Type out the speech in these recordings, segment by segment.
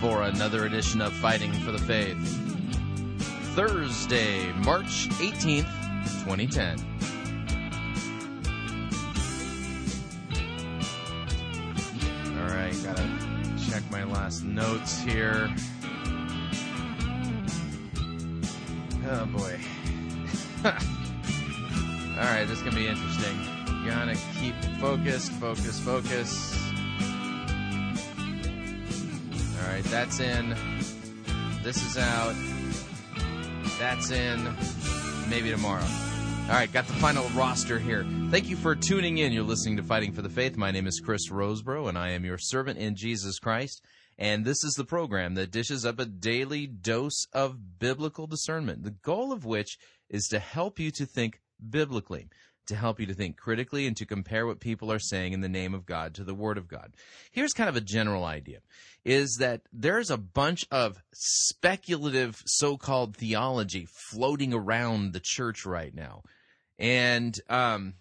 for another edition of Fighting for the Faith. Thursday, March 18th, 2010. All right, gotta check my last notes here. Oh boy. All right, this is gonna be interesting. Gotta keep focus. All right, that's in. This is out. That's in. Maybe tomorrow. All right, got the final roster here. Thank you for tuning in. You're listening to Fighting for the Faith. My name is Chris Rosebrough, and I am your servant in Jesus Christ. And this is the program that dishes up a daily dose of biblical discernment, the goal of which is to help you to think biblically, to help you to think critically and to compare what people are saying in the name of God to the Word of God. Here's kind of a general idea, is that there's a bunch of speculative so-called theology floating around the church right now. And the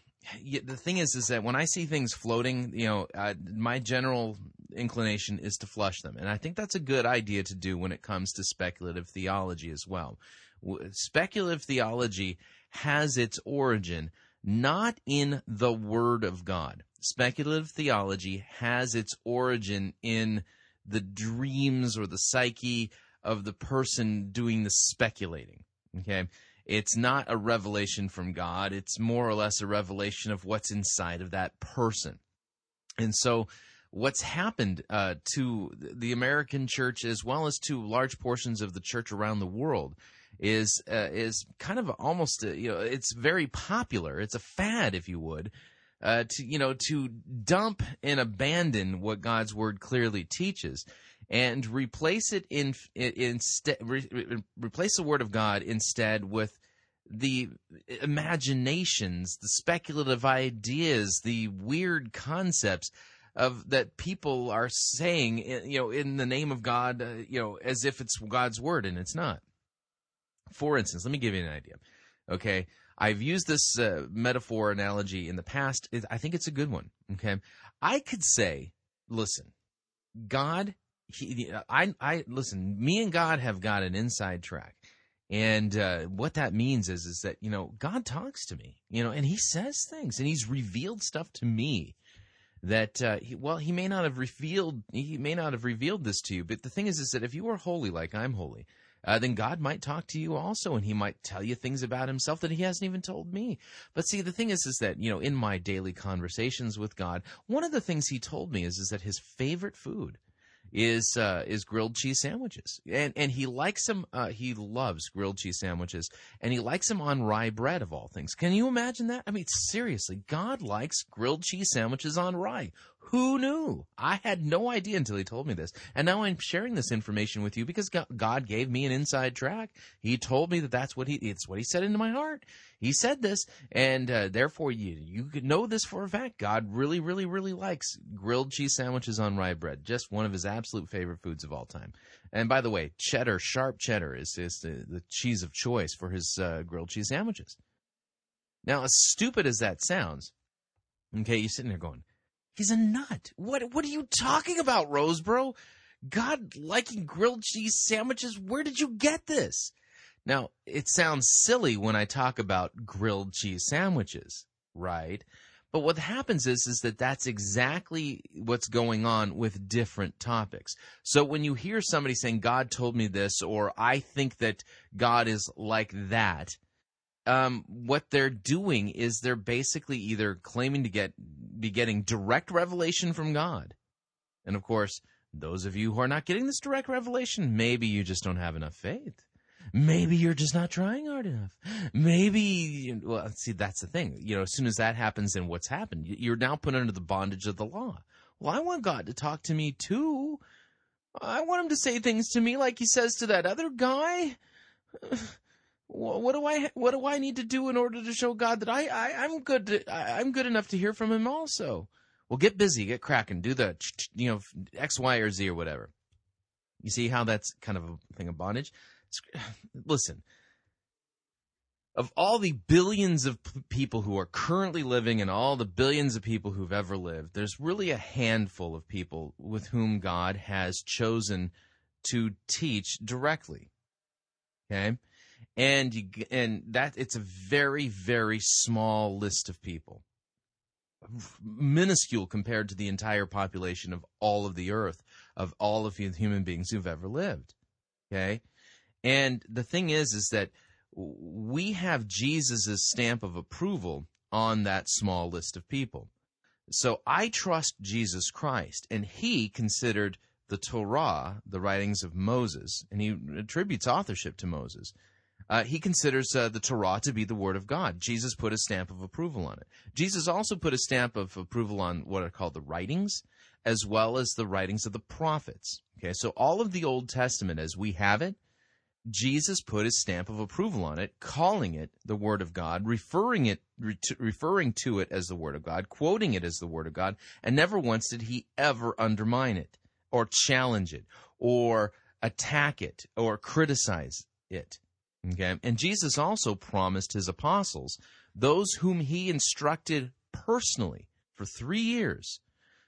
thing is that when I see things floating, my general inclination is to flush them. And I think that's a good idea to do when it comes to speculative theology as well. Speculative theology has its origin not in the Word of God. Speculative theology has its origin in the dreams or the psyche of the person doing the speculating, okay? It's not a revelation from God. It's more or less a revelation of what's inside of that person. And so what's happened to the American church, as well as to large portions of the church around the world, is kind of almost it's very popular. It's a fad, if you would, to dump and abandon what God's Word clearly teaches and replace it replace the Word of God instead with the imaginations, the speculative ideas, the weird concepts of that people are saying in the name of God, as if it's God's Word, and it's not. For instance, let me give you an idea, okay? I've used this metaphor analogy in the past. I think it's a good one, okay? I could say, listen, God, me and God have got an inside track. And what that means is that, God talks to me, and he says things, and he's revealed stuff to me that, he may not have revealed this to you, but the thing is that if you are holy like I'm holy, then God might talk to you also, and he might tell you things about himself that he hasn't even told me. But see, the thing is that, in my daily conversations with God, one of the things he told me is that his favorite food is grilled cheese sandwiches. And he likes them, he loves grilled cheese sandwiches, and he likes them on rye bread of all things. Can you imagine that? I mean, seriously, God likes grilled cheese sandwiches on rye. Who knew? I had no idea until he told me this. And now I'm sharing this information with you because God gave me an inside track. He told me that that's what it's what he said into my heart. He said this, and therefore you could know this for a fact. God really, really, really likes grilled cheese sandwiches on rye bread, just one of his absolute favorite foods of all time. And by the way, cheddar, sharp cheddar is the cheese of choice for his grilled cheese sandwiches. Now, as stupid as that sounds, okay, you're sitting there going, he's a nut. What are you talking about, Rosebrough? God liking grilled cheese sandwiches? Where did you get this? Now, it sounds silly when I talk about grilled cheese sandwiches, right? But what happens is that that's exactly what's going on with different topics. So when you hear somebody saying, God told me this, or I think that God is like that, what they're doing is they're basically either claiming to be getting direct revelation from God. And of course, those of you who are not getting this direct revelation, maybe you just don't have enough faith. Maybe you're just not trying hard enough. Maybe, well, see, that's the thing. You know, as soon as that happens, then what's happened? You're now put under the bondage of the law. Well, I want God to talk to me too. I want him to say things to me like he says to that other guy. What do I need to do in order to show God that I'm good enough to hear from him also? Well, get busy, get cracking, do the, you know, X, Y, or Z or whatever. You see how that's kind of a thing of bondage? Listen, of all the billions of people who are currently living and all the billions of people who've ever lived, there's really a handful of people with whom God has chosen to teach directly. Okay? And that it's a very, very small list of people. Minuscule compared to the entire population of all of the earth, of all of the human beings who've ever lived. Okay? And the thing is that we have Jesus' stamp of approval on that small list of people. So I trust Jesus Christ, and he considered the Torah, the writings of Moses, and he attributes authorship to Moses. He considers the Torah to be the Word of God. Jesus put a stamp of approval on it. Jesus also put a stamp of approval on what are called the writings, as well as the writings of the prophets. Okay, so all of the Old Testament as we have it, Jesus put his stamp of approval on it, calling it the Word of God, referring to it as the Word of God, quoting it as the Word of God, and never once did he ever undermine it or challenge it or attack it or criticize it. Okay? And Jesus also promised his apostles, those whom he instructed personally for 3 years,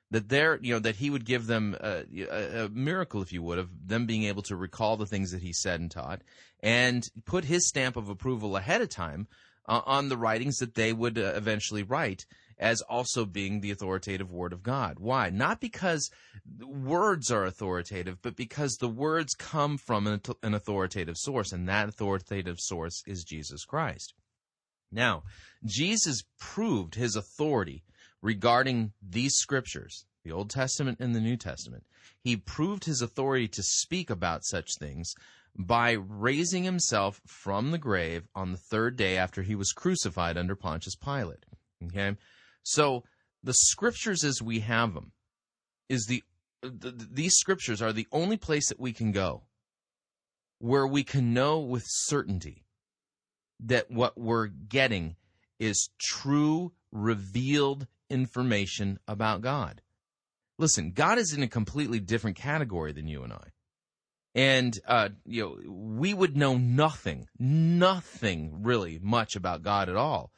that that he would give them a miracle, if you would, of them being able to recall the things that he said and taught, and put his stamp of approval ahead of time on the writings that they would eventually write as also being the authoritative Word of God. Why? Not because words are authoritative, but because the words come from an authoritative source, and that authoritative source is Jesus Christ. Now, Jesus proved his authority regarding these scriptures, the Old Testament and the New Testament. He proved his authority to speak about such things by raising himself from the grave on the third day after he was crucified under Pontius Pilate. Okay, so the scriptures as we have them is these scriptures are the only place that we can go where we can know with certainty that what we're getting is true, revealed information about God. Listen, God is in a completely different category than you and I. And, we would know nothing really much about God at all,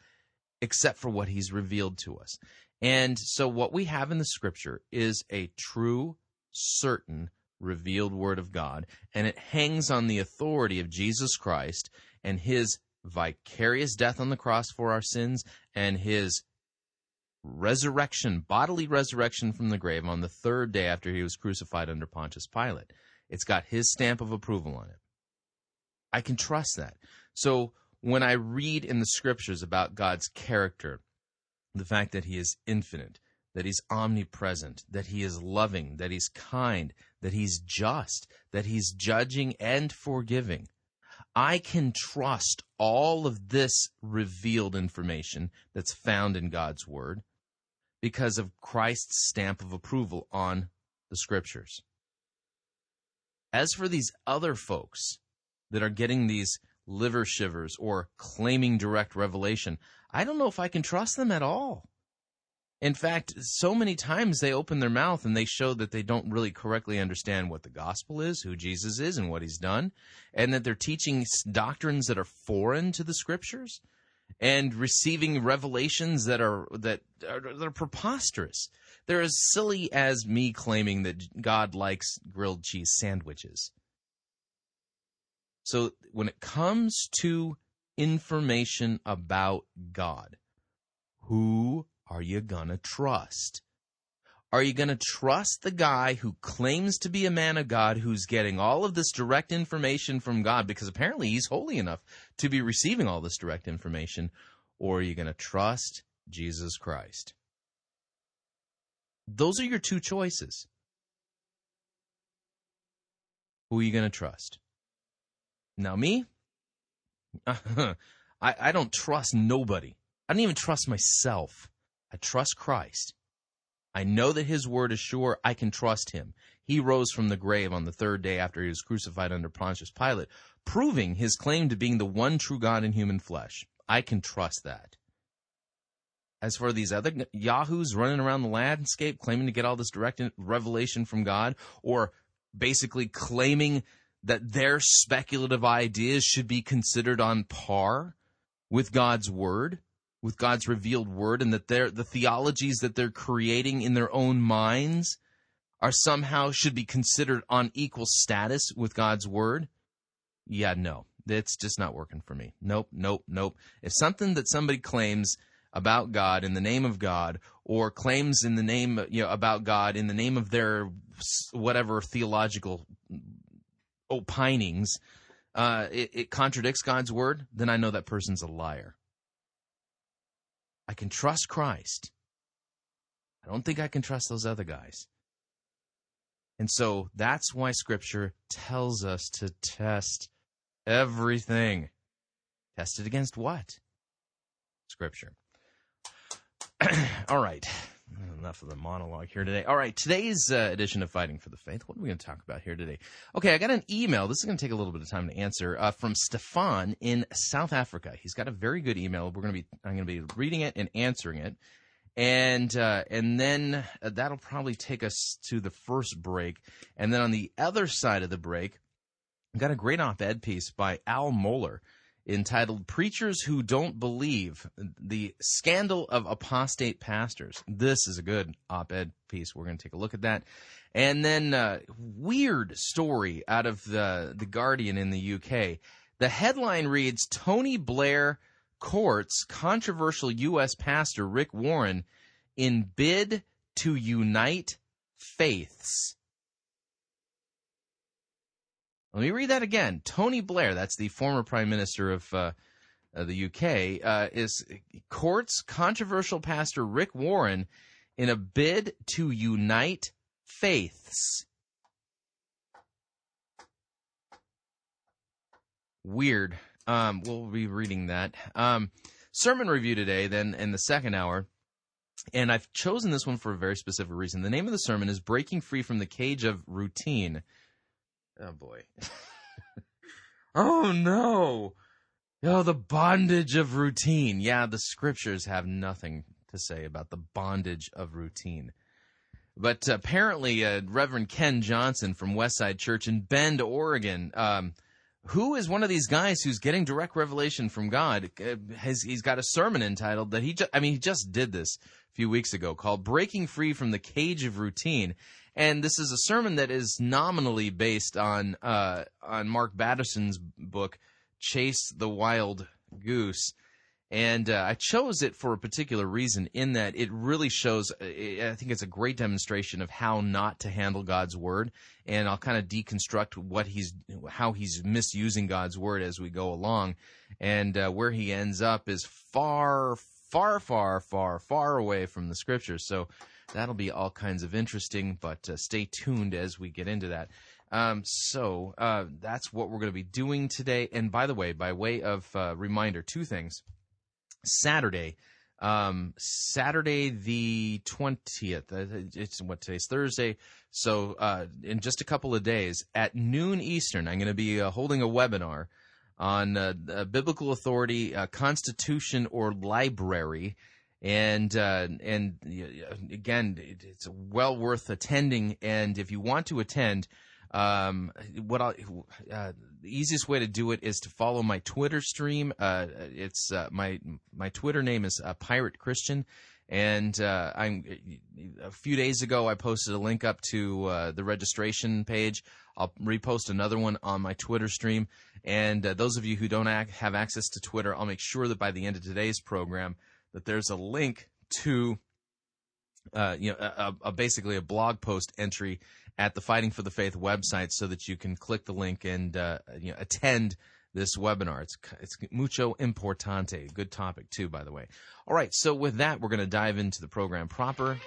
except for what he's revealed to us. And so what we have in the scripture is a true, certain, revealed word of God, and it hangs on the authority of Jesus Christ and his vicarious death on the cross for our sins and his resurrection, bodily resurrection from the grave on the third day after he was crucified under Pontius Pilate. It's got his stamp of approval on it. I can trust that. So when I read in the scriptures about God's character, the fact that he is infinite, that he's omnipresent, that he is loving, that he's kind, that he's just, that he's judging and forgiving, I can trust all of this revealed information that's found in God's Word because of Christ's stamp of approval on the Scriptures. As for these other folks that are getting these liver shivers or claiming direct revelation, I don't know if I can trust them at all. In fact, so many times they open their mouth and they show that they don't really correctly understand what the gospel is, who Jesus is, and what he's done, and that they're teaching doctrines that are foreign to the scriptures and receiving revelations that are preposterous. They're as silly as me claiming that God likes grilled cheese sandwiches. So when it comes to information about God, who are you gonna trust? Are you gonna trust the guy who claims to be a man of God, who's getting all of this direct information from God, because apparently he's holy enough to be receiving all this direct information, or are you gonna trust Jesus Christ? Those are your two choices. Who are you gonna trust? Now me? I don't trust nobody. I don't even trust myself. I trust Christ. I know that his word is sure. I can trust him. He rose from the grave on the third day after he was crucified under Pontius Pilate, proving his claim to being the one true God in human flesh. I can trust that. As for these other yahoos running around the landscape claiming to get all this direct revelation from God, or basically claiming that their speculative ideas should be considered on par with God's word, with God's revealed word, and that the theologies that they're creating in their own minds are somehow should be considered on equal status with God's word. Yeah, no, it's just not working for me. Nope. If something that somebody claims about God in the name of God, or claims in the name, about God in the name of their whatever theological opinings, it contradicts God's word, then I know that person's a liar. I can trust Christ. I don't think I can trust those other guys. And so that's why Scripture tells us to test everything. Test it against what? Scripture. All right. Enough of the monologue here today. All right, today's edition of Fighting for the Faith. What are we going to talk about here today? Okay, I got an email. This is going to take a little bit of time to answer from Stefan in South Africa. He's got a very good email. I'm going to be reading it and answering it, and then that'll probably take us to the first break. And then on the other side of the break, I've got a great op-ed piece by Al Mohler, entitled "Preachers Who Don't Believe: The Scandal of Apostate Pastors." This is a good op-ed piece. We're going to take a look at that. And then weird story out of the Guardian in the UK. The headline reads, "Tony Blair courts controversial U.S. pastor Rick Warren in bid to unite faiths." Let me read that again. Tony Blair, that's the former prime minister of the UK, courts controversial pastor Rick Warren in a bid to unite faiths. Weird. We'll be reading that. Sermon review today, then, in the second hour. And I've chosen this one for a very specific reason. The name of the sermon is "Breaking Free from the Cage of Routine." Oh, boy. Oh, no. Oh, the bondage of routine. Yeah, the Scriptures have nothing to say about the bondage of routine. But apparently, Reverend Ken Johnson from Westside Church in Bend, Oregon, who is one of these guys who's getting direct revelation from God, he's got a sermon entitled that he just did this a few weeks ago, called "Breaking Free from the Cage of Routine." And this is a sermon that is nominally based on Mark Batterson's book, "Chase the Wild Goose." And I chose it for a particular reason, in that it really shows, I think it's a great demonstration of how not to handle God's word. And I'll kind of deconstruct how he's misusing God's word as we go along. And where he ends up is far, far, far, far, far away from the Scriptures. So that'll be all kinds of interesting, but stay tuned as we get into that. So that's what we're going to be doing today. And by the way, by way of reminder, two things. Saturday the 20th, today's Thursday, so in just a couple of days, at noon Eastern, I'm going to be holding a webinar on biblical authority, constitution, or library. And again, it's well worth attending. And if you want to attend, the easiest way to do it is to follow my Twitter stream. It's my Twitter name is Pirate Christian, and a few days ago I posted a link up to the registration page. I'll repost another one on my Twitter stream, and those of you who don't have access to Twitter, I'll make sure that by the end of today's program that there's a link to basically a blog post entry at the Fighting for the Faith website, so that you can click the link and attend this webinar. It's mucho importante. Good topic, too, by the way. All right, so with that, we're going to dive into the program proper.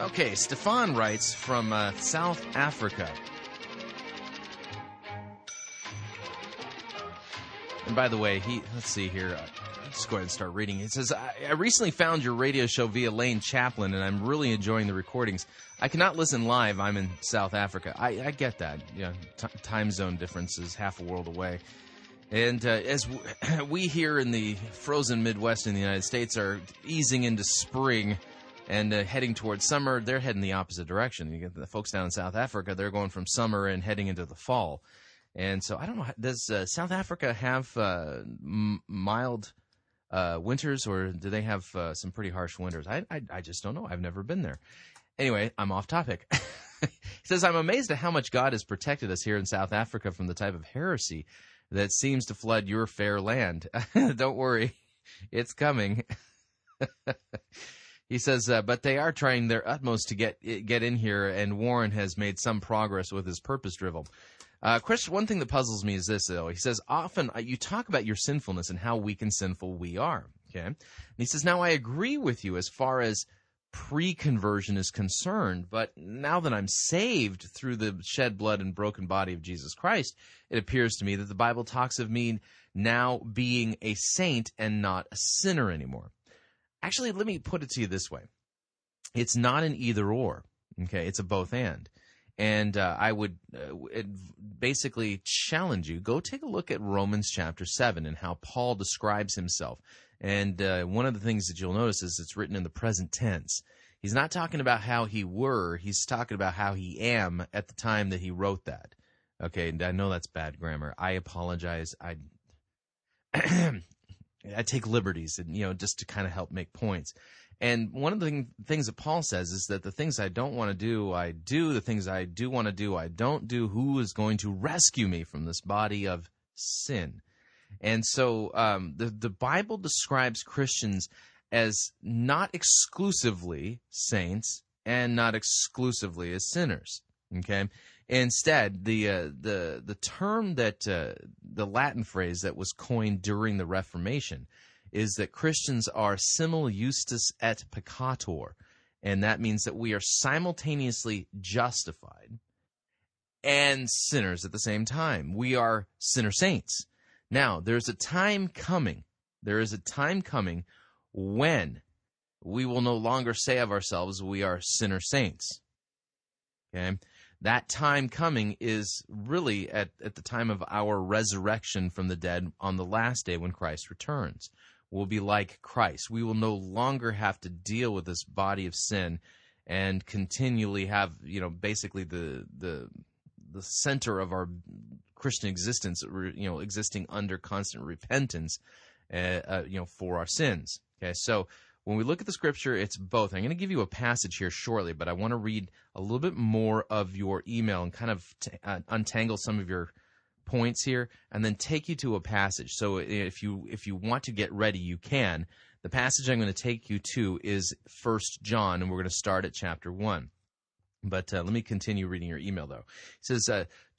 Okay, Stefan writes from South Africa. And by the way, let's see here. Let's go ahead and start reading. It says, I recently found your radio show via Lane Chaplin, and I'm really enjoying the recordings. I cannot listen live. I'm in South Africa. I get that. Yeah, time zone differences, half a world away. And as we here in the frozen Midwest in the United States are easing into spring and heading towards summer, they're heading the opposite direction. You get the folks down in South Africa, they're going from summer and heading into the fall. And so I don't know, does South Africa have mild... winters, or do they have some pretty harsh winters? I just don't know. I've never been there. Anyway, I'm off topic. He says, I'm amazed at how much God has protected us here in South Africa from the type of heresy that seems to flood your fair land. Don't worry. It's coming. He says, but they are trying their utmost to get in here, and Warren has made some progress with his purpose drivel. Chris, one thing that puzzles me is this, though. He says, often you talk about your sinfulness and how weak and sinful we are. Okay, and he says, now I agree with you as far as pre-conversion is concerned, but now that I'm saved through the shed blood and broken body of Jesus Christ, it appears to me that the Bible talks of me now being a saint and not a sinner anymore. Actually, let me put it to you this way. It's not an either or. Okay, it's a both and. And I would basically challenge you, go take a look at Romans chapter 7 and how Paul describes himself. And one of the things that you'll notice is it's written in the present tense. He's not talking about how he were. He's talking about how he am at the time that he wrote that. Okay, and I know that's bad grammar. I apologize. I take liberties, and just to kind of help make points. And one of the things that Paul says is that the things I don't want to do, I do. The things I do want to do, I don't do. Who is going to rescue me from this body of sin? And so the Bible describes Christians as not exclusively saints and not exclusively as sinners. Okay. Instead, the term that the Latin phrase that was coined during the Reformation is that Christians are simul justus et peccator, and that means that we are simultaneously justified and sinners at the same time. We are sinner saints. Now, there's a time coming. There is a time coming when we will no longer say of ourselves we are sinner saints. Okay? That time coming is really at the time of our resurrection from the dead on the last day when Christ returns. We'll be like Christ. We will no longer have to deal with this body of sin and continually have, basically the center of our Christian existence, existing under constant repentance, for our sins. Okay, so when we look at the scripture, it's both. I'm going to give you a passage here shortly, but I want to read a little bit more of your email and kind of untangle some of your points here, and then take you to a passage. So if you want to get ready, you can. The passage I'm going to take you to is 1 John, and we're going to start at chapter 1. But let me continue reading your email, though. It says,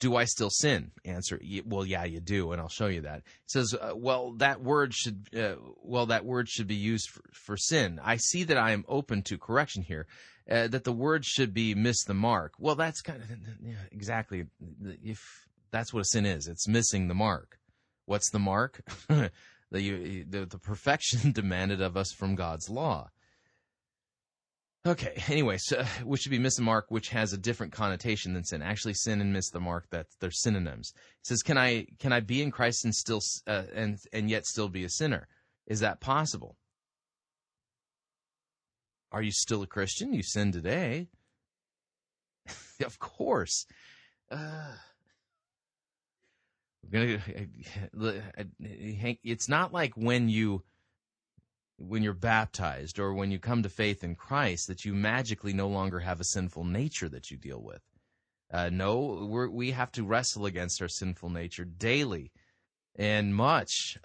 do I still sin? Answer, well, yeah, you do, and I'll show you that. It says, that word should be used for sin. I see that I am open to correction here, that the word should be miss the mark. Well, that's kind of, exactly, if that's what a sin is. It's missing the mark. What's the mark? the perfection demanded of us from God's law. Okay, anyway, so we should be miss the mark, which has a different connotation than sin. Actually, sin and miss the mark, they're synonyms. It says, can I be in Christ and still and yet still be a sinner? Is that possible? Are you still a Christian? You sin today. Of course. It's not like when you're baptized or when you come to faith in Christ that you magically no longer have a sinful nature that you deal with. No, we have to wrestle against our sinful nature daily and much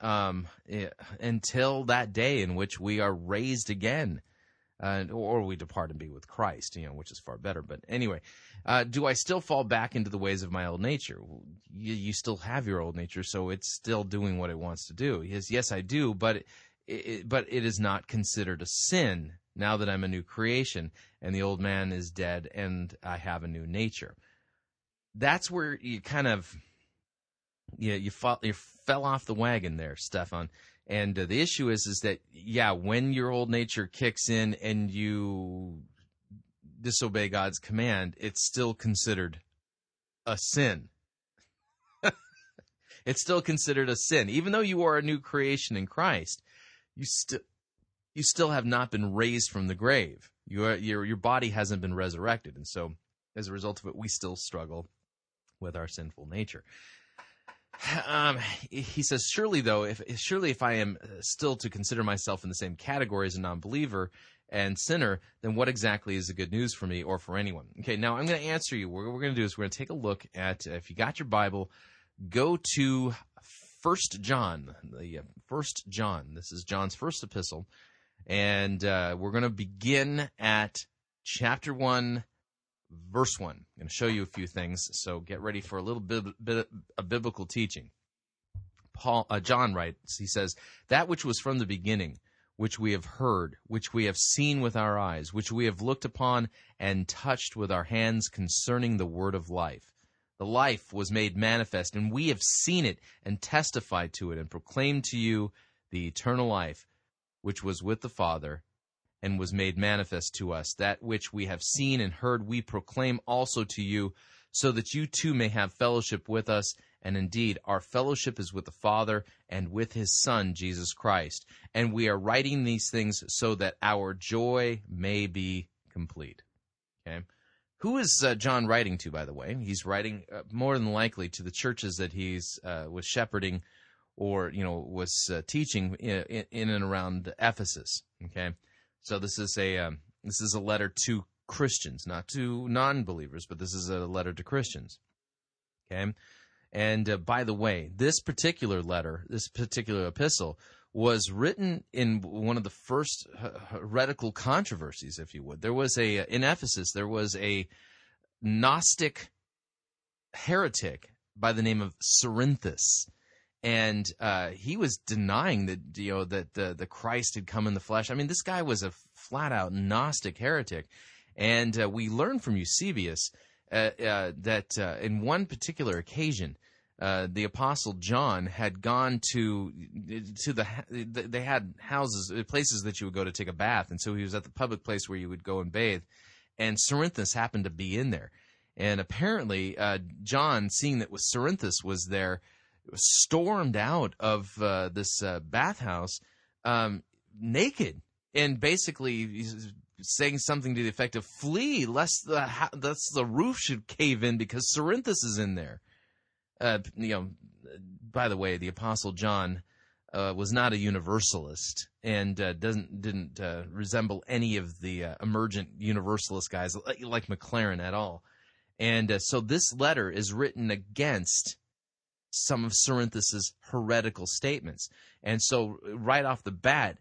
until that day in which we are raised again, or we depart and be with Christ, which is far better. But anyway, do I still fall back into the ways of my old nature? You still have your old nature, so it's still doing what it wants to do. Yes, I do, but it is not considered a sin now that I'm a new creation and the old man is dead and I have a new nature. That's where you kind of... you fell off the wagon there, Stefan. And the issue is that, when your old nature kicks in and you disobey God's command, it's still considered a sin. It's still considered a sin. Even though you are a new creation in Christ, you still have not been raised from the grave. Your body hasn't been resurrected. And so, as a result of it, we still struggle with our sinful nature. He says, surely if I am still to consider myself in the same category as a non-believer and sinner, then what exactly is the good news for me or for anyone? Okay, now I'm going to answer you. What we're going to do is we're going to take a look at, if you got your Bible, go to 1 John, This is John's first epistle, and we're going to begin at chapter 1. Verse 1. I'm going to show you a few things, so get ready for a little bit of biblical teaching. John writes, he says, "That which was from the beginning, which we have heard, which we have seen with our eyes, which we have looked upon and touched with our hands concerning the word of life. The life was made manifest, and we have seen it and testified to it and proclaimed to you the eternal life, which was with the Father and was made manifest to us. That which we have seen and heard we proclaim also to you, so that you too may have fellowship with us. And indeed, our fellowship is with the Father and with his Son, Jesus Christ. And we are writing these things so that our joy may be complete." Okay. Who is John writing to, by the way? He's writing more than likely to the churches that he's was shepherding or was teaching in and around Ephesus. Okay. So this is a letter to Christians, not to non-believers, but this is a letter to Christians. Okay, and by the way, this particular letter, this particular epistle, was written in one of the first heretical controversies, if you would. There was in Ephesus, there was a Gnostic heretic by the name of Cerinthus. And he was denying that that the Christ had come in the flesh. I mean, this guy was a flat-out Gnostic heretic, and we learn from Eusebius that in one particular occasion, the Apostle John had gone to they had houses, places that you would go to take a bath, and so he was at the public place where you would go and bathe, and Cerinthus happened to be in there, and apparently John, seeing that Cerinthus was there, stormed out of this bathhouse naked and basically saying something to the effect of, "Flee, lest the roof should cave in because Cerinthus is in there." By the way, the Apostle John was not a universalist and didn't resemble any of the emergent universalist guys like McLaren at all. And so this letter is written against some of Cerinthus's heretical statements. And so right off the bat,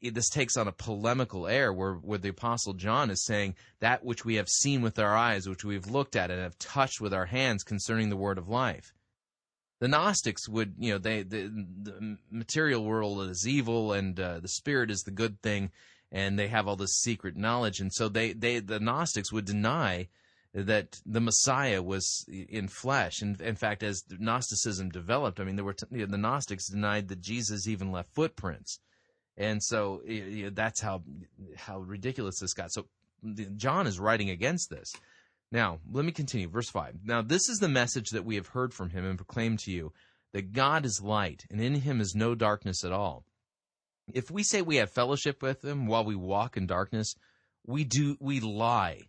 this takes on a polemical air where the Apostle John is saying, "That which we have seen with our eyes, which we have looked at and have touched with our hands concerning the word of life." The Gnostics would, the material world is evil and the spirit is the good thing, and they have all this secret knowledge. And so the Gnostics would deny that the Messiah was in flesh. And in fact, as Gnosticism developed, the Gnostics denied that Jesus even left footprints. And so that's how ridiculous this got. So John is writing against this. Now, let me continue. Verse 5. "Now, this is the message that we have heard from him and proclaimed to you, that God is light, and in him is no darkness at all. If we say we have fellowship with him while we walk in darkness, we lie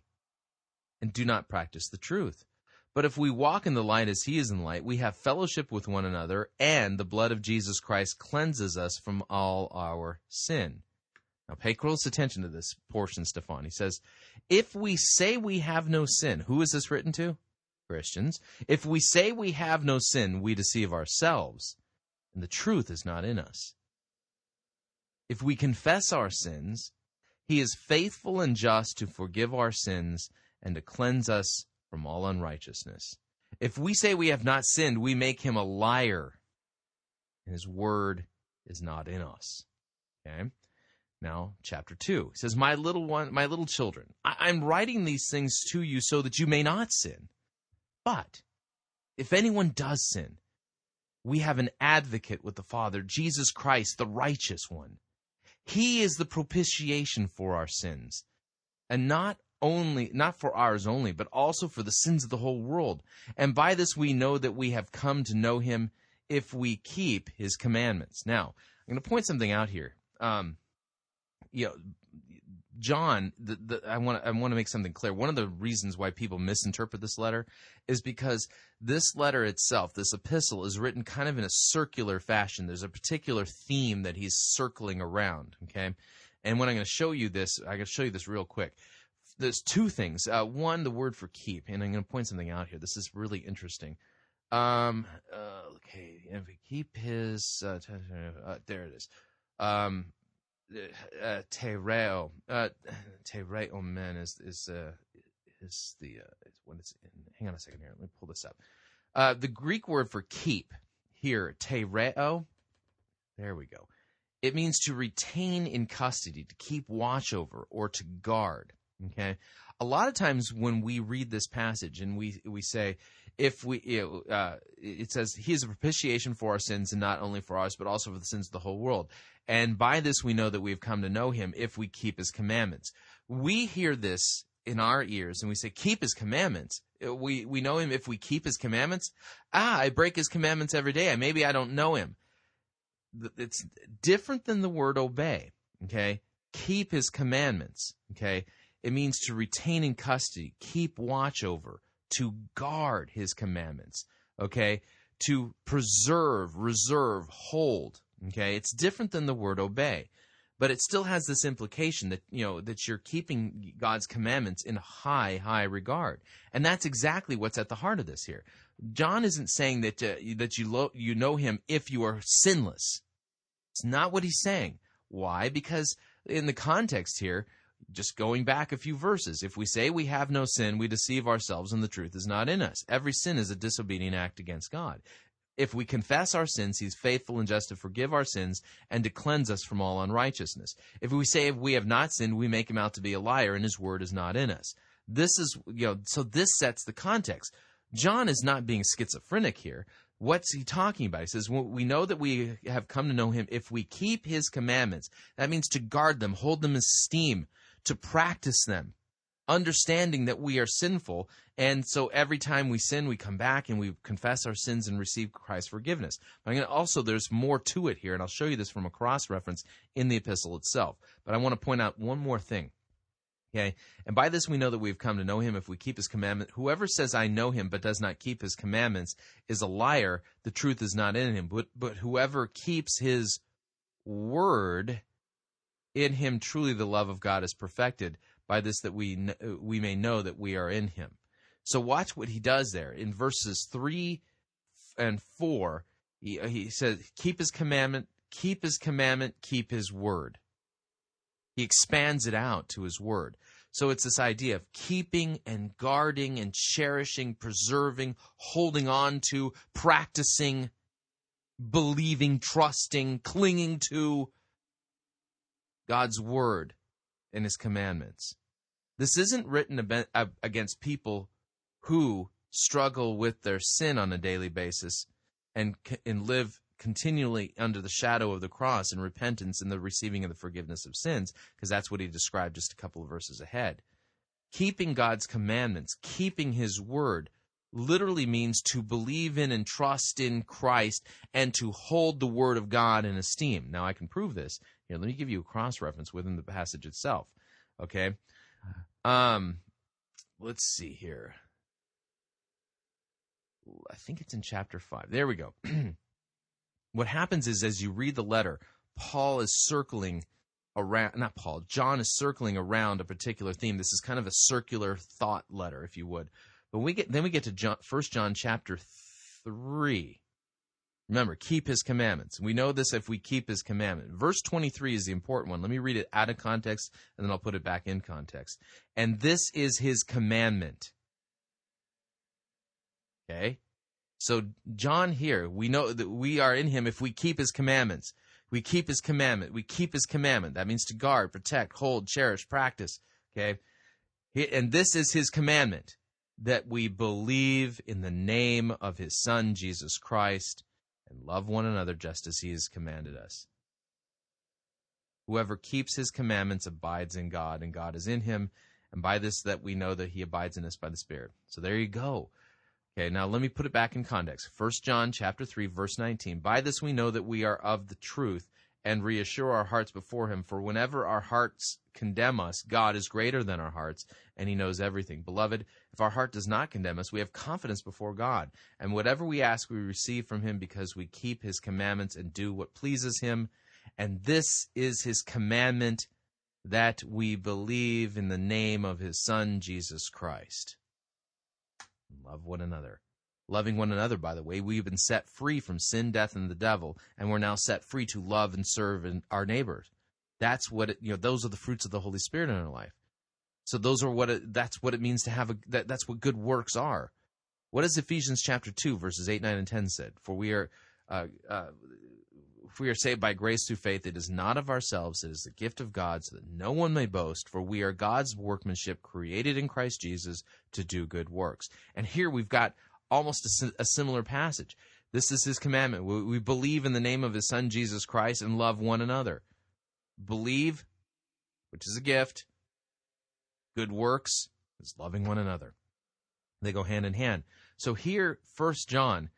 and do not practice the truth. But if we walk in the light as he is in the light, we have fellowship with one another, and the blood of Jesus Christ cleanses us from all our sin." Now pay close attention to this portion, Stefan. He says, "If we say we have no sin," who is this written to? Christians. "If we say we have no sin, we deceive ourselves, and the truth is not in us. If we confess our sins, he is faithful and just to forgive our sins and to cleanse us from all unrighteousness. If we say we have not sinned, we make him a liar, and his word is not in us. Okay? Now, chapter 2. He says, my little children, I'm writing these things to you so that you may not sin. But if anyone does sin, we have an advocate with the Father, Jesus Christ, the righteous one. He is the propitiation for our sins, and not for ours only, but also for the sins of the whole world. And by this we know that we have come to know him if we keep his commandments. Now, I'm going to point something out here. John, I want to make something clear. One of the reasons why people misinterpret this letter is because this letter itself, this epistle, is written kind of in a circular fashion. There's a particular theme that he's circling around, okay? And when I'm going to show you this, I'm going to show you this real quick. There's two things. One, the word for keep, and I'm going to point something out here. This is really interesting. Okay, if we keep his, there it is. Tereo, tereo men is the is when it's in. Hang on a second here. Let me pull this up. The Greek word for keep here, tereo. There we go. It means to retain in custody, to keep watch over, or to guard. Okay. A lot of times when we read this passage and we say, it says he is a propitiation for our sins, and not only for ours, but also for the sins of the whole world. And by this we know that we have come to know him if we keep his commandments. We hear this in our ears and we say, keep his commandments. We know him if we keep his commandments. I break his commandments every day. Maybe I don't know him. It's different than the word obey, okay? Keep his commandments, okay? It means to retain in custody, keep watch over, to guard his commandments, okay? To preserve, reserve, hold, okay? It's different than the word obey, but it still has this implication that, you know, that you're keeping God's commandments in high, high regard. And that's exactly what's at the heart of this here. John isn't saying that you know him if you are sinless. It's not what he's saying. Why? Because in the context here, just going back a few verses, if we say we have no sin, we deceive ourselves and the truth is not in us. Every sin is a disobedient act against God. If we confess our sins, he's faithful and just to forgive our sins and to cleanse us from all unrighteousness. If we say we have not sinned, we make him out to be a liar and his word is not in us. This is, so this sets the context. John is not being schizophrenic here. What's he talking about? He says, we know that we have come to know him if we keep his commandments. That means to guard them, hold them in esteem, to practice them, understanding that we are sinful, and so every time we sin, we come back and we confess our sins and receive Christ's forgiveness. But there's more to it here, and I'll show you this from a cross-reference in the epistle itself. But I want to point out one more thing. Okay, and by this we know that we've come to know him if we keep his commandment. Whoever says, I know him, but does not keep his commandments is a liar. The truth is not in him. But whoever keeps his word, in him truly the love of God is perfected. By this that we may know that we are in him. So watch what he does there. In verses 3 and 4, he says, keep his commandment, keep his commandment, keep his word. He expands it out to his word. So it's this idea of keeping and guarding and cherishing, preserving, holding on to, practicing, believing, trusting, clinging to God's word and his commandments. This isn't written against people who struggle with their sin on a daily basis and live continually under the shadow of the cross and repentance and the receiving of the forgiveness of sins, because that's what he described just a couple of verses ahead. Keeping God's commandments, keeping his word, literally means to believe in and trust in Christ and to hold the word of God in esteem. Now, I can prove this. Here, let me give you a cross-reference within the passage itself, okay? Let's see here. I think it's in chapter 5. There we go. What happens is, as you read the letter, John is circling around a particular theme. This is kind of a circular thought letter, if you would. But we get to 1 John chapter 3. Remember, keep his commandments. We know this if we keep his commandment. Verse 23 is the important one. Let me read it out of context, and then I'll put it back in context. And this is his commandment. Okay? So John here, we know that we are in him if we keep his commandments. We keep his commandment. We keep his commandment. That means to guard, protect, hold, cherish, practice. Okay? And this is his commandment, that we believe in the name of his Son, Jesus Christ, and love one another just as he has commanded us. Whoever keeps his commandments abides in God, and God is in him, and by this that we know that he abides in us by the Spirit. So there you go. Okay, now let me put it back in context. 1 John chapter 3, verse 19. By this we know that we are of the truth and reassure our hearts before him, for whenever our hearts condemn us, God is greater than our hearts, and he knows everything. Beloved, if our heart does not condemn us, we have confidence before God, and whatever we ask we receive from him because we keep his commandments and do what pleases him. And this is his commandment, that we believe in the name of his Son, Jesus Christ. Love one another. Loving one another, by the way, we've been set free from sin, death, and the devil, and we're now set free to love and serve our neighbors. That's what it, those are the fruits of the Holy Spirit in our life. So those are that's what it means to have that's what good works are. What does Ephesians chapter 2 verses 8, 9, and 10 said? For we are saved by grace through faith. It is not of ourselves; it is the gift of God, so that no one may boast. For we are God's workmanship, created in Christ Jesus to do good works. And here we've got almost a similar passage. This is his commandment. We believe in the name of his Son, Jesus Christ, and love one another. Believe, which is a gift. Good works is loving one another. They go hand in hand. So here, 1 John,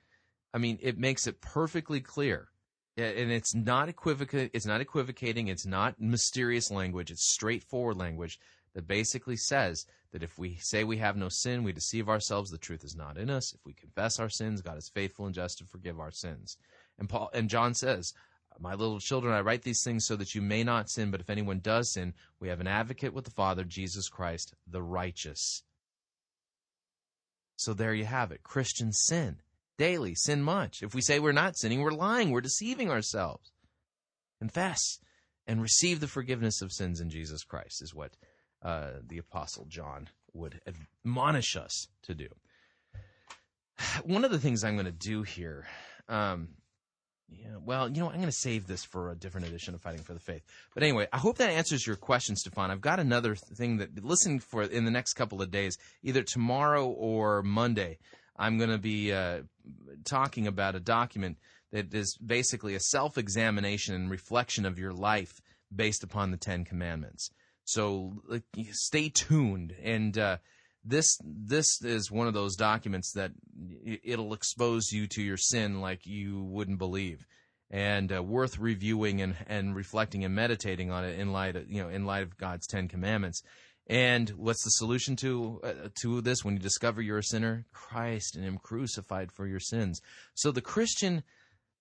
it makes it perfectly clear. And it's not equivocating. It's not mysterious language. It's straightforward language that basically says that if we say we have no sin, we deceive ourselves. The truth is not in us. If we confess our sins, God is faithful and just to forgive our sins. And John says, "My little children, I write these things so that you may not sin. But if anyone does sin, we have an advocate with the Father, Jesus Christ, the righteous." So there you have it. Christians sin daily, sin much. If we say we're not sinning, we're lying. We're deceiving ourselves. Confess and receive the forgiveness of sins in Jesus Christ is what the Apostle John would admonish us to do. One of the things I'm going to do here, I'm going to save this for a different edition of Fighting for the Faith. But anyway, I hope that answers your question, Stefan. I've got another thing that, listen for in the next couple of days, either tomorrow or Monday, I'm going to be talking about a document that is basically a self-examination and reflection of your life based upon the Ten Commandments. So stay tuned, and this is one of those documents that it'll expose you to your sin like you wouldn't believe, and worth reviewing and reflecting and meditating on it in light of God's Ten Commandments. And what's the solution to this? When you discover you're a sinner, Christ and him crucified for your sins. So the Christian,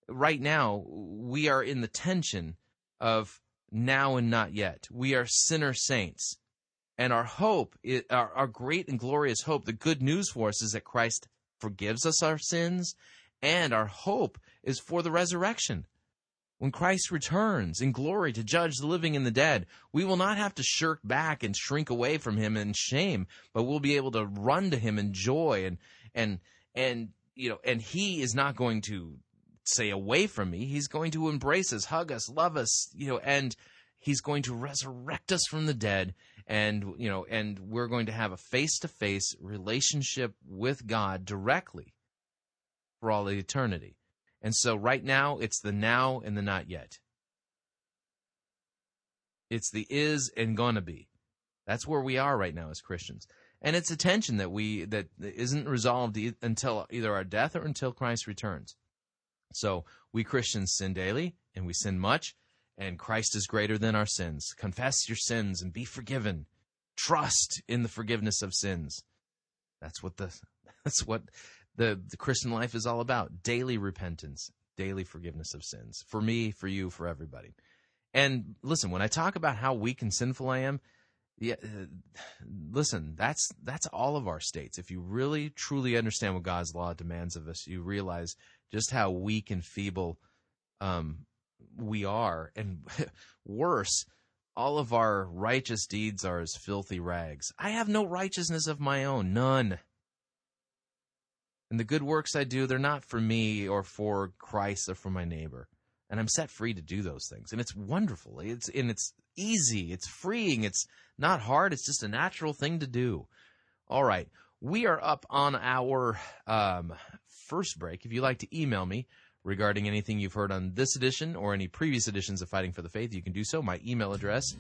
right now, we are in the tension of now and not yet. We are sinner saints, and our hope, our great and glorious hope, the good news for us, is that Christ forgives us our sins, and our hope is for the resurrection. When Christ returns in glory to judge the living and the dead, we will not have to shirk back and shrink away from him in shame, but we'll be able to run to him in joy, and he is not going to say away from me. He's going to embrace us, hug us, love us, and he's going to resurrect us from the dead. And, and we're going to have a face-to-face relationship with God directly for all of eternity. And so right now, it's the now and the not yet. It's the is and gonna be. That's where we are right now as Christians. And it's a tension that isn't resolved until either our death or until Christ returns. So we Christians sin daily, and we sin much, and Christ is greater than our sins. Confess your sins and be forgiven. Trust in the forgiveness of sins. That's what the Christian life is all about. Daily repentance, daily forgiveness of sins. For me, for you, for everybody. And listen, when I talk about how weak and sinful I am, that's all of our states. If you really, truly understand what God's law demands of us, you realize just how weak and feeble we are. And worse, all of our righteous deeds are as filthy rags. I have no righteousness of my own, none. And the good works I do, they're not for me or for Christ or for my neighbor. And I'm set free to do those things. And it's wonderful. It's easy. It's freeing. It's not hard. It's just a natural thing to do. All right. We are up on our first break. If you'd like to email me regarding anything you've heard on this edition or any previous editions of Fighting for the Faith, you can do so. My email address,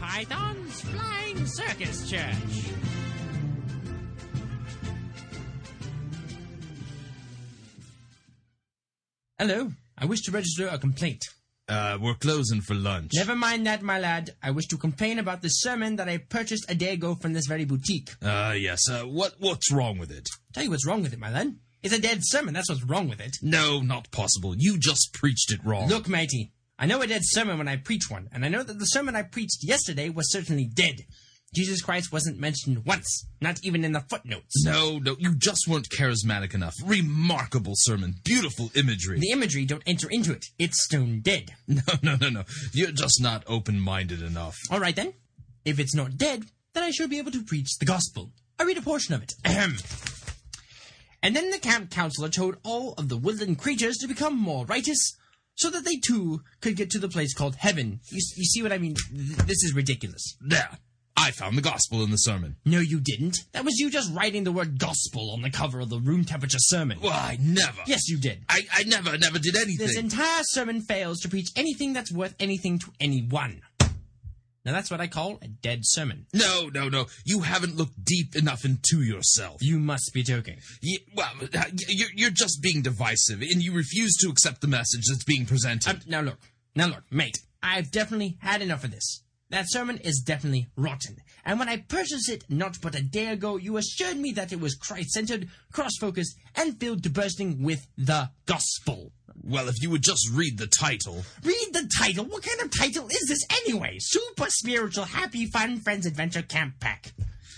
Python's Flying Circus Church. Hello, I wish to register a complaint. We're closing for lunch. Never mind that, my lad. I wish to complain about the sermon that I purchased a day ago from this very boutique. Yes. What's wrong with it? Tell you what's wrong with it, my lad. It's a dead sermon, that's what's wrong with it. No, not possible. You just preached it wrong. Look, matey. I know a dead sermon when I preach one, and I know that the sermon I preached yesterday was certainly dead. Jesus Christ wasn't mentioned once, not even in the footnotes. No, you just weren't charismatic enough. Remarkable sermon, beautiful imagery. The imagery, don't enter into it. It's stone dead. No. You're just not open-minded enough. All right, then. If it's not dead, then I should be able to preach the gospel. I read a portion of it. Ahem. And then the camp counselor told all of the woodland creatures to become more righteous, so that they, too, could get to the place called heaven. You see what I mean? This is ridiculous. Yeah, I found the gospel in the sermon. No, you didn't. That was you just writing the word gospel on the cover of the room temperature sermon. Well, I never. Yes, you did. I never did anything. This entire sermon fails to preach anything that's worth anything to anyone. Now, that's what I call a dead sermon. No. You haven't looked deep enough into yourself. You must be joking. You're just being divisive, and you refuse to accept the message that's being presented. Now look, mate. I've definitely had enough of this. That sermon is definitely rotten. And when I purchased it not but a day ago, you assured me that it was Christ-centered, cross-focused, and filled to bursting with the gospel. Well, if you would just read the title. Read the title? What kind of title is this anyway? Super Spiritual Happy Fun Friends Adventure Camp Pack.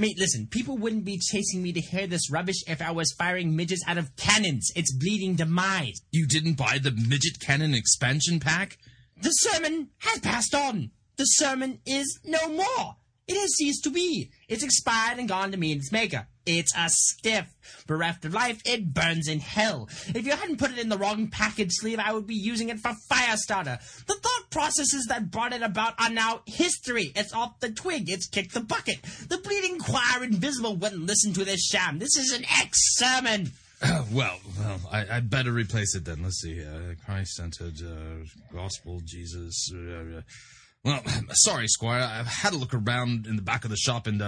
Mate, listen, people wouldn't be chasing me to hear this rubbish if I was firing midgets out of cannons. It's bleeding demise. You didn't buy the midget cannon expansion pack? The sermon has passed on. The sermon is no more. It has ceased to be. It's expired and gone to meet its maker. It's a stiff. Bereft of life, it burns in hell. If you hadn't put it in the wrong package sleeve, I would be using it for fire starter. The thought processes that brought it about are now history. It's off the twig. It's kicked the bucket. The bleeding choir invisible wouldn't listen to this sham. This is an ex-sermon. I'd better replace it then. Let's see here. Christ-centered, gospel, Jesus. Well, sorry, Squire. I've had a look around in the back of the shop, and,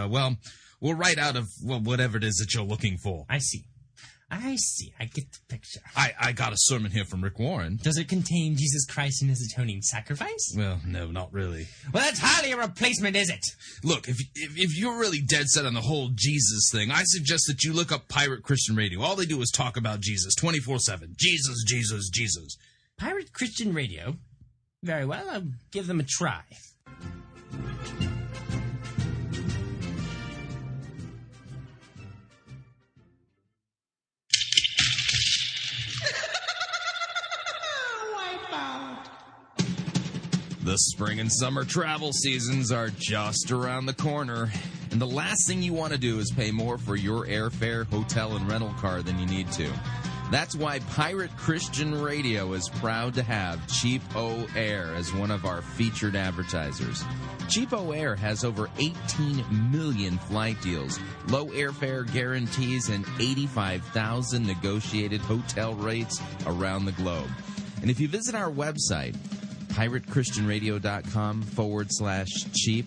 we're right out of whatever it is that you're looking for. I see. I see. I get the picture. I got a sermon here from Rick Warren. Does it contain Jesus Christ and his atoning sacrifice? Well, no, not really. Well, that's hardly a replacement, is it? Look, if you're really dead set on the whole Jesus thing, I suggest that you look up Pirate Christian Radio. All they do is talk about Jesus 24/7. Jesus, Jesus, Jesus. Pirate Christian Radio? Very well, I'll give them a try. The spring and summer travel seasons are just around the corner, and the last thing you want to do is pay more for your airfare, hotel, and rental car than you need to. That's why Pirate Christian Radio is proud to have CheapOair as one of our featured advertisers. CheapOair has over 18 million flight deals, low airfare guarantees, and 85,000 negotiated hotel rates around the globe. And if you visit our website, piratechristianradio.com/cheap,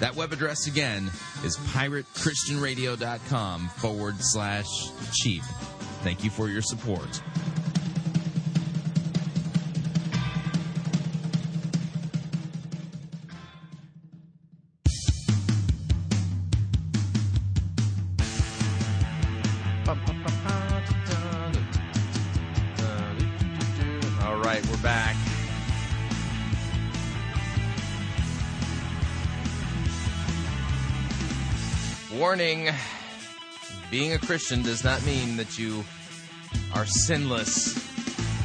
That web address again is piratechristianradio.com/cheap. Thank you for your support. All right, we're back. Warning, being a Christian does not mean that you are sinless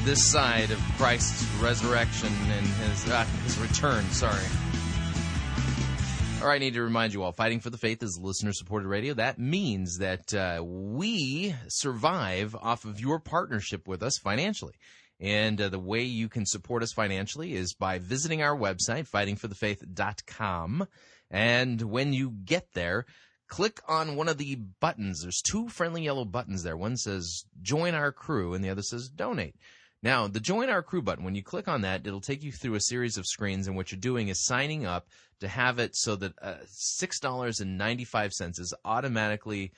this side of Christ's resurrection and his return, sorry. All right, I need to remind you all, Fighting for the Faith is listener-supported radio. That means that we survive off of your partnership with us financially. And the way you can support us financially is by visiting our website, fightingforthefaith.com. And when you get there, click on one of the buttons. There's two friendly yellow buttons there. One says Join Our Crew, and the other says Donate. Now, the Join Our Crew button, when you click on that, it'll take you through a series of screens, and what you're doing is signing up to have it so that $6.95 is automatically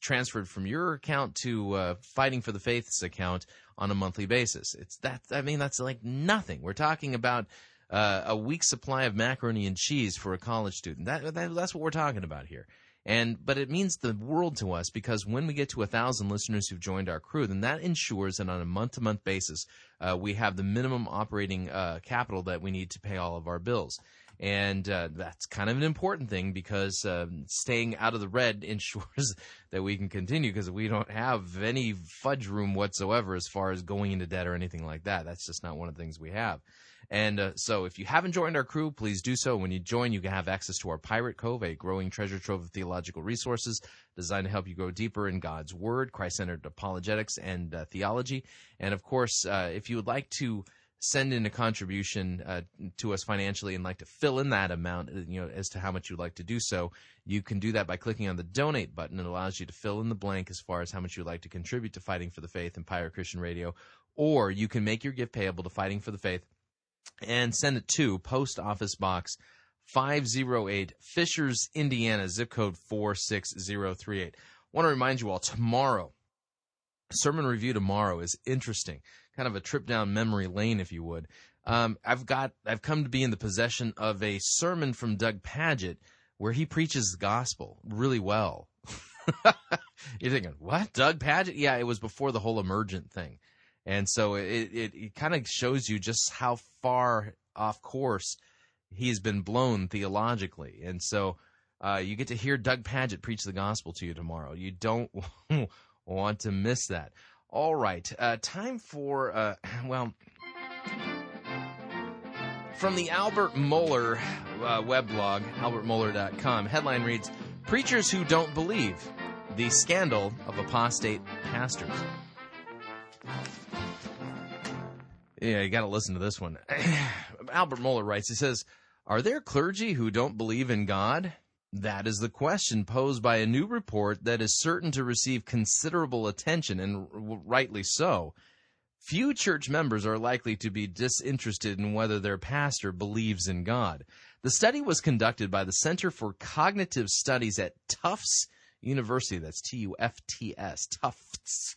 transferred from your account to Fighting for the Faith's account on a monthly basis. That's like nothing. We're talking about a week's supply of macaroni and cheese for a college student. That's what we're talking about here. But it means the world to us, because when we get to 1,000 listeners who've joined our crew, then that ensures that on a month-to-month basis, we have the minimum operating capital that we need to pay all of our bills. And that's kind of an important thing, because staying out of the red ensures that we can continue, because we don't have any fudge room whatsoever as far as going into debt or anything like that. That's just not one of the things we have. So if you haven't joined our crew, please do so. When you join, you can have access to our Pirate Cove, a growing treasure trove of theological resources designed to help you grow deeper in God's Word, Christ-centered apologetics, and theology. And, of course, if you would like to send in a contribution to us financially and like to fill in that amount, as to how much you'd like to do so, you can do that by clicking on the Donate button. It allows you to fill in the blank as far as how much you'd like to contribute to Fighting for the Faith and Pirate Christian Radio, or you can make your gift payable to Fighting for the Faith and send it to Post Office Box 508, Fishers, Indiana, zip code 46038. I want to remind you all, tomorrow, sermon review tomorrow is interesting. Kind of a trip down memory lane, if you would. I've come to be in the possession of a sermon from Doug Pagitt where he preaches the gospel really well. You're thinking, what? Doug Pagitt? Yeah, it was before the whole emergent thing. And so it kind of shows you just how far off course he has been blown theologically. And so you get to hear Doug Pagitt preach the gospel to you tomorrow. You don't want to miss that. All right, time for, from the Albert Mohler weblog, albertmohler.com, headline reads, Preachers Who Don't Believe, the Scandal of Apostate Pastors. Yeah, you got to listen to this one. Albert Mohler writes, he says, "Are there clergy who don't believe in God? That is the question posed by a new report that is certain to receive considerable attention, and rightly so. Few church members are likely to be disinterested in whether their pastor believes in God. The study was conducted by the Center for Cognitive Studies at Tufts University," that's T-U-F-T-S, Tufts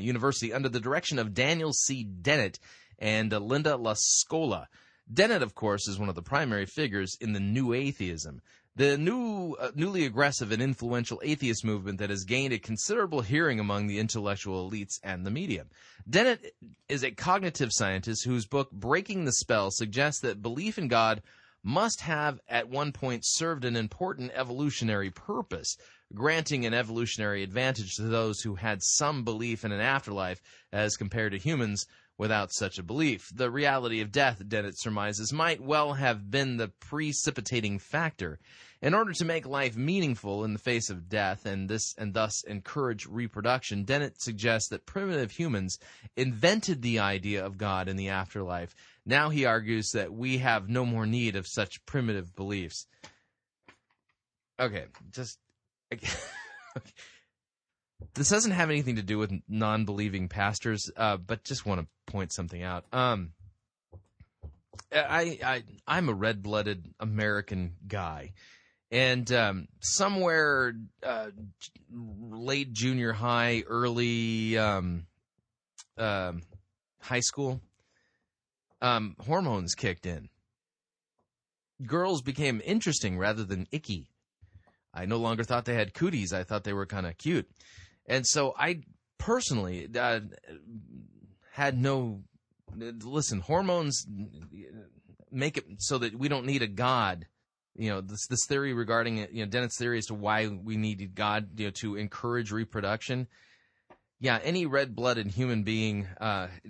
University, under the direction of Daniel C. Dennett and Linda La Scola. Dennett, of course, is one of the primary figures in the New Atheism, the newly aggressive and influential atheist movement that has gained a considerable hearing among the intellectual elites and the media. Dennett is a cognitive scientist whose book, Breaking the Spell, suggests that belief in God must have at one point served an important evolutionary purpose, granting an evolutionary advantage to those who had some belief in an afterlife as compared to humans without such a belief. The reality of death, Dennett surmises, might well have been the precipitating factor. In order to make life meaningful in the face of death and thus encourage reproduction, Dennett suggests that primitive humans invented the idea of God in the afterlife. Now he argues that we have no more need of such primitive beliefs. Okay, just... This doesn't have anything to do with non-believing pastors, but just want to point something out. I'm a red-blooded American guy, and somewhere late junior high, early high school, hormones kicked in. Girls became interesting rather than icky. I no longer thought they had cooties. I thought they were kind of cute. And so I personally had no... Listen, hormones make it so that we don't need a God. You know, this theory regarding, you know, Dennett's theory as to why we needed God, you know, to encourage reproduction. Yeah, any red-blooded human being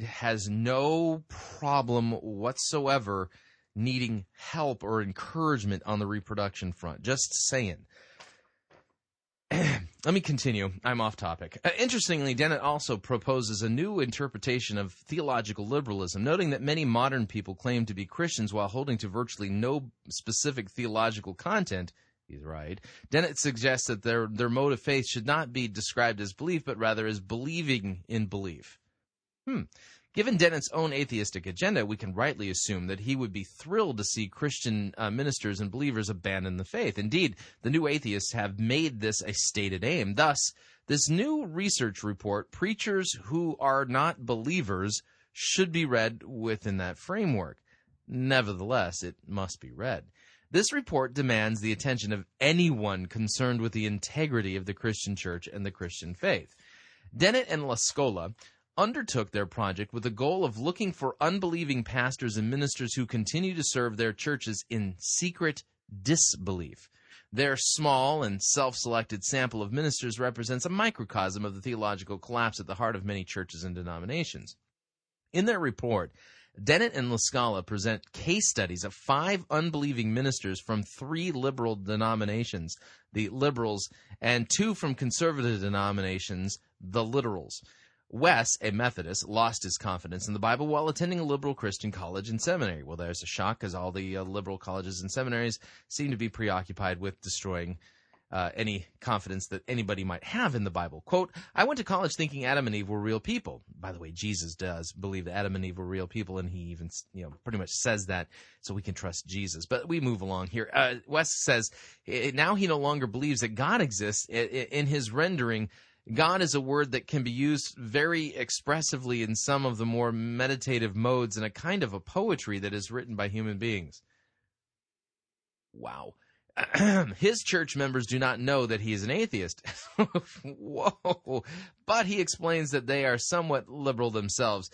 has no problem whatsoever needing help or encouragement on the reproduction front. Just saying. Let me continue. I'm off topic. Interestingly, Dennett also proposes a new interpretation of theological liberalism, noting that many modern people claim to be Christians while holding to virtually no specific theological content. He's right. Dennett suggests that their mode of faith should not be described as belief, but rather as believing in belief. Given Dennett's own atheistic agenda, we can rightly assume that he would be thrilled to see Christian ministers and believers abandon the faith. Indeed, the new atheists have made this a stated aim. Thus, this new research report, preachers who are not believers, should be read within that framework. Nevertheless, it must be read. This report demands the attention of anyone concerned with the integrity of the Christian church and the Christian faith. Dennett and La Scola undertook their project with the goal of looking for unbelieving pastors and ministers who continue to serve their churches in secret disbelief. Their small and self-selected sample of ministers represents a microcosm of the theological collapse at the heart of many churches and denominations. In their report, Dennett and La Scola present case studies of 5 unbelieving ministers from 3 liberal denominations, the liberals, and 2 from conservative denominations, the literals. Wes, a Methodist, lost his confidence in the Bible while attending a liberal Christian college and seminary. Well, there's a shock, because all the liberal colleges and seminaries seem to be preoccupied with destroying any confidence that anybody might have in the Bible. Quote, "I went to college thinking Adam and Eve were real people." By the way, Jesus does believe that Adam and Eve were real people, and he even, you know, pretty much says that, so we can trust Jesus. But we move along here. Wes says, now he no longer believes that God exists. In his rendering, God is a word that can be used very expressively in some of the more meditative modes in a kind of a poetry that is written by human beings. Wow. His church members do not know that he is an atheist. Whoa. But he explains that they are somewhat liberal themselves.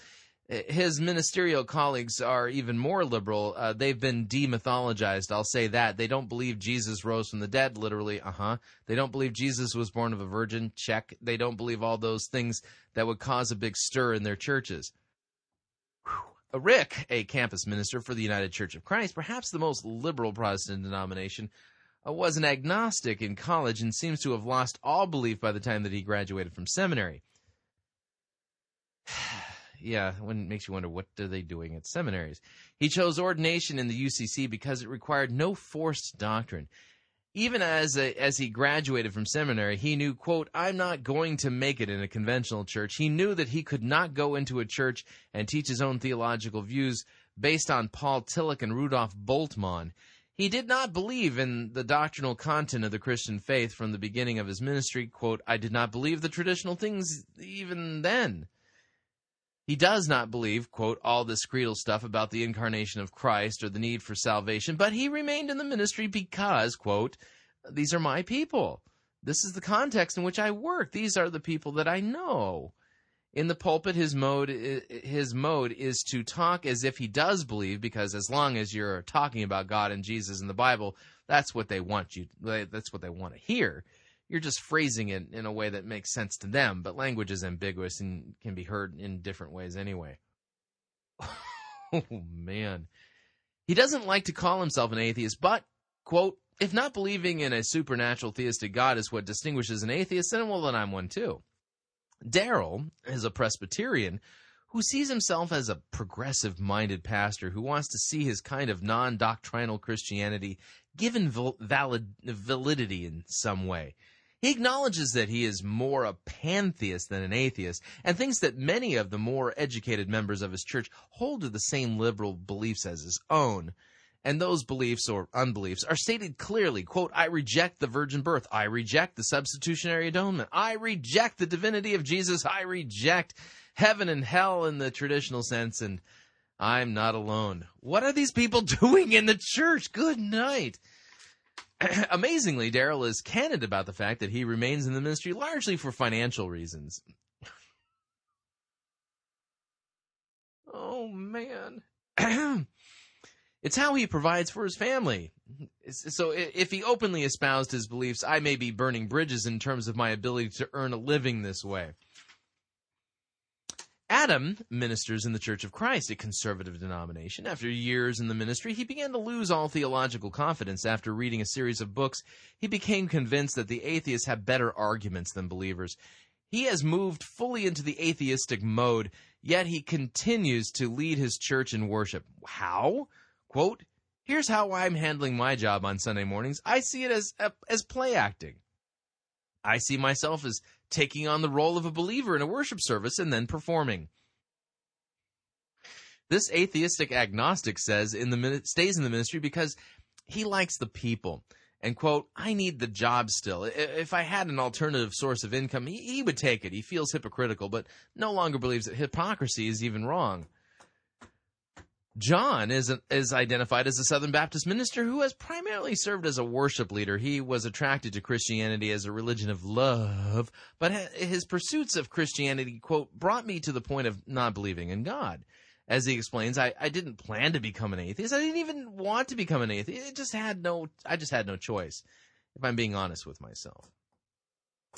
His ministerial colleagues are even more liberal. They've been demythologized, I'll say that. They don't believe Jesus rose from the dead, literally, They don't believe Jesus was born of a virgin, check. They don't believe all those things that would cause a big stir in their churches. Whew. Rick, a campus minister for the United Church of Christ, perhaps the most liberal Protestant denomination, was an agnostic in college and seems to have lost all belief by the time that he graduated from seminary. Yeah, when it makes you wonder, what are they doing at seminaries? He chose ordination in the UCC because it required no forced doctrine. Even as he graduated from seminary, he knew, quote, I'm not going to make it in a conventional church. He knew that he could not go into a church and teach his own theological views based on Paul Tillich and Rudolf Bultmann. He did not believe in the doctrinal content of the Christian faith from the beginning of his ministry. Quote, I did not believe the traditional things even then. He does not believe, quote, all this creedal stuff about the incarnation of Christ or the need for salvation, but he remained in the ministry because, quote, these are my people. This is the context in which I work. These are the people that I know. In the pulpit, his mode is to talk as if he does believe, because as long as you're talking about God and Jesus and the Bible, that's what they want you. That's what they want to hear. You're just phrasing it in a way that makes sense to them, but language is ambiguous and can be heard in different ways anyway. Oh, man. He doesn't like to call himself an atheist, but, quote, if not believing in a supernatural theistic God is what distinguishes an atheist, then, well, then I'm one too. Darrell is a Presbyterian who sees himself as a progressive-minded pastor who wants to see his kind of non-doctrinal Christianity given validity in some way. He acknowledges that he is more a pantheist than an atheist and thinks that many of the more educated members of his church hold to the same liberal beliefs as his own. And those beliefs or unbeliefs are stated clearly. Quote, I reject the virgin birth. I reject the substitutionary atonement. I reject the divinity of Jesus. I reject heaven and hell in the traditional sense. And I'm not alone. What are these people doing in the church? Good night. Amazingly, Darrell is candid about the fact that he remains in the ministry largely for financial reasons. Oh, man. It's how he provides for his family. So if he openly espoused his beliefs, I may be burning bridges in terms of my ability to earn a living this way. Adam ministers in the Church of Christ, a conservative denomination. After years in the ministry, he began to lose all theological confidence. After reading a series of books, he became convinced that the atheists have better arguments than believers. He has moved fully into the atheistic mode, yet he continues to lead his church in worship. How? Quote, here's how I'm handling my job on Sunday mornings. I see it as play acting. I see myself as taking on the role of a believer in a worship service and then performing. This atheistic agnostic says stays in the ministry because he likes the people. And, quote, I need the job still. If I had an alternative source of income, he would take it. He feels hypocritical, but no longer believes that hypocrisy is even wrong. John is identified as a Southern Baptist minister who has primarily served as a worship leader. He was attracted to Christianity as a religion of love, but his pursuits of Christianity, quote, brought me to the point of not believing in God. As he explains, I didn't plan to become an atheist. I didn't even want to become an atheist. I just had no choice, if I'm being honest with myself.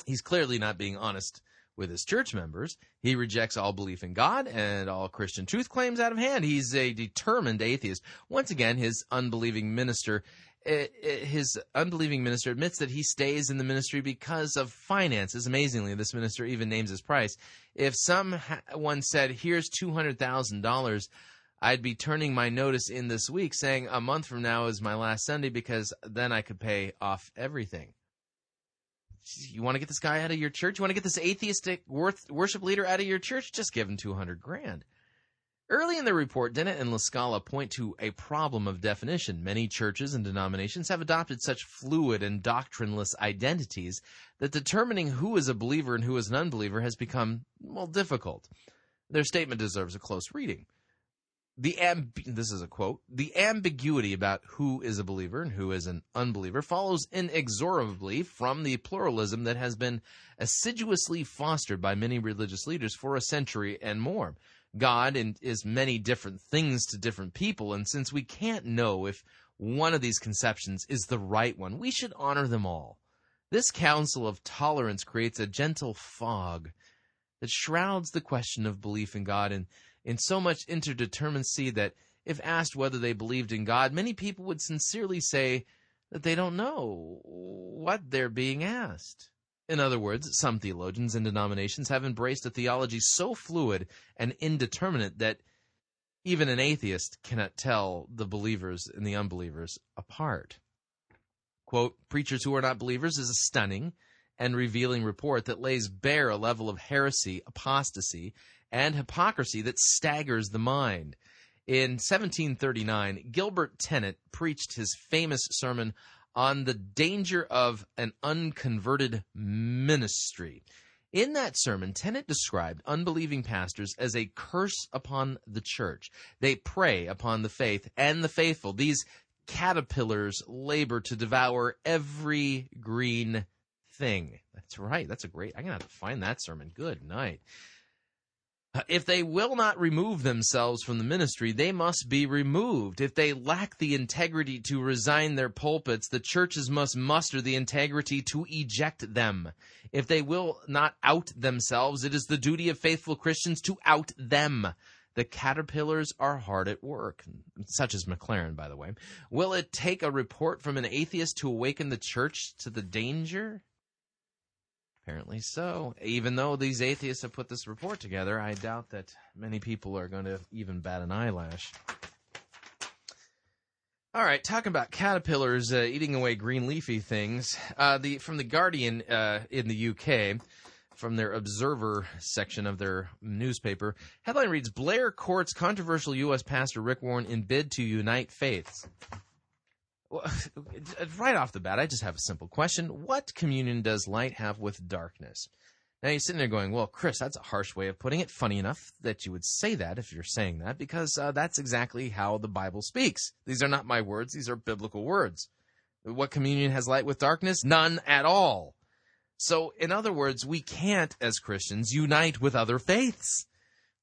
He's clearly not being honest with his church members. He rejects all belief in God and all Christian truth claims out of hand. He's a determined atheist. Once again, his unbelieving minister admits that he stays in the ministry because of finances. Amazingly, this minister even names his price. If someone said, here's $200,000, I'd be turning my notice in this week, saying a month from now is my last Sunday because then I could pay off everything. You want to get this guy out of your church? You want to get this atheistic worship leader out of your church? Just give him $200,000. Early in the report, Dennett and La Scola point to a problem of definition. Many churches and denominations have adopted such fluid and doctrineless identities that determining who is a believer and who is an unbeliever has become, well, difficult. Their statement deserves a close reading. This is a quote. The ambiguity about who is a believer and who is an unbeliever follows inexorably from the pluralism that has been assiduously fostered by many religious leaders for a century and more. God is many different things to different people, and since we can't know if one of these conceptions is the right one, we should honor them all. This counsel of tolerance creates a gentle fog that shrouds the question of belief in God in so much interdeterminacy that if asked whether they believed in God, many people would sincerely say that they don't know what they're being asked. In other words, some theologians and denominations have embraced a theology so fluid and indeterminate that even an atheist cannot tell the believers and the unbelievers apart. Quote, "Preachers Who Are Not Believers" is a stunning and revealing report that lays bare a level of heresy, apostasy, and hypocrisy that staggers the mind. In 1739, Gilbert Tennent preached his famous sermon on the danger of an unconverted ministry. In that sermon, Tennant described unbelieving pastors as a curse upon the church. They prey upon the faith and the faithful. These caterpillars labor to devour every green thing. That's right. That's a great... I'm going to have to find that sermon. Good night. If they will not remove themselves from the ministry, they must be removed. If they lack the integrity to resign their pulpits, the churches must muster the integrity to eject them. If they will not out themselves, it is the duty of faithful Christians to out them. The caterpillars are hard at work, such as McLaren, by the way. Will it take a report from an atheist to awaken the church to the danger? Apparently so. Even though these atheists have put this report together, I doubt that many people are going to even bat an eyelash. All right, talking about caterpillars eating away green leafy things, from The Guardian in the UK, from their Observer section of their newspaper, headline reads, "Blair courts controversial U.S. pastor Rick Warren in bid to unite faiths." Well, right off the bat, I just have a simple question. What communion does light have with darkness? Now, you're sitting there going, well, Chris, that's a harsh way of putting it. Funny enough that you would say that if you're saying that, because that's exactly how the Bible speaks. These are not my words. These are biblical words. What communion has light with darkness? None at all. So, in other words, we can't, as Christians, unite with other faiths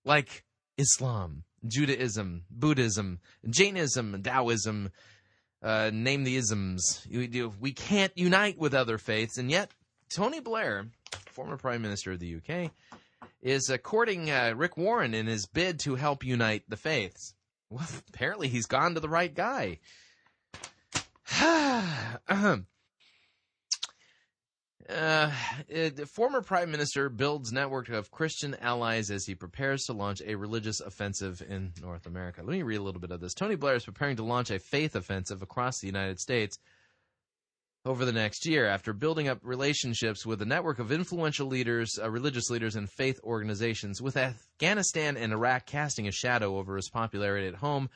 like Islam, Judaism, Buddhism, Jainism, Taoism, name the isms. We can't unite with other faiths, and yet Tony Blair, former Prime Minister of the UK, is courting Rick Warren in his bid to help unite the faiths. Well, apparently he's gone to the right guy. Former Prime Minister builds network of Christian allies as he prepares to launch a religious offensive in North America. Let me read a little bit of this. Tony Blair is preparing to launch a faith offensive across the United States over the next year after building up relationships with a network of influential leaders, religious leaders, and faith organizations, with Afghanistan and Iraq casting a shadow over his popularity at home.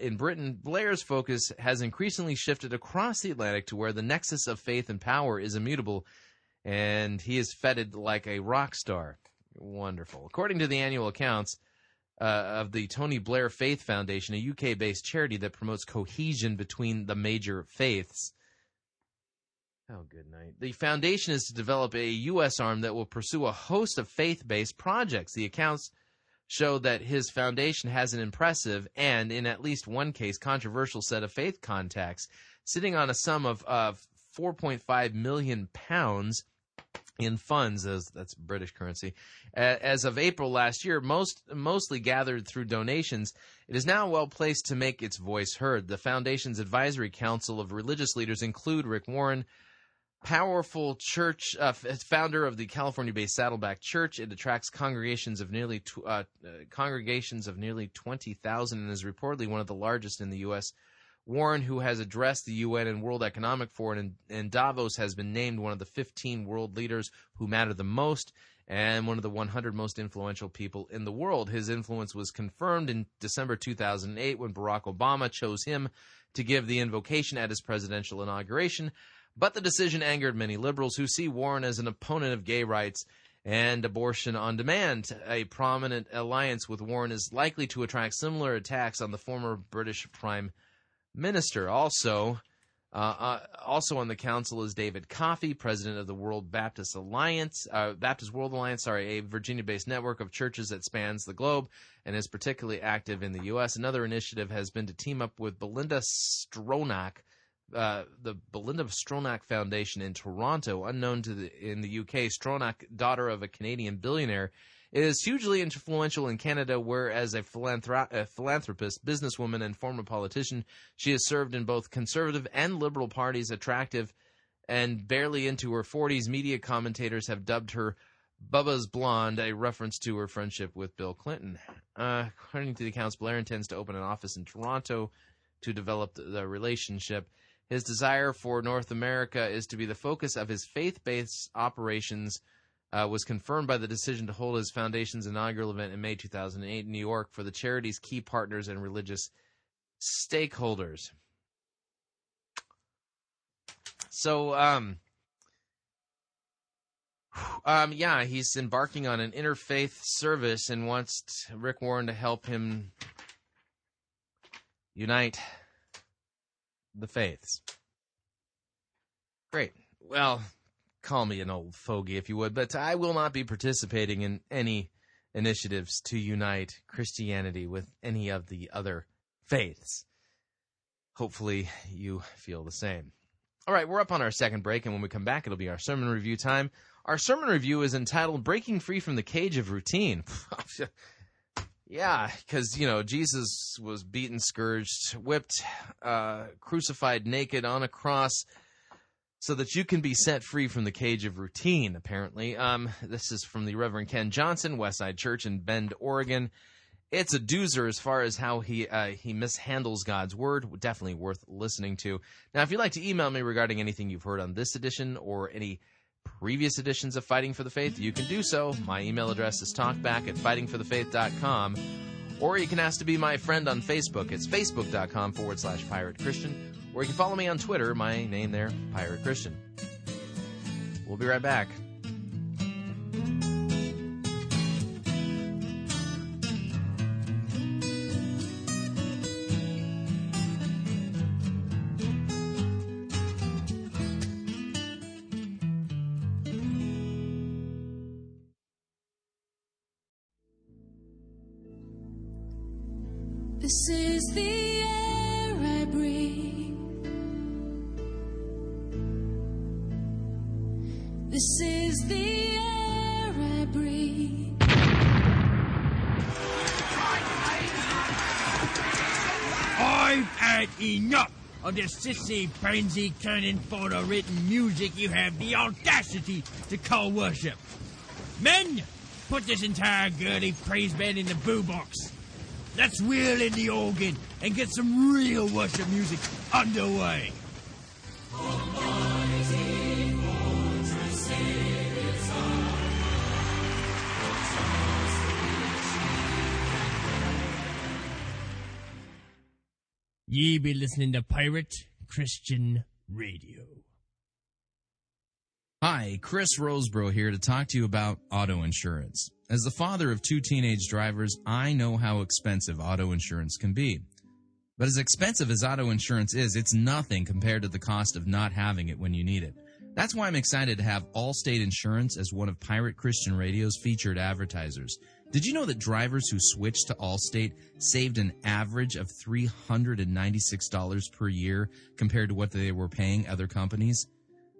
In Britain, Blair's focus has increasingly shifted across the Atlantic to where the nexus of faith and power is immutable, and he is feted like a rock star. Wonderful. According to the annual accounts of the Tony Blair Faith Foundation, a UK-based charity that promotes cohesion between the major faiths. Oh, good night. The foundation is to develop a U.S. arm that will pursue a host of faith-based projects. The accounts show that his foundation has an impressive and, in at least one case, controversial set of faith contacts, sitting on a sum of £4.5 million in funds, as that's British currency. As of April last year, mostly gathered through donations, it is now well placed to make its voice heard. The foundation's advisory council of religious leaders include Rick Warren, powerful church founder of the California-based Saddleback Church. It attracts congregations of nearly 20,000 and is reportedly one of the largest in the U.S. Warren, who has addressed the UN and World Economic Forum in Davos, has been named one of the 15 world leaders who matter the most and one of the 100 most influential people in the world. His influence was confirmed in December 2008 when Barack Obama chose him to give the invocation at his presidential inauguration. But the decision angered many liberals who see Warren as an opponent of gay rights and abortion on demand. A prominent alliance with Warren is likely to attract similar attacks on the former British Prime Minister. Also on the council is David Coffey, president of the Baptist World Alliance, a Virginia-based network of churches that spans the globe and is particularly active in the U.S. Another initiative has been to team up with Belinda Stronach, the Belinda Stronach Foundation in Toronto, unknown in the UK. Stronach, daughter of a Canadian billionaire, is hugely influential in Canada, where as a philanthropist, businesswoman, and former politician, she has served in both conservative and liberal parties, attractive and barely into her 40s, media commentators have dubbed her Bubba's Blonde, a reference to her friendship with Bill Clinton. According to the accounts, Blair intends to open an office in Toronto to develop the relationship. His desire for North America is to be the focus of his faith-based operations, was confirmed by the decision to hold his foundation's inaugural event in May 2008 in New York for the charity's key partners and religious stakeholders. So, yeah, he's embarking on an interfaith service and wants Rick Warren to help him unite the faiths. Great. Well, call me an old fogey if you would, but I will not be participating in any initiatives to unite Christianity with any of the other faiths. Hopefully you feel the same. All right, we're up on our second break, and when we come back, it'll be our sermon review time. Our sermon review is entitled Breaking Free from the Cage of Routine. Yeah, because, you know, Jesus was beaten, scourged, whipped, crucified naked on a cross so that you can be set free from the cage of routine, apparently. This is from the Reverend Ken Johnson, Westside Church in Bend, Oregon. It's a doozer as far as how he mishandles God's word. Definitely worth listening to. Now, if you'd like to email me regarding anything you've heard on this edition or any previous editions of Fighting for the Faith, you can do so. My email address is talkback@fightingforthefaith.com, or you can ask to be my friend on Facebook. It's facebook.com/Pirate Christian, or you can follow me on Twitter. My name there, Pirate Christian. We'll be right back. This is the air I breathe. This is the air I breathe. I've had enough of the sissy pansy turning for the written music you have the audacity to call worship. Men, put this entire girly praise band in the boo box. Let's wheel in the organ and get some real worship music underway. Ye be listening to Pirate Christian Radio. Hi, Chris Rosebrough here to talk to you about auto insurance. As the father of two teenage drivers, I know how expensive auto insurance can be. But as expensive as auto insurance is, it's nothing compared to the cost of not having it when you need it. That's why I'm excited to have Allstate Insurance as one of Pirate Christian Radio's featured advertisers. Did you know that drivers who switched to Allstate saved an average of $396 per year compared to what they were paying other companies?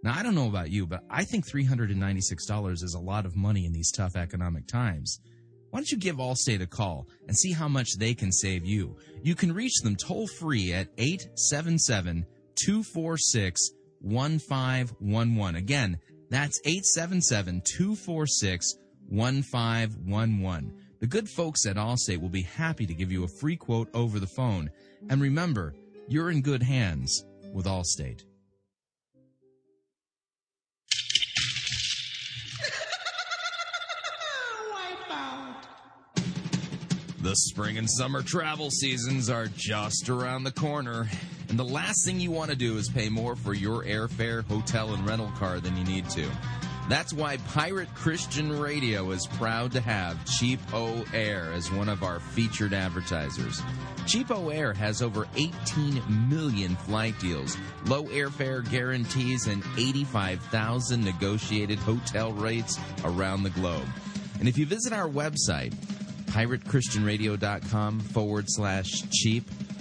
Now, I don't know about you, but I think $396 is a lot of money in these tough economic times. Why don't you give Allstate a call and see how much they can save you? You can reach them toll-free at 877-246-1511. Again, that's 877-246-1511. The good folks at Allstate will be happy to give you a free quote over the phone. And remember, you're in good hands with Allstate. The spring and summer travel seasons are just around the corner, and the last thing you want to do is pay more for your airfare, hotel, and rental car than you need to. That's why Pirate Christian Radio is proud to have CheapOair as one of our featured advertisers. CheapOair has over 18 million flight deals, low airfare guarantees, and 85,000 negotiated hotel rates around the globe. And if you visit our website, piratechristianradio.com/cheap,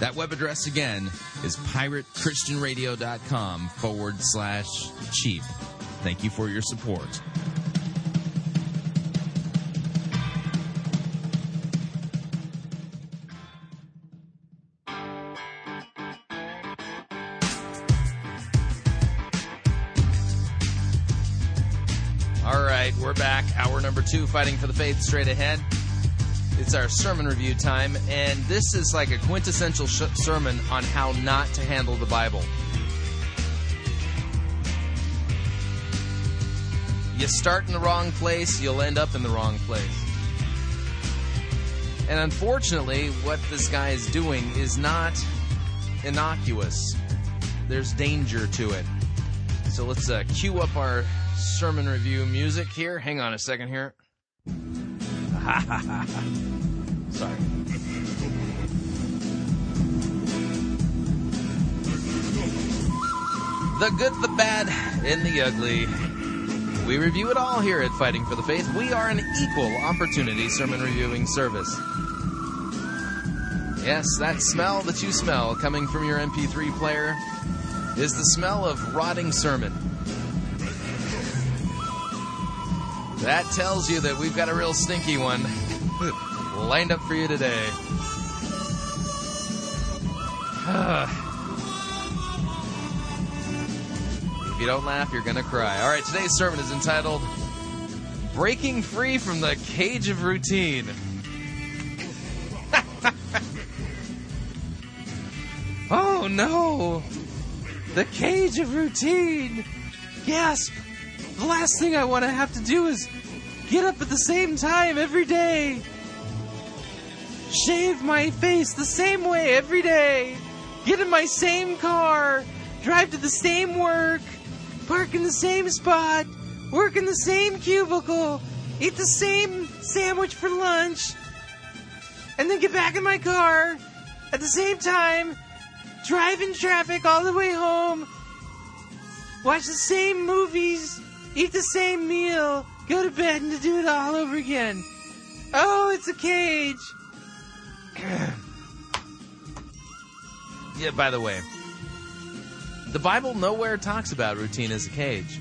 That web address again is piratechristianradio.com/cheap. Thank you for your support. We're back. Hour number 2, Fighting for the Faith, straight ahead. It's our sermon review time, and this is like a quintessential sermon on how not to handle the Bible. You start in the wrong place, you'll end up in the wrong place. And unfortunately, what this guy is doing is not innocuous. There's danger to it. So let's cue up our sermon review music here. Hang on a second here. Sorry. The good, the bad, and the ugly. We review it all here at Fighting for the Faith. We are an equal opportunity sermon reviewing service. Yes, that smell that you smell coming from your MP3 player is the smell of rotting sermon. That tells you that we've got a real stinky one lined up for you today. If you don't laugh, you're going to cry. All right, today's sermon is entitled Breaking Free from the Cage of Routine. Oh, no. The cage of routine. Gasp. The last thing I want to have to do is get up at the same time every day. Shave my face the same way every day. Get in my same car. Drive to the same work. Park in the same spot. Work in the same cubicle. Eat the same sandwich for lunch. And then get back in my car at the same time. Drive in traffic all the way home. Watch the same movies. Eat the same meal, go to bed, and to do it all over again. Oh, it's a cage. Yeah, by the way, the Bible nowhere talks about routine as a cage.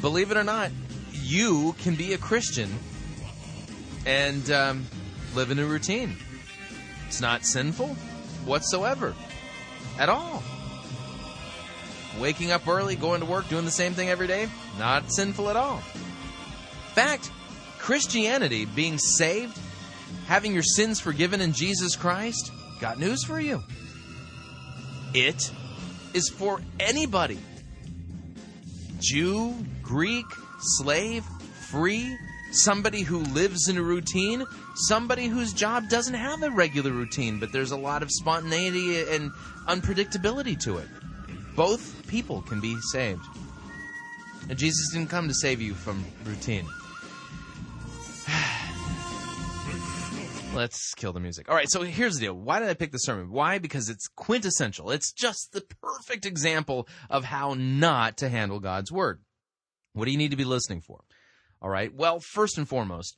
Believe it or not, you can be a Christian and live in a routine. It's not sinful whatsoever, at all. Waking up early, going to work, doing the same thing every day, not sinful at all. In fact, Christianity, being saved, having your sins forgiven in Jesus Christ, got news for you. It is for anybody. Jew, Greek, slave, free, somebody who lives in a routine, somebody whose job doesn't have a regular routine, but there's a lot of spontaneity and unpredictability to it. Both people can be saved. And Jesus didn't come to save you from routine. Let's kill the music. All right, so here's the deal. Why did I pick this sermon? Why? Because it's quintessential. It's just the perfect example of how not to handle God's word. What do you need to be listening for? All right, well, first and foremost,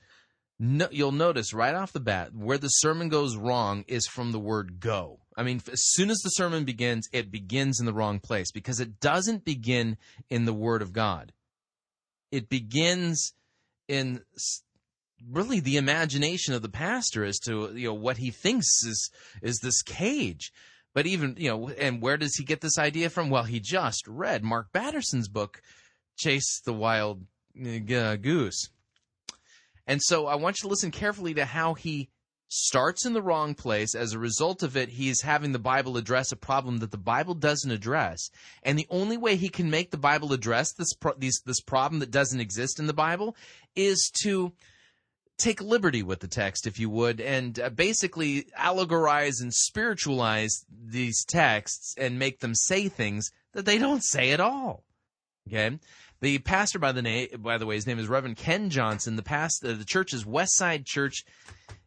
you'll notice right off the bat where the sermon goes wrong is from the word go. I mean, as soon as the sermon begins, it begins in the wrong place because it doesn't begin in the Word of God. It begins in really the imagination of the pastor as to, you know, what he thinks is this cage. But even, you know, and where does he get this idea from? Well, he just read Mark Batterson's book, Chase the Wild Goose. And so I want you to listen carefully to how he starts in the wrong place. As a result of it, he's having the Bible address a problem that the Bible doesn't address. And the only way he can make the Bible address this problem that doesn't exist in the Bible is to take liberty with the text, if you would, and basically allegorize and spiritualize these texts and make them say things that they don't say at all. Okay? The pastor, by the way, his name is Reverend Ken Johnson. The pastor of the church is Westside Church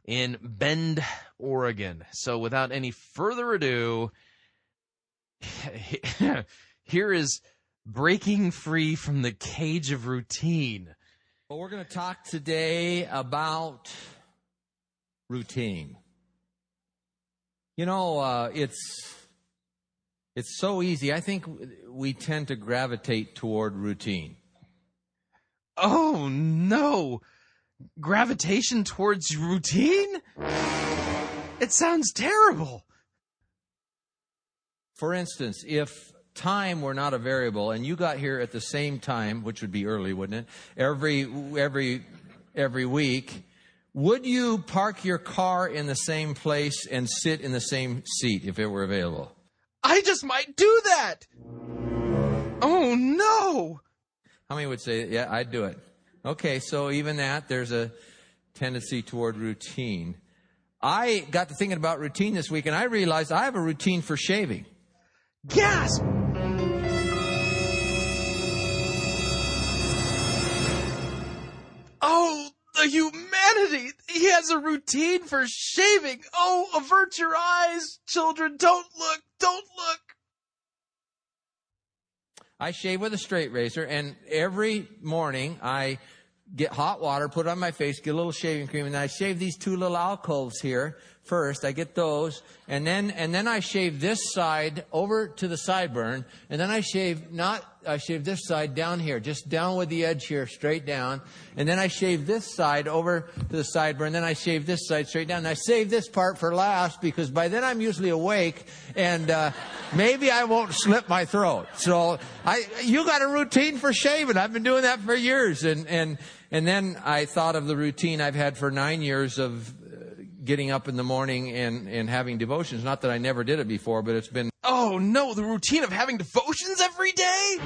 in Bend, Oregon. So without any further ado, here is Breaking Free from the Cage of Routine. Well, we're going to talk today about routine. You know, it's so easy. I think we tend to gravitate toward routine. Oh, no. Gravitation towards routine? It sounds terrible. For instance, if time were not a variable and you got here at the same time, which would be early, wouldn't it? Every week, would you park your car in the same place and sit in the same seat if it were available? I just might do that. Oh, no. How many would say, yeah, I'd do it? Okay, so even that, there's a tendency toward routine. I got to thinking about routine this week, and I realized I have a routine for shaving. Gasp! Oh, the humanity! He has a routine for shaving! Oh, avert your eyes, children! Don't look! Don't look! I shave with a straight razor, and every morning I get hot water, put it on my face, get a little shaving cream, and I shave these two little alcoves here first. I get those, and then I shave this side over to the sideburn, and then I shave this side down here, just down with the edge here, straight down, and then I shave this side over to the sideburn, then I shave this side straight down, and I save this part for last because by then I'm usually awake, and maybe I won't slip my throat. So you got a routine for shaving. I've been doing that for years, and then I thought of the routine I've had for 9 years of getting up in the morning and having devotions. Not that I never did it before, but it's been... Oh, no, the routine of having devotions every day?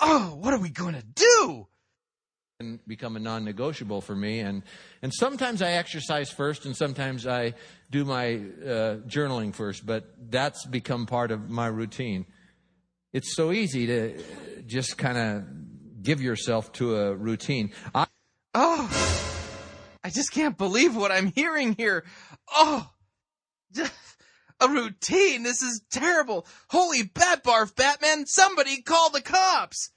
Oh, what are we going to do? And become a non-negotiable for me. And sometimes I exercise first, and sometimes I do my journaling first, but that's become part of my routine. It's so easy to just kind of give yourself to a routine. I just can't believe what I'm hearing here. Oh, a routine. This is terrible. Holy bat barf, Batman. Somebody call the cops.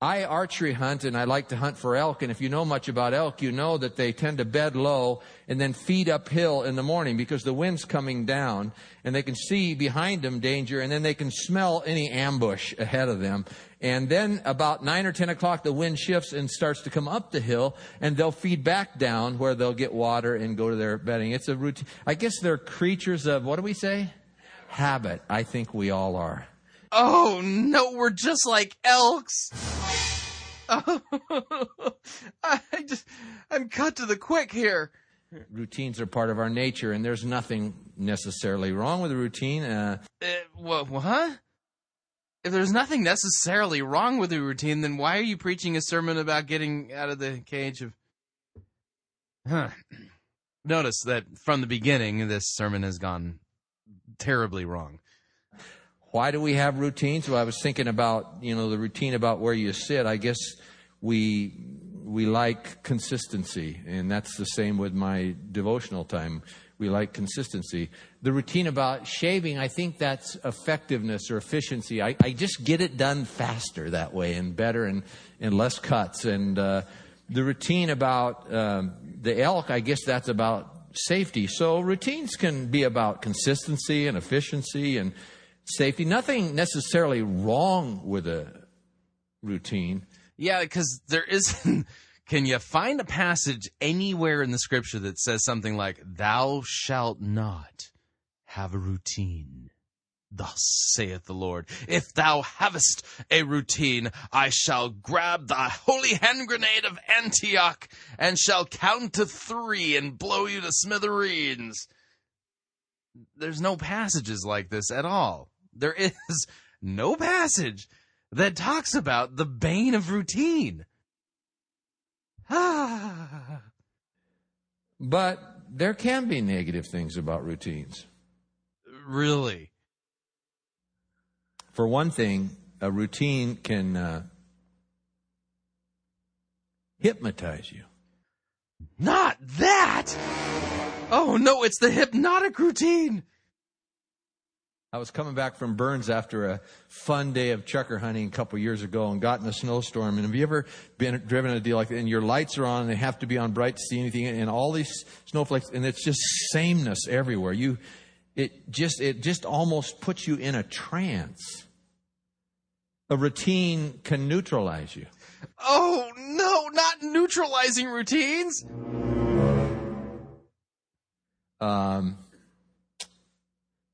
I archery hunt, and I like to hunt for elk. And if you know much about elk, you know that they tend to bed low and then feed uphill in the morning because the wind's coming down. And they can see behind them danger, and then they can smell any ambush ahead of them. And then about 9 or 10 o'clock, the wind shifts and starts to come up the hill, and they'll feed back down where they'll get water and go to their bedding. It's a routine. I guess they're creatures of, what do we say? Habit. I think we all are. Oh, no, we're just like elks. Oh, I'm cut to the quick here. Routines are part of our nature, and there's nothing necessarily wrong with a routine. What? If there's nothing necessarily wrong with a routine, then why are you preaching a sermon about getting out of the cage of... Huh. Notice that from the beginning, this sermon has gone terribly wrong. Why do we have routines? Well, I was thinking about, the routine about where you sit. I guess we like consistency, and that's the same with my devotional time. We like consistency. The routine about shaving, I think that's effectiveness or efficiency. I just get it done faster that way and better and less cuts. And the routine about the elk, I guess that's about safety. So routines can be about consistency and efficiency and safety. Nothing necessarily wrong with a routine. Yeah, because there isn't... Can you find a passage anywhere in the scripture that says something like, thou shalt not have a routine? Thus saith the Lord, if thou havest a routine, I shall grab the holy hand grenade of Antioch and shall count to 3 and blow you to smithereens. There's no passages like this at all. There is no passage that talks about the bane of routine. But there can be negative things about routines. Really? For one thing, a routine can hypnotize you. Not that! Oh, no, it's the hypnotic routine. I was coming back from Burns after a fun day of chukar hunting a couple years ago and got in a snowstorm. And have you ever been driven a deal like that? And your lights are on and they have to be on bright to see anything. And all these snowflakes, and it's just sameness everywhere. It just almost puts you in a trance. A routine can neutralize you. Oh no, not neutralizing routines.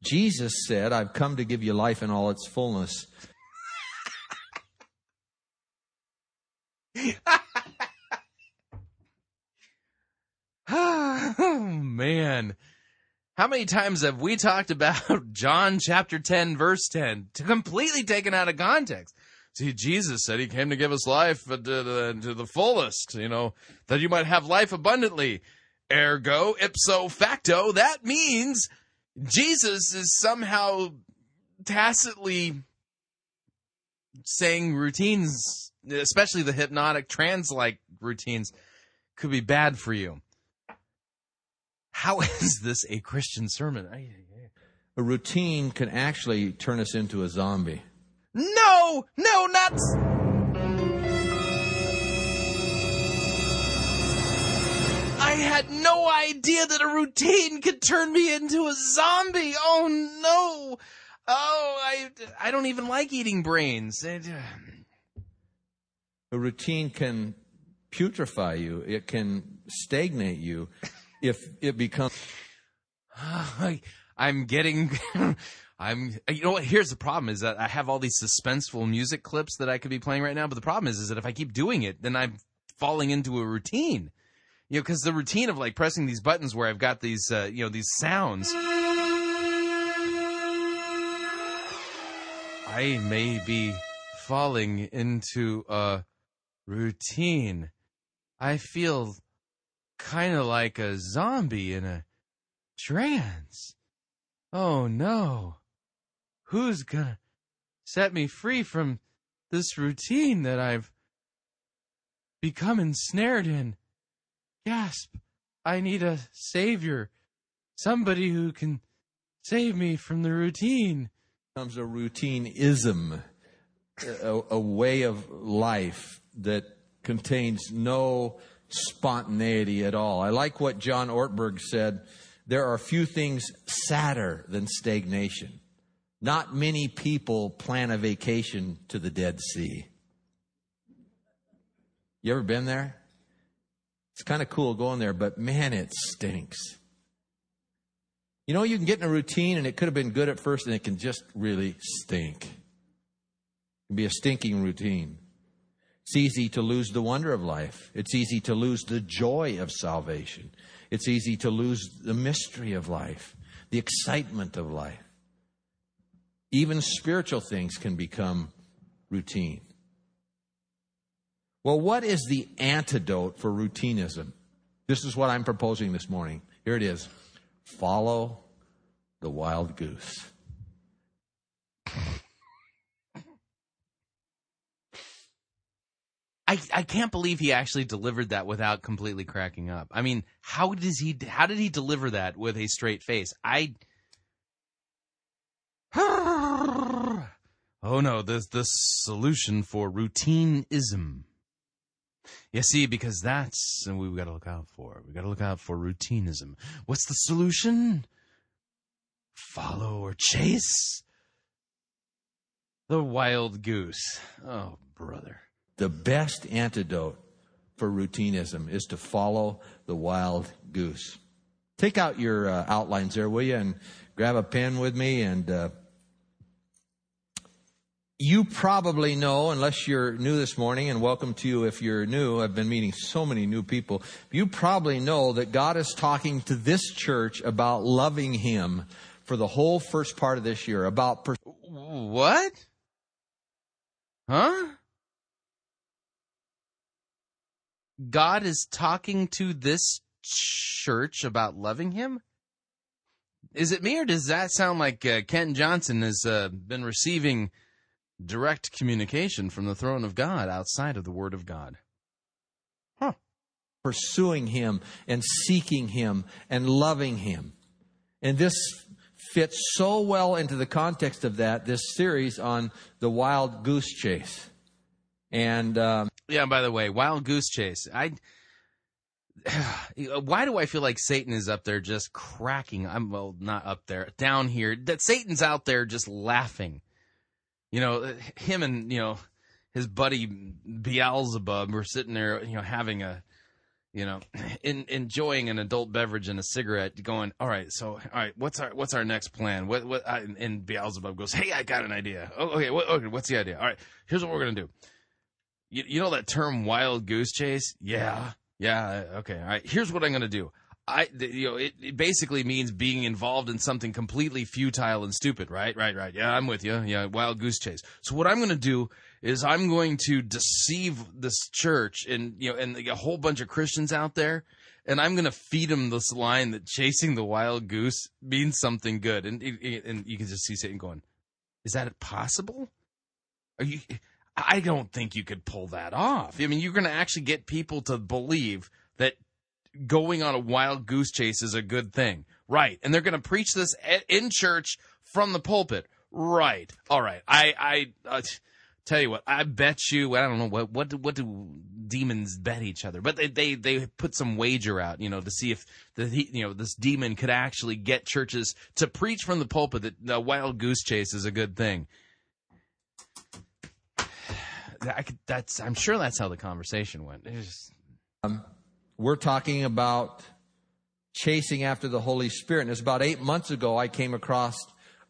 Jesus said, I've come to give you life in all its fullness. Oh, man. How many times have we talked about John chapter 10, verse 10, completely taken out of context? See, Jesus said he came to give us life to the fullest, you know, that you might have life abundantly. Ergo, ipso facto, that means Jesus is somehow tacitly saying routines, especially the hypnotic trance-like routines, could be bad for you. How is this a Christian sermon? A routine can actually turn us into a zombie. No, not... I had no idea that a routine could turn me into a zombie. Oh, no. Oh, I don't even like eating brains. A routine can putrefy you. It can stagnate you if it becomes... I'm getting... You know what? Here's the problem is that I have all these suspenseful music clips that I could be playing right now. But the problem is that if I keep doing it, then I'm falling into a routine. You know, because the routine of, like, pressing these buttons where I've got these, you know, these sounds. I may be falling into a routine. I feel kind of like a zombie in a trance. Oh, no. Who's gonna set me free from this routine that I've become ensnared in? Gasp, I need a savior, somebody who can save me from the routine. Becomes a routineism, a way of life that contains no spontaneity at all. I like what John Ortberg said, there are few things sadder than stagnation. Not many people plan a vacation to the Dead Sea. You ever been there? It's kind of cool going there, but man, it stinks. You know, you can get in a routine and it could have been good at first and it can just really stink. It can be a stinking routine. It's easy to lose the wonder of life. It's easy to lose the joy of salvation. It's easy to lose the mystery of life, the excitement of life. Even spiritual things can become routine. Well, what is the antidote for routinism? This is what I'm proposing this morning. Here it is. Follow the wild goose. I can't believe he actually delivered that without completely cracking up. I mean, how did he deliver that with a straight face? Oh no, there's the solution for routineism. You see, because that's what we've got to look out for. We've got to look out for routinism. What's the solution? Follow or chase the wild goose. Oh, brother. The best antidote for routinism is to follow the wild goose. Take out your outlines there, will you? And grab a pen with me and... You probably know, unless you're new this morning, and welcome to you if you're new. I've been meeting so many new people. You probably know that God is talking to this church about loving Him for the whole first part of this year. About what? Huh? God is talking to this church about loving Him? Is it me, or does that sound like Ken Johnson has been receiving direct communication from the throne of God outside of the Word of God? Huh. Pursuing Him and seeking Him and loving Him. And this fits so well into the context of that, this series on the Wild Goose Chase. And yeah, by the way, Wild Goose Chase. Why do I feel like Satan is up there just cracking? Well, not up there, down here. That Satan's out there just laughing. You know, him and, you know, his buddy Beelzebub were sitting there, you know, having a, you know, enjoying an adult beverage and a cigarette, going, all right, what's our next plan? And Beelzebub goes, hey, I got an idea. Oh, okay, what's the idea? All right, here's what we're gonna do. You know that term, wild goose chase? Yeah. Okay. All right. Here's what I'm going to do. It basically means being involved in something completely futile and stupid. Right. Yeah, I'm with you. Yeah. Wild goose chase. So what I'm going to do is I'm going to deceive this church and a whole bunch of Christians out there. And I'm going to feed them this line that chasing the wild goose means something good. And you can just see Satan going, is that possible? I don't think you could pull that off. I mean, you're going to actually get people to believe that going on a wild goose chase is a good thing. Right. And they're going to preach this in church from the pulpit. Right. All right. I tell you what, I bet you, I don't know, what do demons bet each other? But they put some wager out, you know, to see if this demon could actually get churches to preach from the pulpit that the wild goose chase is a good thing. I'm sure that's how the conversation went. We're talking about chasing after the Holy Spirit. And it's about 8 months ago I came across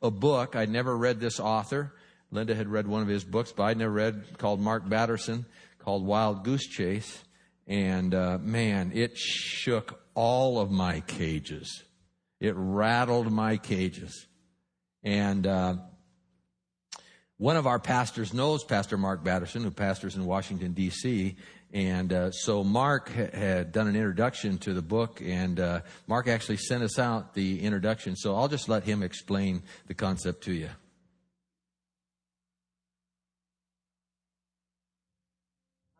a book. I'd never read this author. Linda had read one of his books, but I'd never read, called Mark Batterson, called Wild Goose Chase. And, man, it shook all of my cages. It rattled my cages. And one of our pastors knows Pastor Mark Batterson, who pastors in Washington, D.C., and so Mark had done an introduction to the book, and Mark actually sent us out the introduction, so I'll just let him explain the concept to you.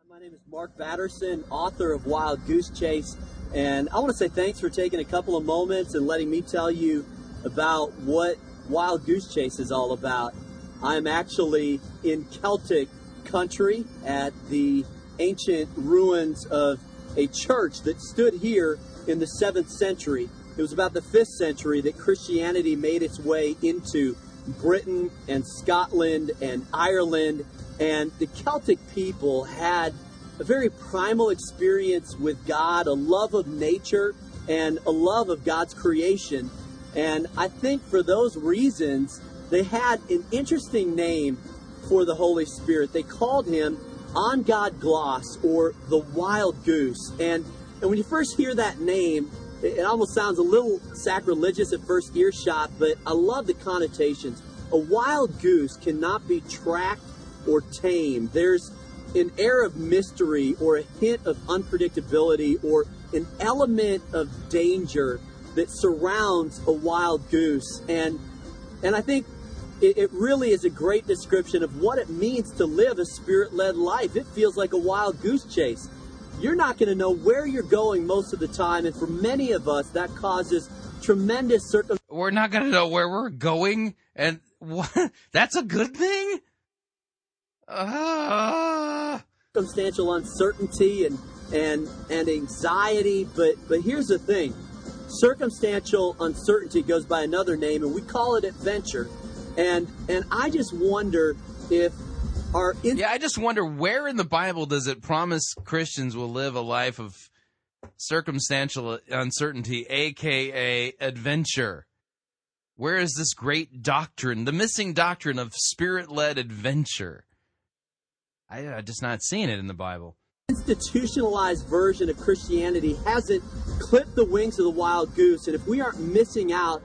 My name is Mark Batterson, author of Wild Goose Chase, and I want to say thanks for taking a couple of moments and letting me tell you about what Wild Goose Chase is all about. I'm actually in Celtic country at the ancient ruins of a church that stood here in the 7th century. It was about the 5th century that Christianity made its way into Britain and Scotland and Ireland. And the Celtic people had a very primal experience with God, a love of nature and a love of God's creation. And I think for those reasons, they had an interesting name for the Holy Spirit. They called him On God Gloss, or the Wild Goose. And when you first hear that name, it almost sounds a little sacrilegious at first earshot, but I love the connotations. A wild goose cannot be tracked or tamed. There's an air of mystery or a hint of unpredictability or an element of danger that surrounds a wild goose. And I think it really is a great description of what it means to live a spirit-led life. It feels like a wild goose chase. You're not going to know where you're going most of the time, and for many of us, that causes tremendous We're not going to know where we're going, and what? That's a good thing? Circumstantial uncertainty and anxiety, but here's the thing. Circumstantial uncertainty goes by another name, and we call it adventure. And I just wonder if our... I just wonder where in the Bible does it promise Christians will live a life of circumstantial uncertainty, a.k.a. adventure? Where is this great doctrine, the missing doctrine of spirit-led adventure? I'm just not seeing it in the Bible. Institutionalized version of Christianity hasn't clipped the wings of the wild goose, and if we aren't missing out...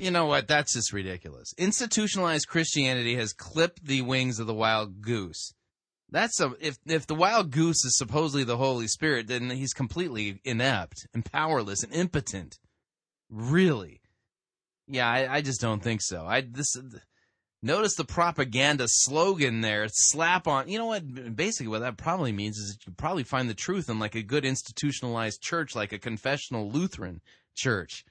You know what? That's just ridiculous. Institutionalized Christianity has clipped the wings of the wild goose. That's if the wild goose is supposedly the Holy Spirit, then he's completely inept and powerless and impotent. Really? Yeah, I just don't think so. Notice the propaganda slogan there. Slap on. You know what? Basically, what that probably means is that you probably find the truth in like a good institutionalized church, like a confessional Lutheran church.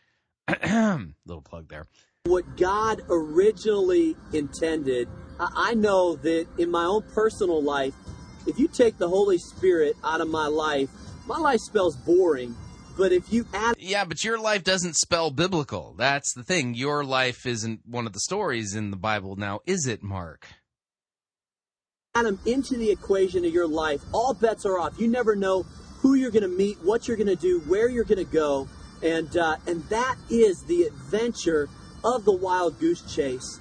Little plug there. what God originally intended. I know that in my own personal life, if you take the Holy Spirit out of my life spells boring. But if you add... Yeah, but your life doesn't spell biblical. That's the thing. Your life isn't one of the stories in the Bible now, is it, Mark? Add them into the equation of your life. All bets are off. You never know who you're going to meet, what you're going to do, where you're going to go. And that is the adventure of the Wild Goose Chase.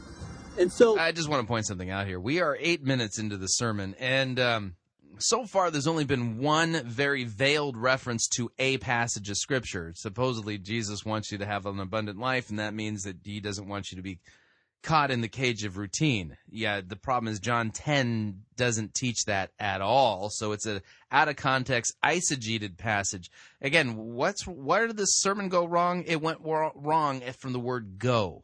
And so... I just want to point something out here. We are 8 minutes into the sermon, and... So far, there's only been one very veiled reference to a passage of Scripture. Supposedly, Jesus wants you to have an abundant life, and that means that he doesn't want you to be caught in the cage of routine. Yeah, the problem is John 10 doesn't teach that at all, so it's an out-of-context, eisegeted passage. Again, where did this sermon go wrong? It went wrong from the word go.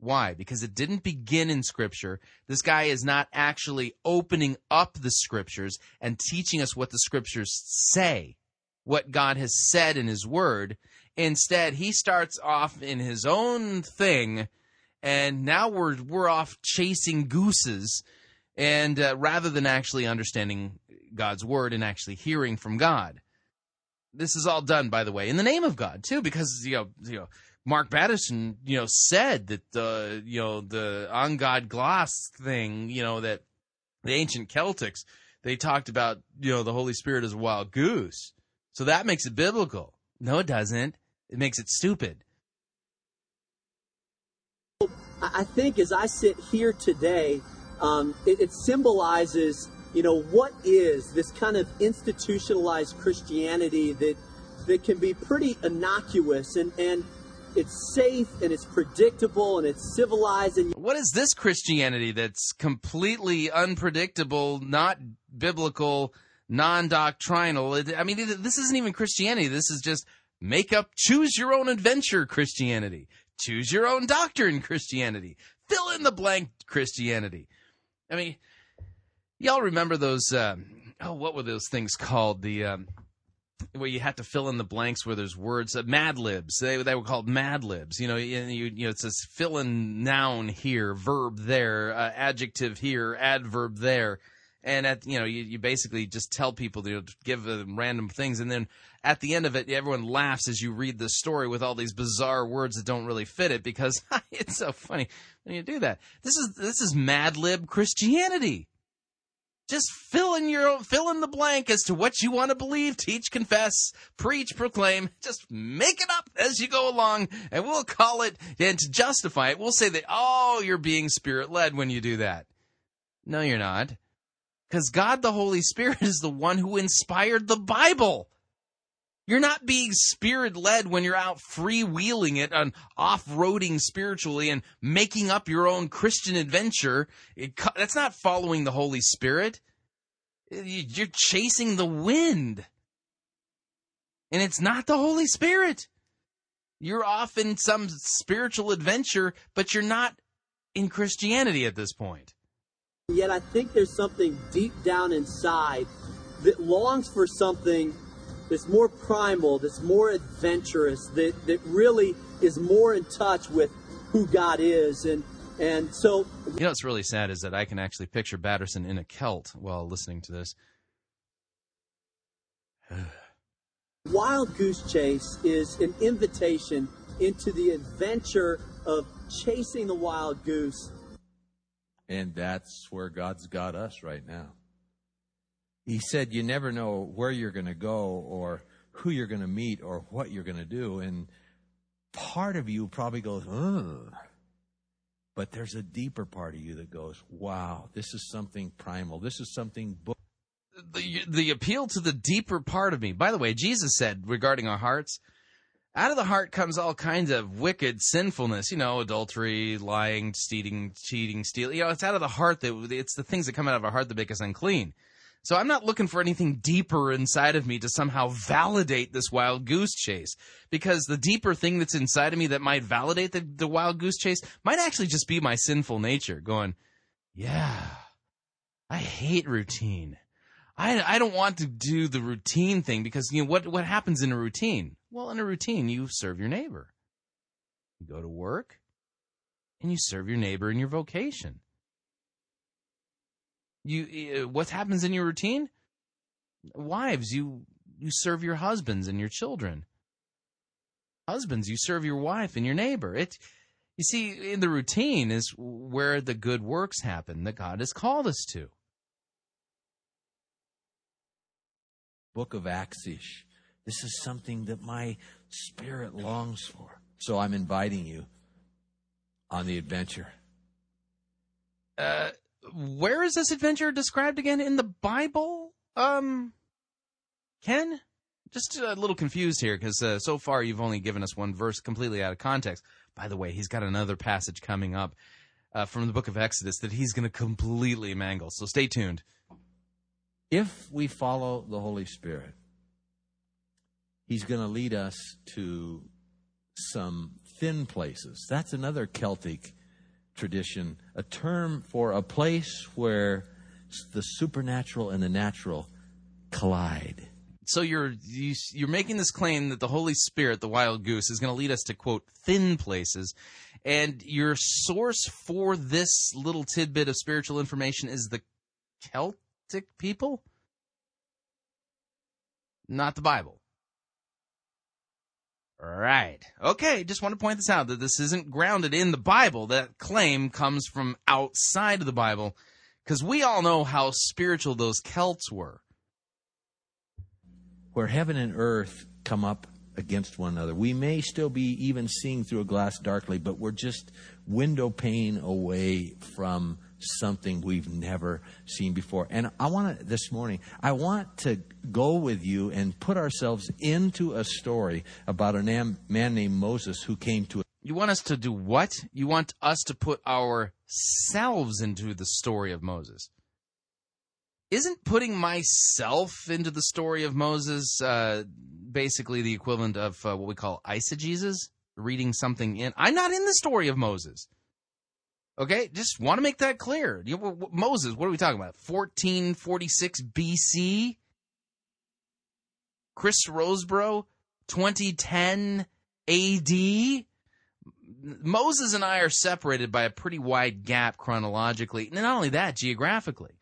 Why? Because it didn't begin in Scripture. This guy is not actually opening up the Scriptures and teaching us what the Scriptures say, what God has said in his word. Instead, he starts off in his own thing, and now we're off chasing gooses, and rather than actually understanding God's word and actually hearing from God. This is all done, by the way, in the name of God, too, because, Mark Batterson, said that the on God gloss thing, that the ancient Celtics, they talked about, the Holy Spirit as a wild goose. So that makes it biblical. No, it doesn't. It makes it stupid. I think as I sit here today, it symbolizes, what is this kind of institutionalized Christianity that can be pretty innocuous and it's safe, and it's predictable, and it's civilized. And what is this Christianity that's completely unpredictable, not biblical, non-doctrinal? I mean, this isn't even Christianity. This is just make up, choose your own adventure Christianity. Choose your own doctrine Christianity. Fill in the blank Christianity. I mean, y'all remember those, what were those things called? The... where you had to fill in the blanks where there's words, Mad Libs. They were called Mad Libs. It says fill in noun here, verb there, adjective here, adverb there. And, you basically just tell people, to give them random things. And then at the end of it, everyone laughs as you read the story with all these bizarre words that don't really fit it because it's so funny when you do that. This is Mad Lib Christianity. Just fill in the blank as to what you want to believe, teach, confess, preach, proclaim. Just make it up as you go along, and we'll call it, and to justify it, we'll say that, you're being Spirit-led when you do that. No, you're not. Because God the Holy Spirit is the one who inspired the Bible. You're not being Spirit-led when you're out freewheeling it and off-roading spiritually and making up your own Christian adventure. That's not following the Holy Spirit. You're chasing the wind. And it's not the Holy Spirit. You're off in some spiritual adventure, but you're not in Christianity at this point. Yet I think there's something deep down inside that longs for something that's more primal, that's more adventurous, that really is more in touch with who God is. And so... what's really sad is that I can actually picture Batterson in a kilt while listening to this. Wild Goose Chase is an invitation into the adventure of chasing the wild goose. And that's where God's got us right now. He said, you never know where you're going to go or who you're going to meet or what you're going to do. And part of you probably goes, ugh. But there's a deeper part of you that goes, wow, this is something primal. This is something... The appeal to the deeper part of me. By the way, Jesus said regarding our hearts, out of the heart comes all kinds of wicked sinfulness, adultery, lying, cheating, stealing. It's out of the heart it's the things that come out of our heart that make us unclean. So I'm not looking for anything deeper inside of me to somehow validate this wild goose chase, because the deeper thing that's inside of me that might validate the wild goose chase might actually just be my sinful nature going, yeah, I hate routine. I don't want to do the routine thing because, what happens in a routine? Well, in a routine, you serve your neighbor. You go to work. and you serve your neighbor in your vocation. What happens in your routine? Wives, you serve your husbands and your children. Husbands, you serve your wife and your neighbor. You see, in the routine is where the good works happen that God has called us to. Book of Acts-ish. This is something that my spirit longs for. So I'm inviting you on the adventure. Where is this adventure described again in the Bible? Ken? Just a little confused here because so far you've only given us one verse completely out of context. By the way, he's got another passage coming up from the book of Exodus that he's going to completely mangle. So stay tuned. If we follow the Holy Spirit, he's going to lead us to some thin places. That's another Celtic tradition, a term for a place where the supernatural and the natural collide. So you're making this claim that the Holy Spirit, the wild goose, is going to lead us to, quote, thin places. And your source for this little tidbit of spiritual information is the Celtic people? Not the Bible. Right. Okay, just want to point this out, that this isn't grounded in the Bible. That claim comes from outside of the Bible, because we all know how spiritual those Celts were. Where heaven and earth come up against one another. We may still be even seeing through a glass darkly, but we're just window pane away from something we've never seen before. And I want to, this morning, I want to go with you and put ourselves into a story about a man named Moses who came to. You want us to do what? You want us to put ourselves into the story of Moses. Isn't putting myself into the story of Moses basically the equivalent of what we call eisegesis, reading something in? I'm not in the story of Moses. Okay, just want to make that clear. Moses, what are we talking about? 1446 B.C.? Chris Rosebrough, 2010 A.D.? Moses and I are separated by a pretty wide gap chronologically, and not only that, geographically.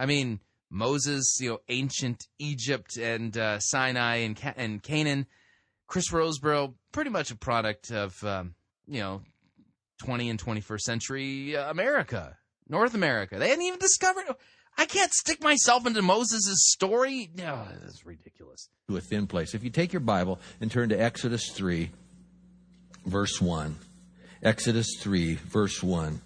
I mean, Moses, ancient Egypt and Sinai and Canaan. Chris Roseborough, pretty much a product of, 20 and 21st century America, North America. They hadn't even discovered. I can't stick myself into Moses' story. No, that's ridiculous. To a thin place. If you take your Bible and turn to Exodus 3, verse 1. Exodus 3, verse 1.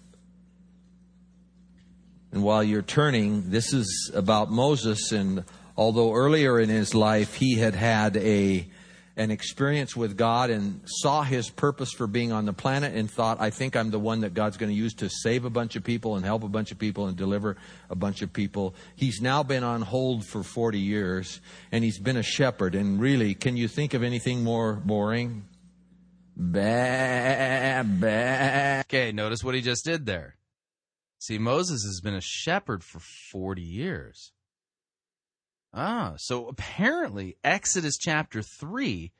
And while you're turning, this is about Moses, and although earlier in his life he had had an experience with God and saw his purpose for being on the planet and thought, I think I'm the one that God's going to use to save a bunch of people and help a bunch of people and deliver a bunch of people. He's now been on hold for 40 years, and he's been a shepherd. And really, can you think of anything more boring? Okay, notice what he just did there. See, Moses has been a shepherd for 40 years. So apparently Exodus chapter 3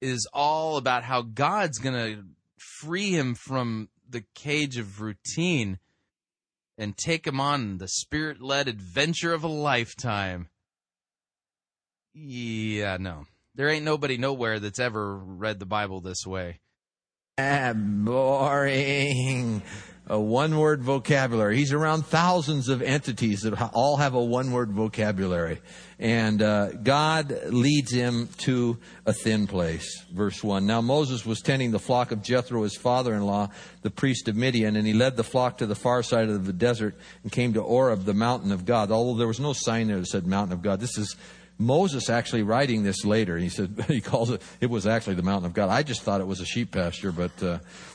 is all about how God's going to free him from the cage of routine and take him on the spirit-led adventure of a lifetime. Yeah, no. There ain't nobody nowhere that's ever read the Bible this way. Boring. A one-word vocabulary. He's around thousands of entities that all have a one-word vocabulary. And God leads him to a thin place. Verse 1. Now Moses was tending the flock of Jethro, his father-in-law, the priest of Midian, and he led the flock to the far side of the desert and came to Oreb, the mountain of God. Although there was no sign there that said mountain of God. This is Moses actually writing this later. He said, he calls it, it was actually the mountain of God. I just thought it was a sheep pasture, but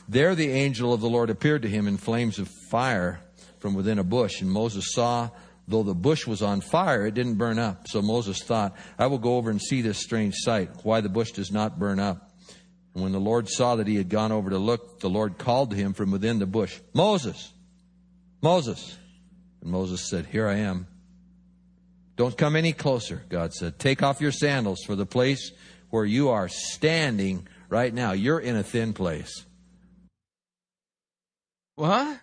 there the angel of the Lord appeared to him in flames of fire from within a bush. And Moses saw, though the bush was on fire, it didn't burn up. So Moses thought, I will go over and see this strange sight, why the bush does not burn up. And when the Lord saw that he had gone over to look, the Lord called to him from within the bush, Moses, Moses. And Moses said, here I am. Don't come any closer, God said. Take off your sandals, for the place where you are standing right now, you're in a thin place. What?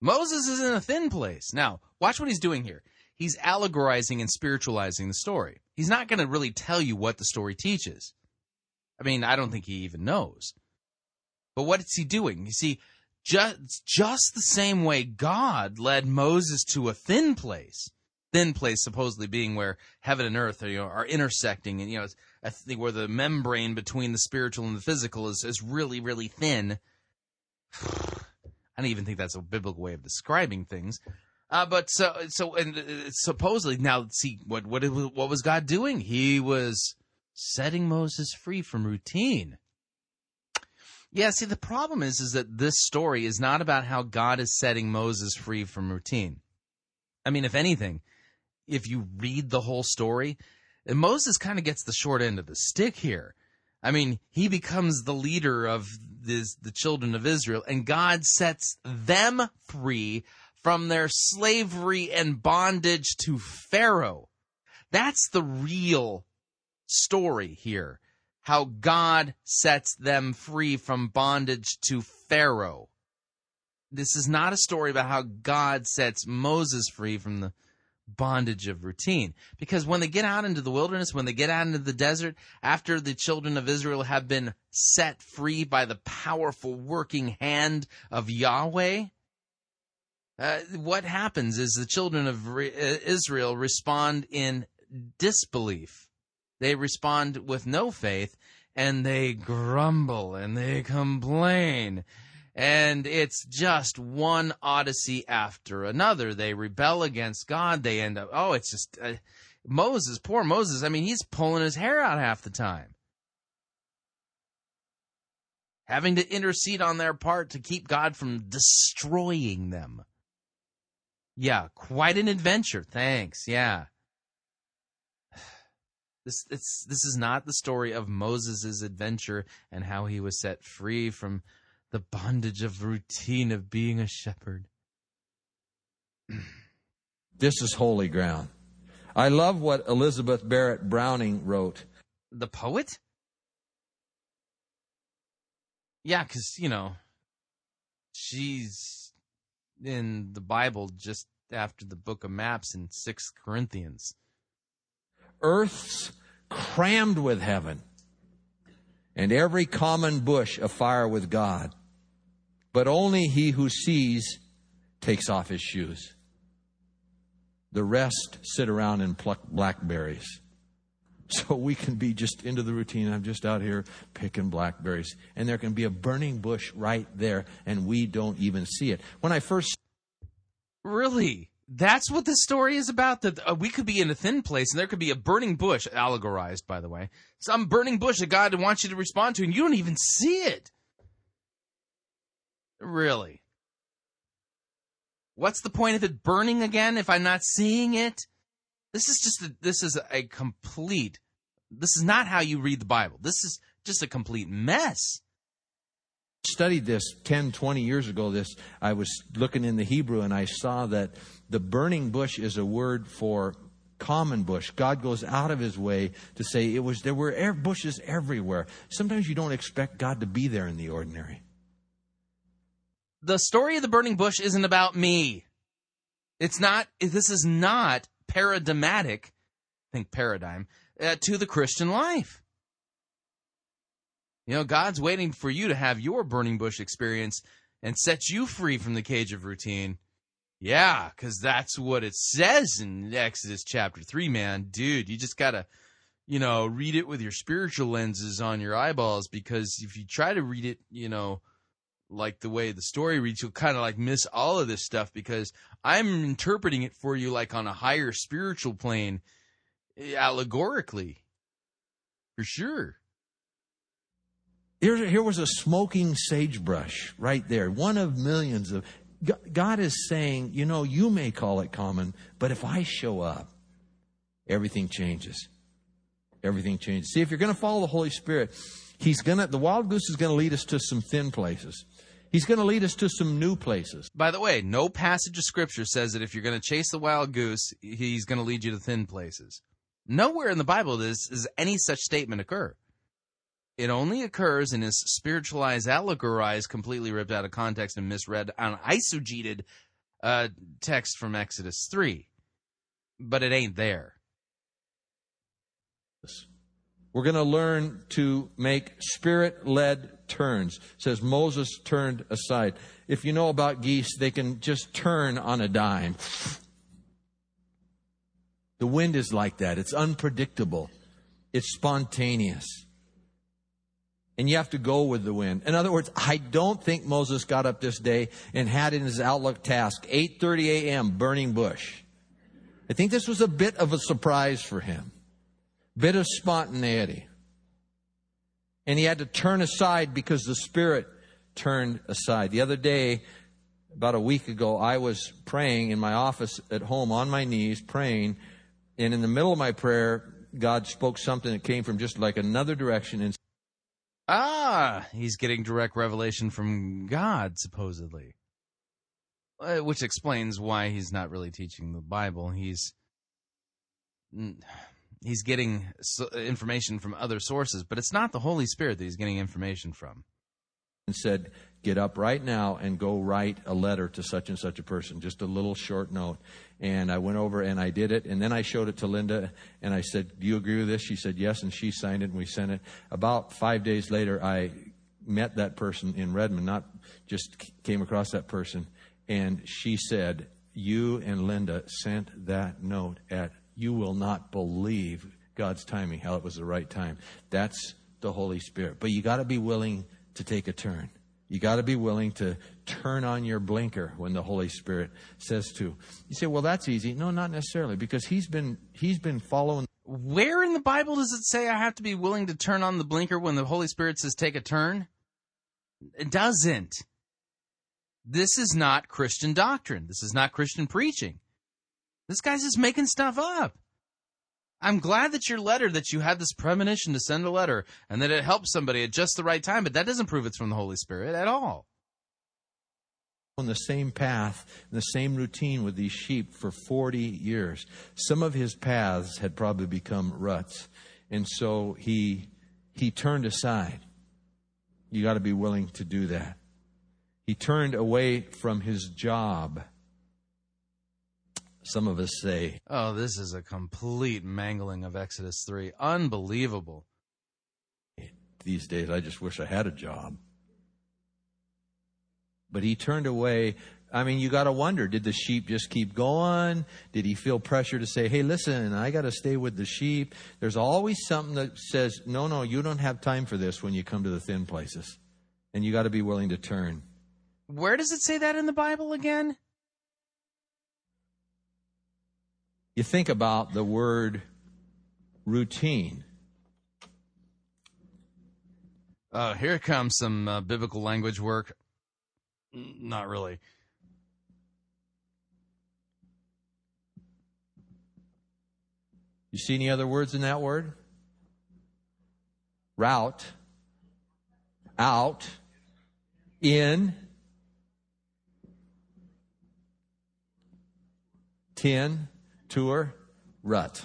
Moses is in a thin place. Now, watch what he's doing here. He's allegorizing and spiritualizing the story. He's not going to really tell you what the story teaches. I mean, I don't think he even knows. But what is he doing? You see, just the same way God led Moses to a thin place supposedly being where heaven and earth are intersecting, and it's, I think, where the membrane between the spiritual and the physical is really, really thin. I don't even think that's a biblical way of describing things. But supposedly, now see, what was God doing? He was setting Moses free from routine. Yeah, see, the problem is that this story is not about how God is setting Moses free from routine. I mean, if anything, if you read the whole story, Moses kind of gets the short end of the stick here. I mean, he becomes the leader of the children of Israel, and God sets them free from their slavery and bondage to Pharaoh. That's the real story here, how God sets them free from bondage to Pharaoh. This is not a story about how God sets Moses free from the bondage of routine. Because when they get out into the wilderness, when they get out into the desert, after the children of Israel have been set free by the powerful working hand of Yahweh, what happens is the children of Israel respond in disbelief. They respond with no faith, and they grumble, and they complain. And it's just one odyssey after another. They rebel against God. They end up, Moses, poor Moses. I mean, he's pulling his hair out half the time, having to intercede on their part to keep God from destroying them. Yeah, quite an adventure. Thanks. Yeah. This is not the story of Moses' adventure and how he was set free from the bondage of routine of being a shepherd. This is holy ground. I love what Elizabeth Barrett Browning wrote. The poet? Yeah, because, she's in the Bible just after the book of maps in 6 Corinthians. Earth's crammed with heaven, and every common bush afire with God. But only he who sees takes off his shoes. The rest sit around and pluck blackberries. So we can be just into the routine. I'm just out here picking blackberries. And there can be a burning bush right there, and we don't even see it. When I first... Really? That's what this story is about? That we could be in a thin place, and there could be a burning bush, allegorized, by the way. Some burning bush that God wants you to respond to, and you don't even see it. Really? What's the point of it burning again if I'm not seeing it? This is not how you read the Bible. This is just a complete mess. Studied this 10, 20 years ago. I was looking in the Hebrew, and I saw that the burning bush is a word for common bush. God goes out of his way to say there were bushes everywhere. Sometimes you don't expect God to be there in the ordinary. The story of the burning bush isn't about me. This is not paradigmatic, to the Christian life. God's waiting for you to have your burning bush experience and set you free from the cage of routine. Yeah, because that's what it says in Exodus chapter 3, man. Dude, you just got to, read it with your spiritual lenses on your eyeballs, because if you try to read it, like the way the story reads, you'll kind of miss all of this stuff, because I'm interpreting it for you on a higher spiritual plane, allegorically, for sure. Here was a smoking sagebrush right there, one of millions of... God is saying, you may call it common, but if I show up, everything changes. Everything changes. See, if you're going to follow the Holy Spirit, the wild goose is going to lead us to some thin places. He's going to lead us to some new places. By the way, no passage of Scripture says that if you're going to chase the wild goose, he's going to lead you to thin places. Nowhere in the Bible does any such statement occur. It only occurs and is spiritualized, allegorized, completely ripped out of context, and misread on eisegeted text from Exodus 3. But it ain't there. We're going to learn to make spirit-led turns. It says Moses turned aside. If you know about geese, they can just turn on a dime. The wind is like that. It's unpredictable. It's spontaneous. And you have to go with the wind. In other words, I don't think Moses got up this day and had in his Outlook task, 8:30 a.m., burning bush. I think this was a bit of a surprise for him. Bit of spontaneity. And he had to turn aside because the Spirit turned aside. The other day, about a week ago, I was praying in my office at home on my knees, praying. And in the middle of my prayer, God spoke something that came from just like another direction. And he's getting direct revelation from God, supposedly. Which explains why he's not really teaching the Bible. He's getting information from other sources, but it's not the Holy Spirit that he's getting information from. And said, get up right now and go write a letter to such and such a person, just a little short note. And I went over and I did it, and then I showed it to Linda, and I said, do you agree with this? She said, yes, and she signed it, and we sent it. About 5 days later, I met that person in Redmond, not just came across that person, and she said, you and Linda sent that note at you will not believe God's timing, how it was the right time. That's the Holy Spirit. But you got to be willing to take a turn. You got to be willing to turn on your blinker when the Holy Spirit says to. You say, well, that's easy. No, not necessarily, because he's been following. Where in the Bible does it say I have to be willing to turn on the blinker when the Holy Spirit says take a turn? It doesn't. This is not Christian doctrine. This is not Christian preaching. This guy's just making stuff up. I'm glad that your letter, that you had this premonition to send a letter and that it helped somebody at just the right time, but that doesn't prove it's from the Holy Spirit at all. On the same path, the same routine with these sheep for 40 years. Some of his paths had probably become ruts, and so he turned aside. You got to be willing to do that. He turned away from his job. Some of us say, oh, this is a complete mangling of Exodus 3. Unbelievable. These days, I just wish I had a job. But he turned away. I mean, you got to wonder, did the sheep just keep going? Did he feel pressure to say, hey, listen, I got to stay with the sheep? There's always something that says, no, you don't have time for this when you come to the thin places. And you got to be willing to turn. Where does it say that in the Bible again? You think about the word routine. Here comes some biblical language work. Not really. You see any other words in that word? Route, out, in, tin, tour, rut.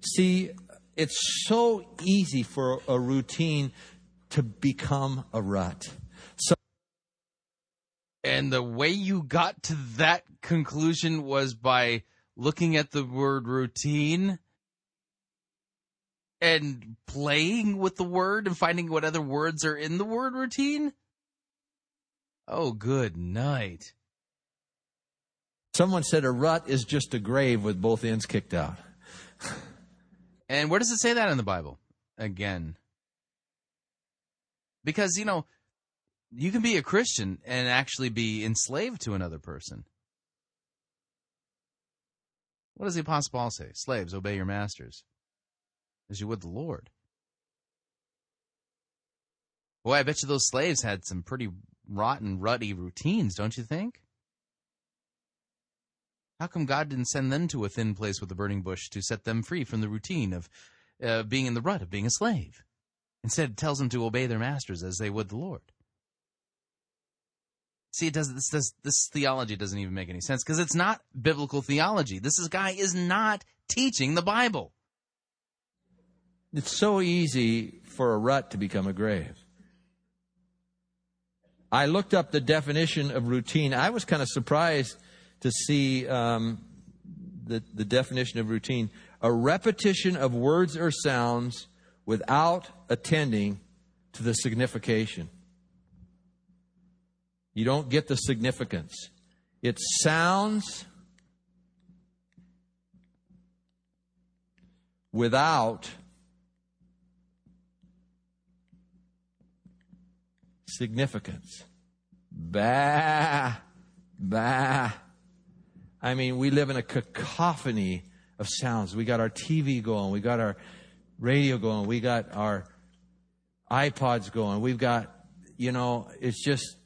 See, it's so easy for a routine to become a rut. So, and the way you got to that conclusion was by looking at the word routine and playing with the word and finding what other words are in the word routine? Oh, good night. Someone said a rut is just a grave with both ends kicked out. And where does it say that in the Bible? Again. Because, you can be a Christian and actually be enslaved to another person. What does the Apostle Paul say? Slaves, obey your masters as you would the Lord. Boy, I bet you those slaves had some pretty rotten, ruddy routines, don't you think? How come God didn't send them to a thin place with a burning bush to set them free from the routine of being in the rut of being a slave? Instead, it tells them to obey their masters as they would the Lord. See, this theology doesn't even make any sense because it's not biblical theology. This guy is not teaching the Bible. It's so easy for a rut to become a grave. I looked up the definition of routine. I was kind of surprised to see the definition of routine. A repetition of words or sounds without attending to the signification. You don't get the significance. It sounds without significance. Bah, bah. I mean, we live in a cacophony of sounds. We got our TV going. We got our radio going. We got our iPods going. We've got, you know, it's just,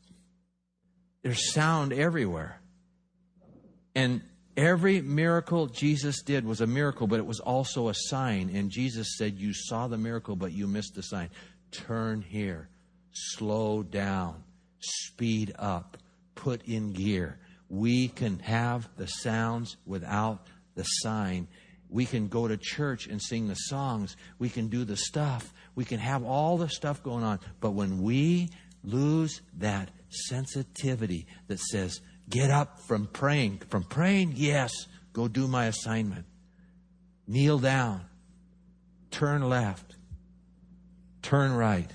there's sound everywhere. And every miracle Jesus did was a miracle, but it was also a sign. And Jesus said, you saw the miracle, but you missed the sign. Turn here. Slow down. Speed up. Put in gear. We can have the sounds without the sign. We can go to church and sing the songs. We can do the stuff. We can have all the stuff going on. But when we lose that sensitivity that says, get up from praying, yes, go do my assignment. Kneel down. Turn left. Turn right.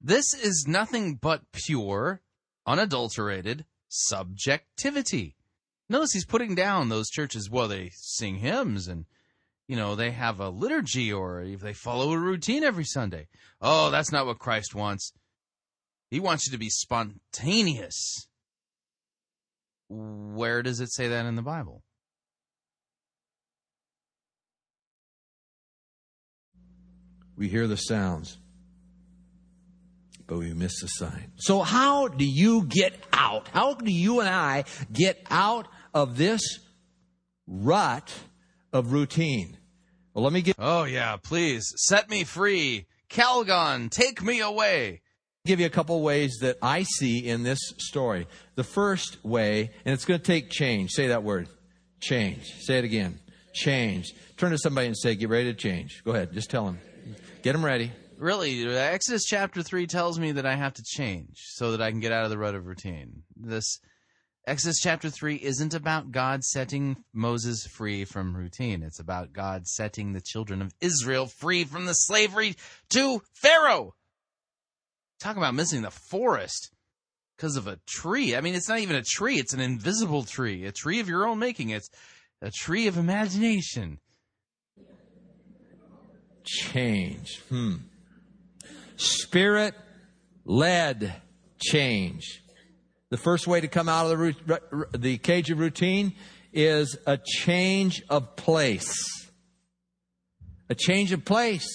This is nothing but pure, unadulterated subjectivity. Notice he's putting down those churches. Well, they sing hymns and, you know, they have a liturgy or if they follow a routine every Sunday. Oh, that's not what Christ wants. He wants you to be spontaneous. Where does it say that in the Bible? We hear the sounds, but we miss the sign. So how do you get out? How do you and I get out of this rut of routine? Well, let me get... Oh, yeah, please. Set me free. Calgon, take me away. I'll give you a couple ways that I see in this story. The first way, and it's going to take change. Say that word. Change. Say it again. Change. Turn to somebody and say, get ready to change. Go ahead. Just tell them. Get them ready. Really, Exodus chapter 3 tells me that I have to change so that I can get out of the rut of routine. This Exodus chapter 3 isn't about God setting Moses free from routine. It's about God setting the children of Israel free from the slavery to Pharaoh. Talk about missing the forest because of a tree. I mean, it's not even a tree. It's an invisible tree, a tree of your own making. It's a tree of imagination. Change. Spirit-led change. The first way to come out of the cage of routine is a change of place. A change of place.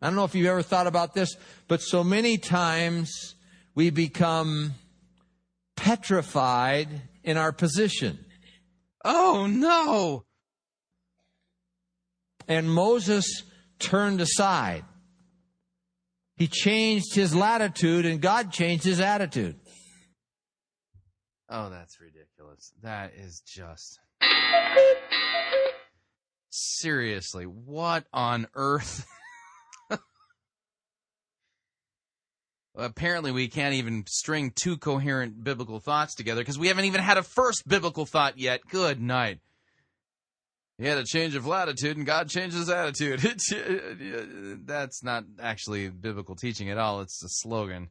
I don't know if you've ever thought about this, but so many times we become petrified in our position. Oh, no! And Moses turned aside. He changed his latitude, and God changed his attitude. Oh, that's ridiculous. That is just... Seriously, what on earth? Apparently, we can't even string two coherent biblical thoughts together because we haven't even had a first biblical thought yet. Good night. He had a change of latitude, and God changed his attitude. That's not actually biblical teaching at all. It's a slogan.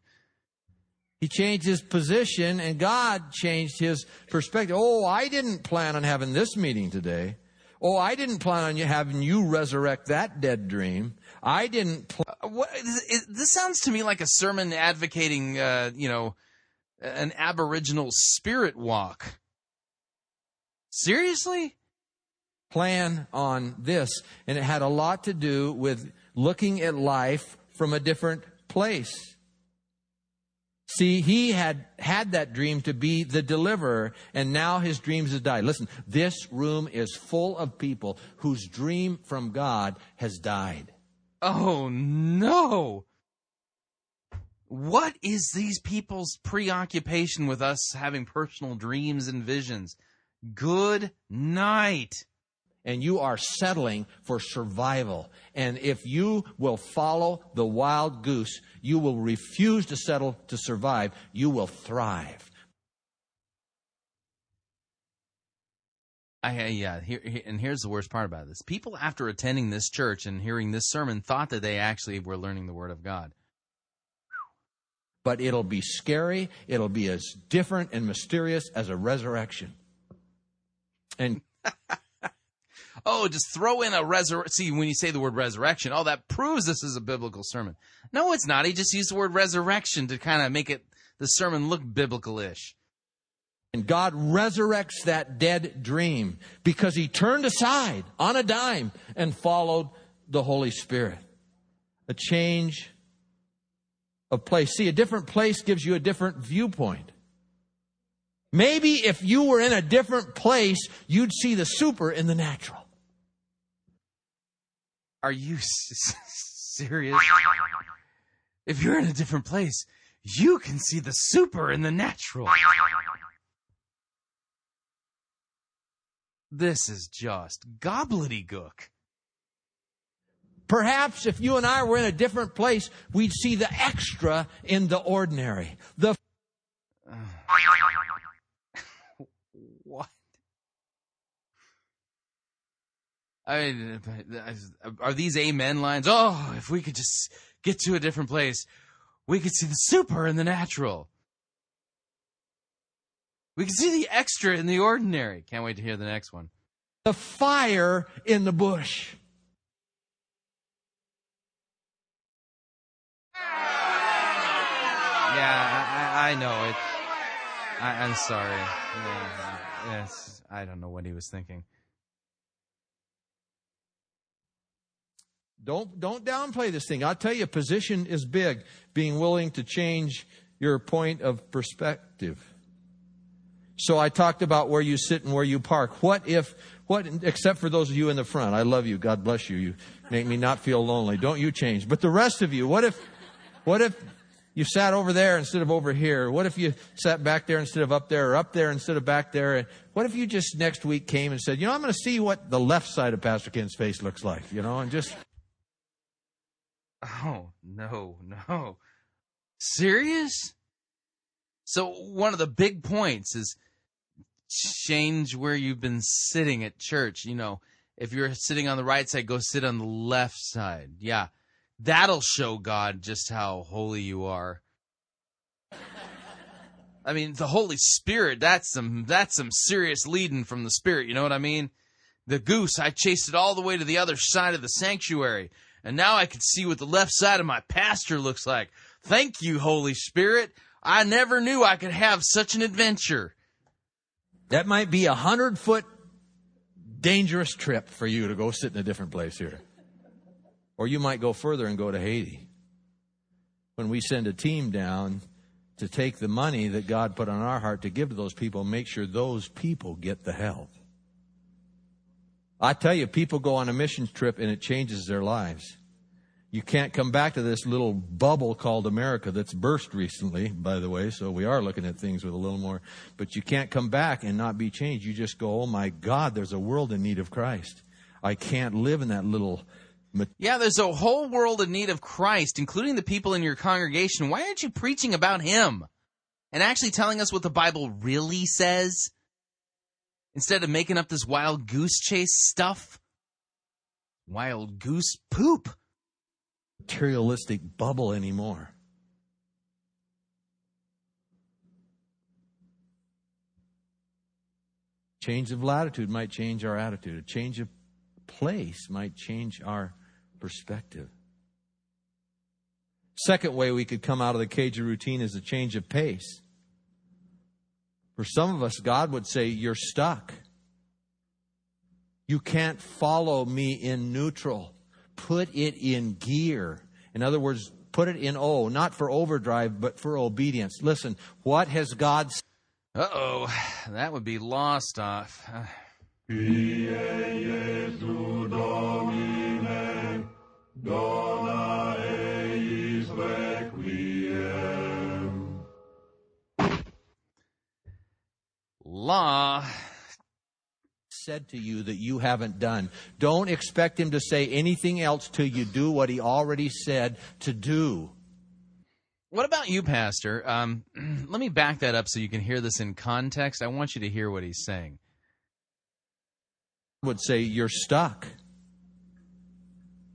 He changed his position, and God changed his perspective. Oh, I didn't plan on having this meeting today. Oh, I didn't plan on having you resurrect that dead dream. I didn't plan... This sounds to me like a sermon advocating, an Aboriginal spirit walk. Seriously? Plan on this, and it had a lot to do with looking at life from a different place. See, he had that dream to be the deliverer, and now his dreams have died. Listen, this room is full of people whose dream from God has died. Oh, no. What is these people's preoccupation with us having personal dreams and visions? Good night. and you are settling for survival. And if you will follow the wild goose, you will refuse to settle to survive. You will thrive. Here's the worst part about this. People after attending this church and hearing this sermon thought that they actually were learning the Word of God. But it'll be scary. It'll be as different and mysterious as a resurrection. And just throw in a resurrection. See, when you say the word resurrection, oh, that proves this is a biblical sermon. No, it's not. He just used the word resurrection to kind of make it the sermon look biblical-ish. And God resurrects that dead dream because he turned aside on a dime and followed the Holy Spirit. A change of place. See, a different place gives you a different viewpoint. Maybe if you were in a different place, you'd see the super in the natural. Are you serious? If you're in a different place, you can see the super in the natural. This is just gobbledygook. Perhaps if you and I were in a different place, we'd see the extra in the ordinary. What? I mean, are these amen lines? Oh, if we could just get to a different place, we could see the super in the natural. We can see the extra in the ordinary. Can't wait to hear the next one. The fire in the bush. Yeah, I know it. I'm sorry. Yes, I don't know what he was thinking. Don't downplay this thing. I'll tell you, position is big. Being willing to change your point of perspective. So I talked about where you sit and where you park. What if, except for those of you in the front, I love you, God bless you, you make me not feel lonely. Don't you change. But the rest of you, what if you sat over there instead of over here? What if you sat back there instead of up there, or up there instead of back there? And what if you just next week came and said, I'm going to see what the left side of Pastor Ken's face looks like, and just. Oh, no. Serious? So one of the big points is change where you've been sitting at church. If you're sitting on the right side, go sit on the left side. Yeah, that'll show God just how holy you are. I mean, the Holy Spirit, that's some serious leading from the Spirit. You know what I mean? The goose, I chased it all the way to the other side of the sanctuary. And now I can see what the left side of my pastor looks like. Thank you, Holy Spirit. I never knew I could have such an adventure. That might be 100-foot dangerous trip for you to go sit in a different place here. Or you might go further and go to Haiti. When we send a team down to take the money that God put on our heart to give to those people, make sure those people get the help. I tell you, people go on a mission trip and it changes their lives. You can't come back to this little bubble called America that's burst recently, by the way, so we are looking at things with a little more. But you can't come back and not be changed. You just go, oh, my God, there's a world in need of Christ. I can't live in that little... Yeah, there's a whole world in need of Christ, including the people in your congregation. Why aren't you preaching about him and actually telling us what the Bible really says instead of making up this wild goose chase stuff? Wild goose poop. Materialistic bubble anymore. Change of latitude might change our attitude. A change of place might change our perspective. Second way we could come out of the cage of routine is a change of pace. For some of us, God would say, you're stuck. You can't follow me in neutral. Put it in gear. In other words, put it in O, not for overdrive, but for obedience. Listen, what has God said? Uh-oh, that would be lost off. La said to you that you haven't done. Don't expect him to say anything else till you do what he already said to do. What about you, Pastor? Let me back that up so you can hear this in context. I want you to hear what he's saying. I would say you're stuck.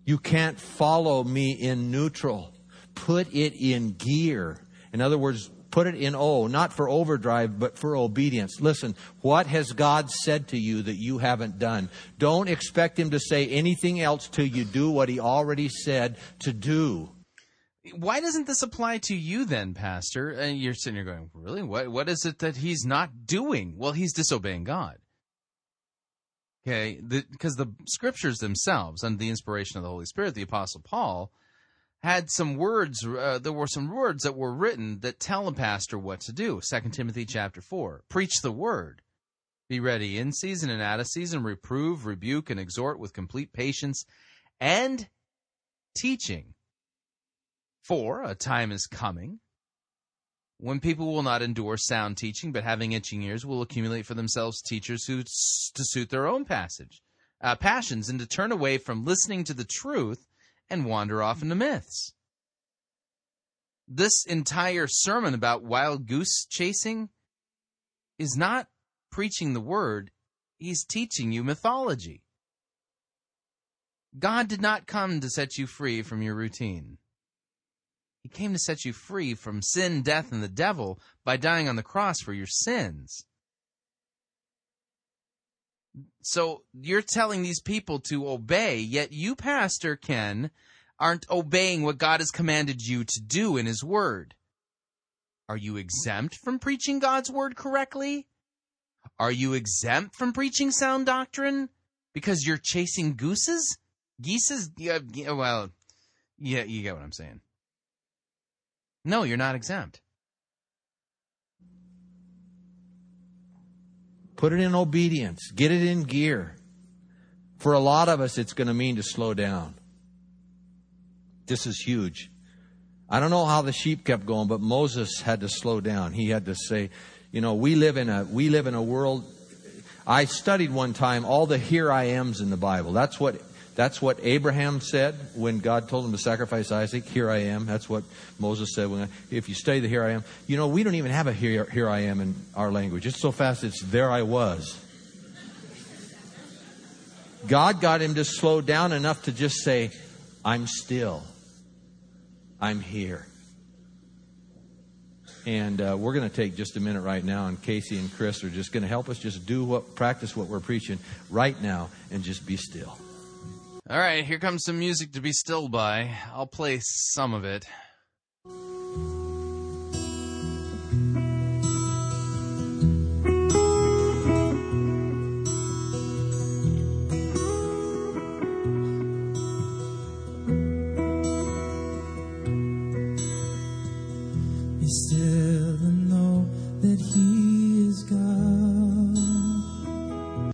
You can't follow me in neutral. Put it in gear. In other words, put it in O, not for overdrive, but for obedience. Listen, what has God said to you that you haven't done? Don't expect him to say anything else till you do what he already said to do. Why doesn't this apply to you then, Pastor? And you're sitting there going, really? What is it that he's not doing? Well, he's disobeying God. Okay, because the scriptures themselves, under the inspiration of the Holy Spirit, the Apostle Paul had some words, there were some words that were written that tell a pastor what to do. 2 Timothy chapter 4, preach the word. Be ready in season and out of season, reprove, rebuke, and exhort with complete patience and teaching. For a time is coming when people will not endure sound teaching, but having itching ears will accumulate for themselves teachers who to suit their own passions, and to turn away from listening to the truth and wander off into myths. This entire sermon about wild goose chasing is not preaching the word. He's teaching you mythology. God did not come to set you free from your routine. He came to set you free from sin, death, and the devil by dying on the cross for your sins. So you're telling these people to obey, yet you, Pastor Ken, aren't obeying what God has commanded you to do in his word. Are you exempt from preaching God's word correctly? Are you exempt from preaching sound doctrine because you're chasing gooses? Geeses? Well, yeah, you get what I'm saying. No, you're not exempt. Put it in obedience. Get it in gear. For a lot of us, it's going to mean to slow down. This is huge. I don't know how the sheep kept going, but Moses had to slow down. He had to say, you know, we live in a world. I studied one time all the here I am's in the Bible. That's what Abraham said when God told him to sacrifice Isaac. Here I am. That's what Moses said. If you study the here I am, you know, we don't even have a here I am in our language. It's so fast, it's there I was. God got him to slow down enough to just say, I'm still. I'm here. And we're going to take just a minute right now, and Casey and Chris are just going to help us just practice what we're preaching right now and just be still. All right, here comes some music to be still by. I'll play some of it.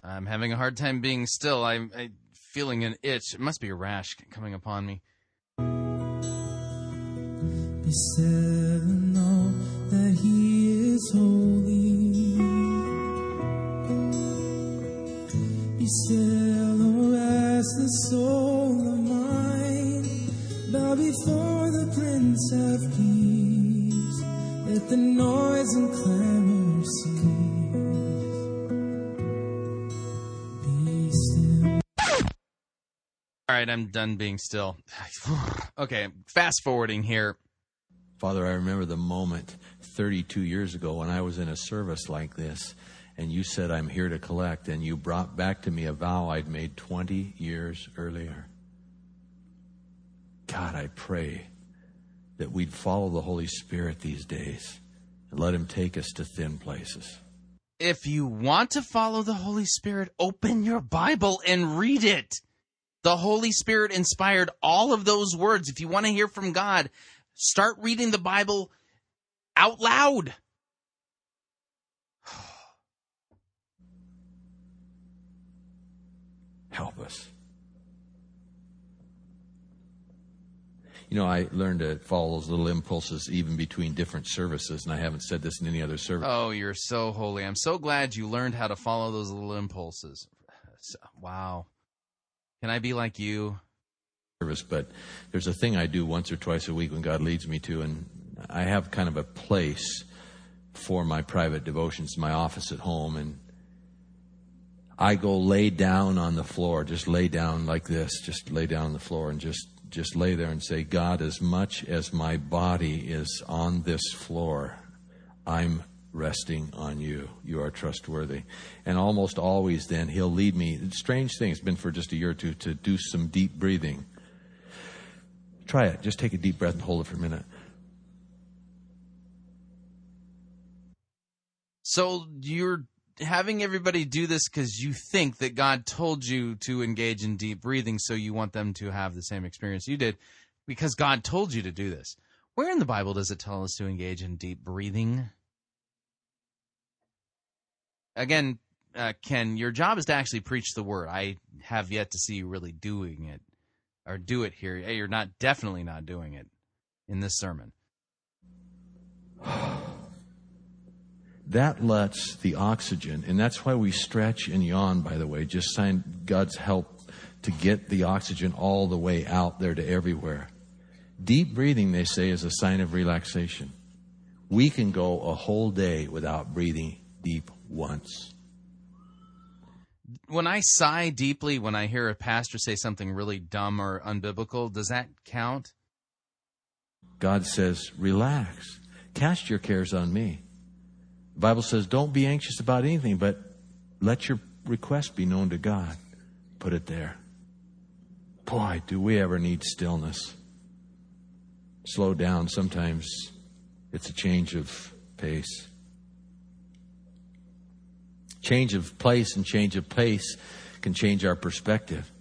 I'm having a hard time being still. I feeling an itch. It must be a rash coming upon me. Be still and know that he is holy. Be still, O restless soul of mine. Bow before the Prince of Peace. Let the noise and clamor cease. All right, I'm done being still. Okay, fast forwarding here. Father, I remember the moment 32 years ago when I was in a service like this, and you said, I'm here to collect, and you brought back to me a vow I'd made 20 years earlier. God, I pray that we'd follow the Holy Spirit these days and let him take us to thin places. If you want to follow the Holy Spirit, open your Bible and read it. The Holy Spirit inspired all of those words. If you want to hear from God, start reading the Bible out loud. Help us. You know, I learned to follow those little impulses even between different services, and I haven't said this in any other service. Oh, you're so holy. I'm so glad you learned how to follow those little impulses. Wow. Can I be like you? But there's a thing I do once or twice a week when God leads me to, and I have kind of a place for my private devotions, my office at home, and I go lay down on the floor, just lay down like this, just lay down on the floor and just lay there and say, God, as much as my body is on this floor, I'm resting on you. You are trustworthy. And almost always then he'll lead me. Strange thing, it's been for just a year or two, to do some deep breathing. Try it. Just take a deep breath and hold it for a minute. So you're having everybody do this because you think that God told you to engage in deep breathing, so you want them to have the same experience you did because God told you to do this. Where in the Bible does it tell us to engage in deep breathing? Again, Ken, your job is to actually preach the word. I have yet to see you really doing it. Or do it here. You're not definitely not doing it in this sermon. That lets the oxygen, and that's why we stretch and yawn, by the way, just sign God's help to get the oxygen all the way out there to everywhere. Deep breathing, they say, is a sign of relaxation. We can go a whole day without breathing deep once. When I sigh deeply, when I hear a pastor say something really dumb or unbiblical, does that count? God says, relax. Cast your cares on me. The Bible says, don't be anxious about anything, but let your request be known to God. Put it there. Boy, do we ever need stillness. Slow down. Sometimes it's a change of pace. Change of place and change of pace can change our perspective.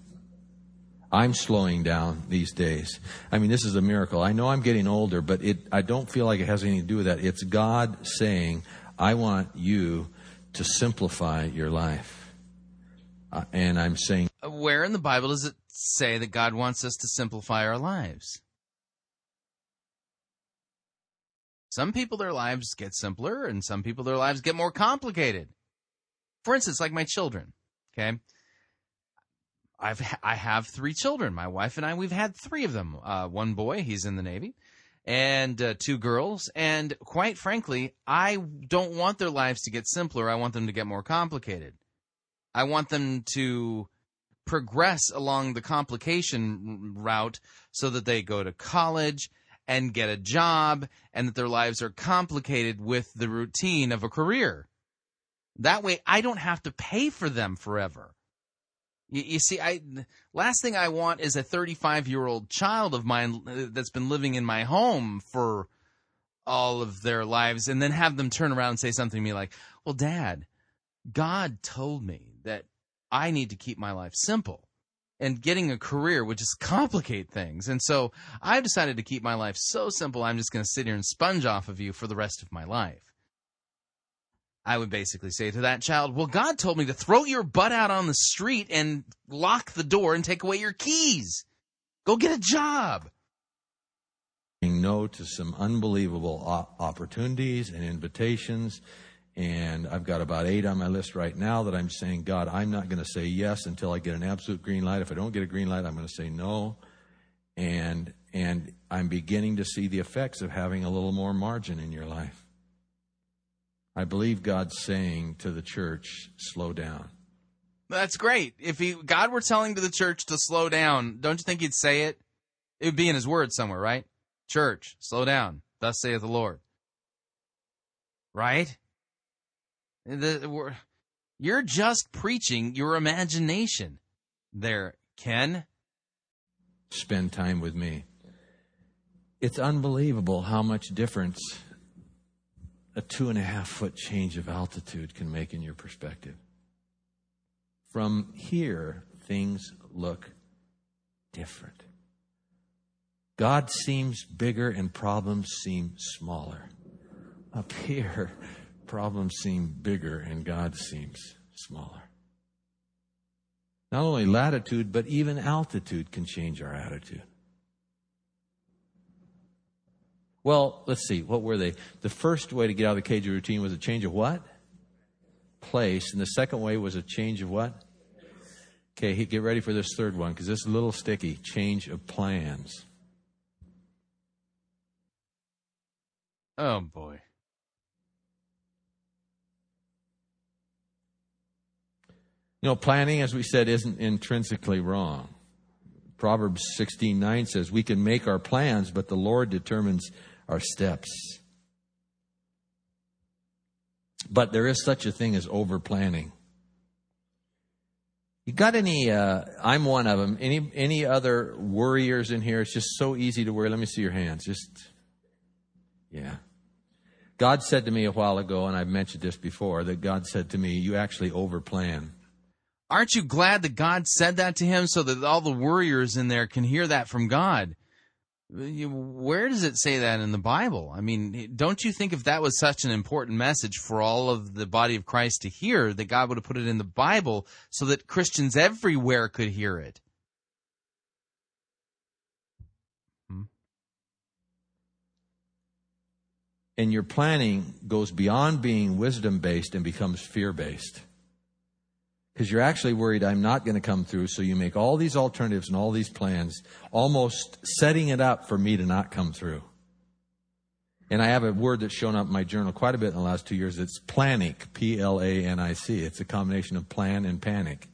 I'm slowing down these days. I mean, this is a miracle. I know I'm getting older, but I don't feel like it has anything to do with that. It's God saying, I want you to simplify your life. And I'm saying... Where in the Bible does it say that God wants us to simplify our lives? Some people, their lives get simpler, and some people, their lives get more complicated. For instance, like my children, okay? I have three children. My wife and I, we've had three of them. One boy, he's in the Navy, and two girls. And quite frankly, I don't want their lives to get simpler. I want them to get more complicated. I want them to progress along the complication route so that they go to college and get a job and that their lives are complicated with the routine of a career. That way, I don't have to pay for them forever. You see, last thing I want is a 35-year-old child of mine that's been living in my home for all of their lives and then have them turn around and say something to me like, well, Dad, God told me that I need to keep my life simple. And getting a career would just complicate things. And so I've decided to keep my life so simple, I'm just going to sit here and sponge off of you for the rest of my life. I would basically say to that child, well, God told me to throw your butt out on the street and lock the door and take away your keys. Go get a job. No to some unbelievable opportunities and invitations. And I've got about 8 on my list right now that I'm saying, God, I'm not going to say yes until I get an absolute green light. If I don't get a green light, I'm going to say no. And I'm beginning to see the effects of having a little more margin in your life. I believe God's saying to the church, slow down. That's great. If God were telling to the church to slow down, don't you think he'd say it? It would be in his word somewhere, right? Church, slow down. Thus saith the Lord. Right? You're just preaching your imagination there, Ken. Spend time with me. It's unbelievable how much difference a 2.5-foot change of altitude can make in your perspective. From here, things look different. God seems bigger and problems seem smaller. Up here, problems seem bigger and God seems smaller. Not only latitude, but even altitude can change our attitude. Well, let's see. What were they? The first way to get out of the cage of routine was a change of what? Place. And the second way was a change of what? Okay, get ready for this third one, because this is a little sticky. Change of plans. Oh, boy. You know, planning, as we said, isn't intrinsically wrong. Proverbs 16:9 says, we can make our plans, but the Lord determines our steps. But there is such a thing as over-planning. You got any, I'm one of them, any other worriers in here? It's just so easy to worry. Let me see your hands. Just, yeah. God said to me a while ago, and I've mentioned this before, that God said to me, you actually overplan. Aren't you glad that God said that to him so that all the worriers in there can hear that from God? Where does it say that in the Bible? I mean, don't you think if that was such an important message for all of the body of Christ to hear, that God would have put it in the Bible so that Christians everywhere could hear it? And your planning goes beyond being wisdom-based and becomes fear-based. Because you're actually worried I'm not going to come through, so you make all these alternatives and all these plans, almost setting it up for me to not come through. And I have a word that's shown up in my journal quite a bit in the last 2 years. It's planic, P-L-A-N-I-C. It's a combination of plan and panic.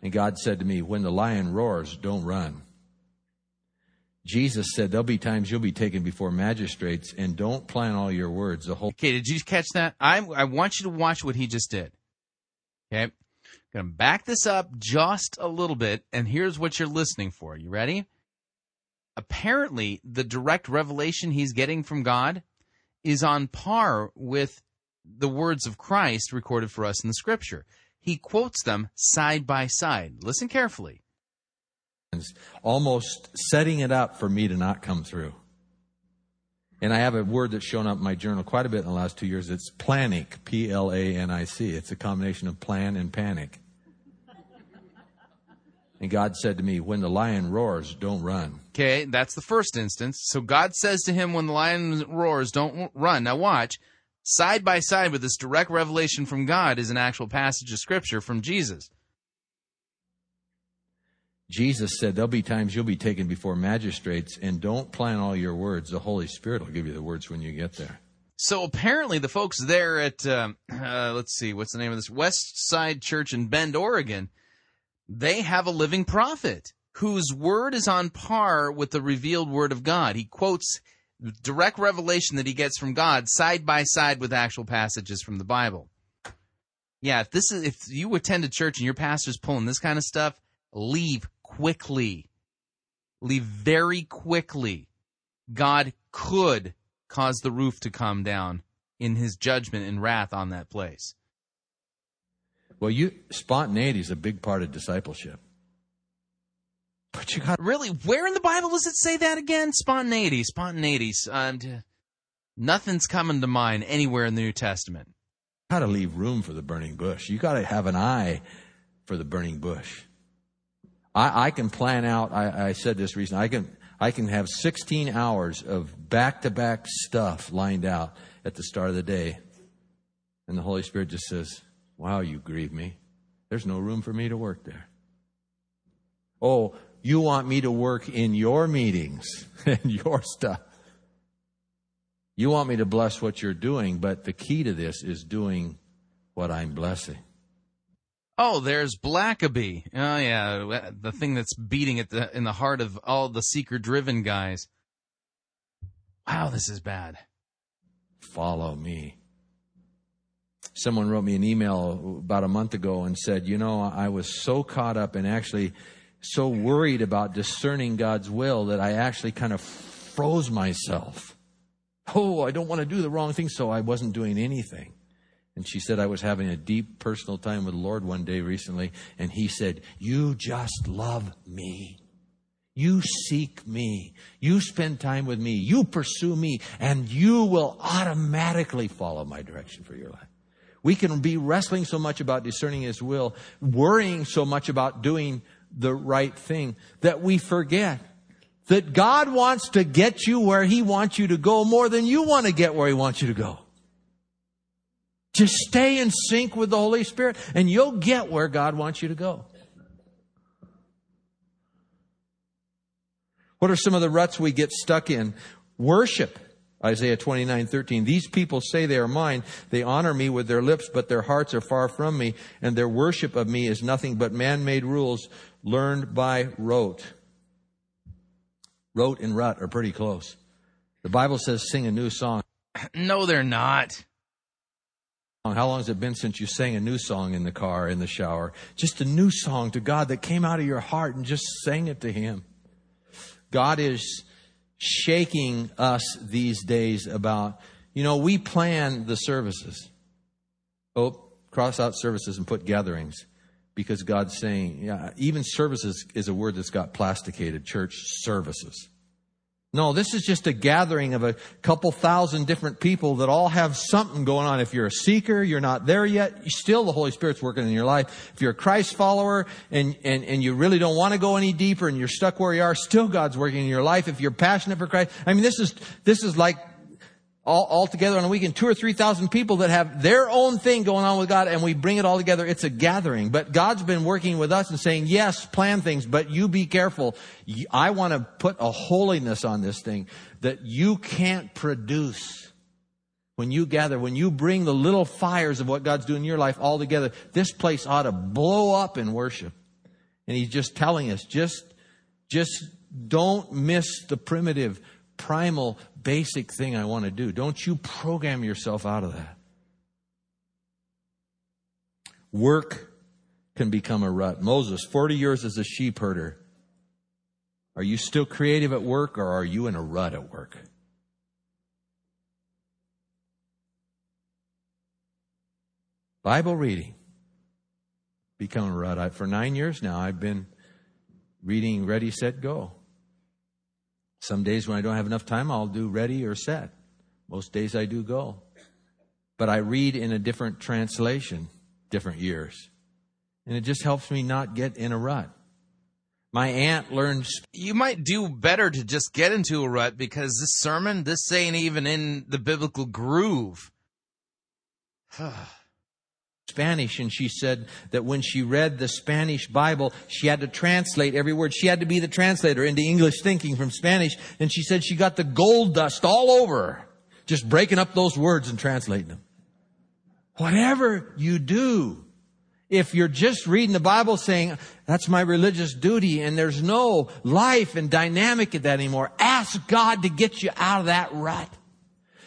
And God said to me, when the lion roars, don't run. Jesus said, there'll be times you'll be taken before magistrates, and don't plan all your words. Okay, did you catch that? I want you to watch what he just did. Okay, I'm going to back this up just a little bit, and here's what you're listening for. You ready? Apparently, the direct revelation he's getting from God is on par with the words of Christ recorded for us in the Scripture. He quotes them side by side. Listen carefully. Almost setting it up for me to not come through. And I have a word that's shown up in my journal quite a bit in the last 2 years. It's planic, P-L-A-N-I-C. It's a combination of plan and panic. And God said to me, when the lion roars, don't run. Okay, that's the first instance. So God says to him, when the lion roars, don't run. Now watch. Side by side with this direct revelation from God is an actual passage of Scripture from Jesus. Jesus said, there'll be times you'll be taken before magistrates, and don't plan all your words. The Holy Spirit will give you the words when you get there. So apparently the folks there at, let's see, what's the name of this? Westside Church in Bend, Oregon, they have a living prophet whose word is on par with the revealed word of God. He quotes direct revelation that he gets from God side by side with actual passages from the Bible. Yeah, if you attend a church and your pastor's pulling this kind of stuff, leave quickly. Leave very quickly. God could cause the roof to come down in his judgment and wrath on that place. Well, spontaneity is a big part of discipleship. But you got... Really? Where in the Bible does it say that again? Spontaneity. Nothing's coming to mind anywhere in the New Testament. You've got to leave room for the burning bush. You got to have an eye for the burning bush. I can plan out, I said this recently, I can have 16 hours of back-to-back stuff lined out at the start of the day. And the Holy Spirit just says, wow, you grieve me. There's no room for me to work there. Oh, you want me to work in your meetings and your stuff. You want me to bless what you're doing, but the key to this is doing what I'm blessing. Oh, there's Blackaby. Oh, yeah, the thing that's beating at in the heart of all the seeker-driven guys. Wow, this is bad. Follow me. Someone wrote me an email about a month ago and said, you know, I was so caught up and actually so worried about discerning God's will that I actually kind of froze myself. Oh, I don't want to do the wrong thing, so I wasn't doing anything. And she said, I was having a deep personal time with the Lord one day recently, and he said, you just love me. You seek me. You spend time with me. You pursue me, and you will automatically follow my direction for your life. We can be wrestling so much about discerning his will, worrying so much about doing the right thing, that we forget that God wants to get you where he wants you to go more than you want to get where he wants you to go. Just stay in sync with the Holy Spirit and you'll get where God wants you to go. What are some of the ruts we get stuck in? Worship. Isaiah 29:13. These people say they are mine. They honor me with their lips, but their hearts are far from me, and their worship of me is nothing but man-made rules learned by rote. Rote and rut are pretty close. The Bible says sing a new song. No, they're not. How long has it been since you sang a new song in the car, in the shower? Just a new song to God that came out of your heart and just sang it to Him. God is shaking us these days about, you know, we plan the services. Oh, cross out services and put gatherings, because God's saying, yeah, even services is a word that's got plasticated, church services. No, this is just a gathering of a couple thousand different people that all have something going on. If you're a seeker, you're not there yet. Still, the Holy Spirit's working in your life. If you're a Christ follower and you really don't want to go any deeper and you're stuck where you are, still God's working in your life. If you're passionate for Christ, I mean, this is like all together on a weekend, 2,000 or 3,000 people that have their own thing going on with God, and we bring it all together. It's a gathering. But God's been working with us and saying, yes, plan things, but you be careful. I want to put a holiness on this thing that you can't produce when you gather, when you bring the little fires of what God's doing in your life all together. This place ought to blow up in worship. And He's just telling us, just don't miss the primitive, primal, basic thing I want to do. Don't you program yourself out of that. Work can become a rut. Moses, 40 years as a sheep herder. Are you still creative at work, or are you in a rut at work? Bible reading become a rut. For 9 years now, I've been reading Ready, Set, Go. Some days when I don't have enough time, I'll do Ready or Set. Most days I do Go. But I read in a different translation, different years. And it just helps me not get in a rut. My aunt learned... You might do better to just get into a rut, because this sermon, this ain't even in the biblical groove. Spanish, and she said that when she read the Spanish Bible, she had to translate every word. She had to be the translator into English thinking from Spanish, and she said she got the gold dust all over her, just breaking up those words and translating them. Whatever you do, if you're just reading the Bible saying, that's my religious duty, and there's no life and dynamic at that anymore, ask God to get you out of that rut.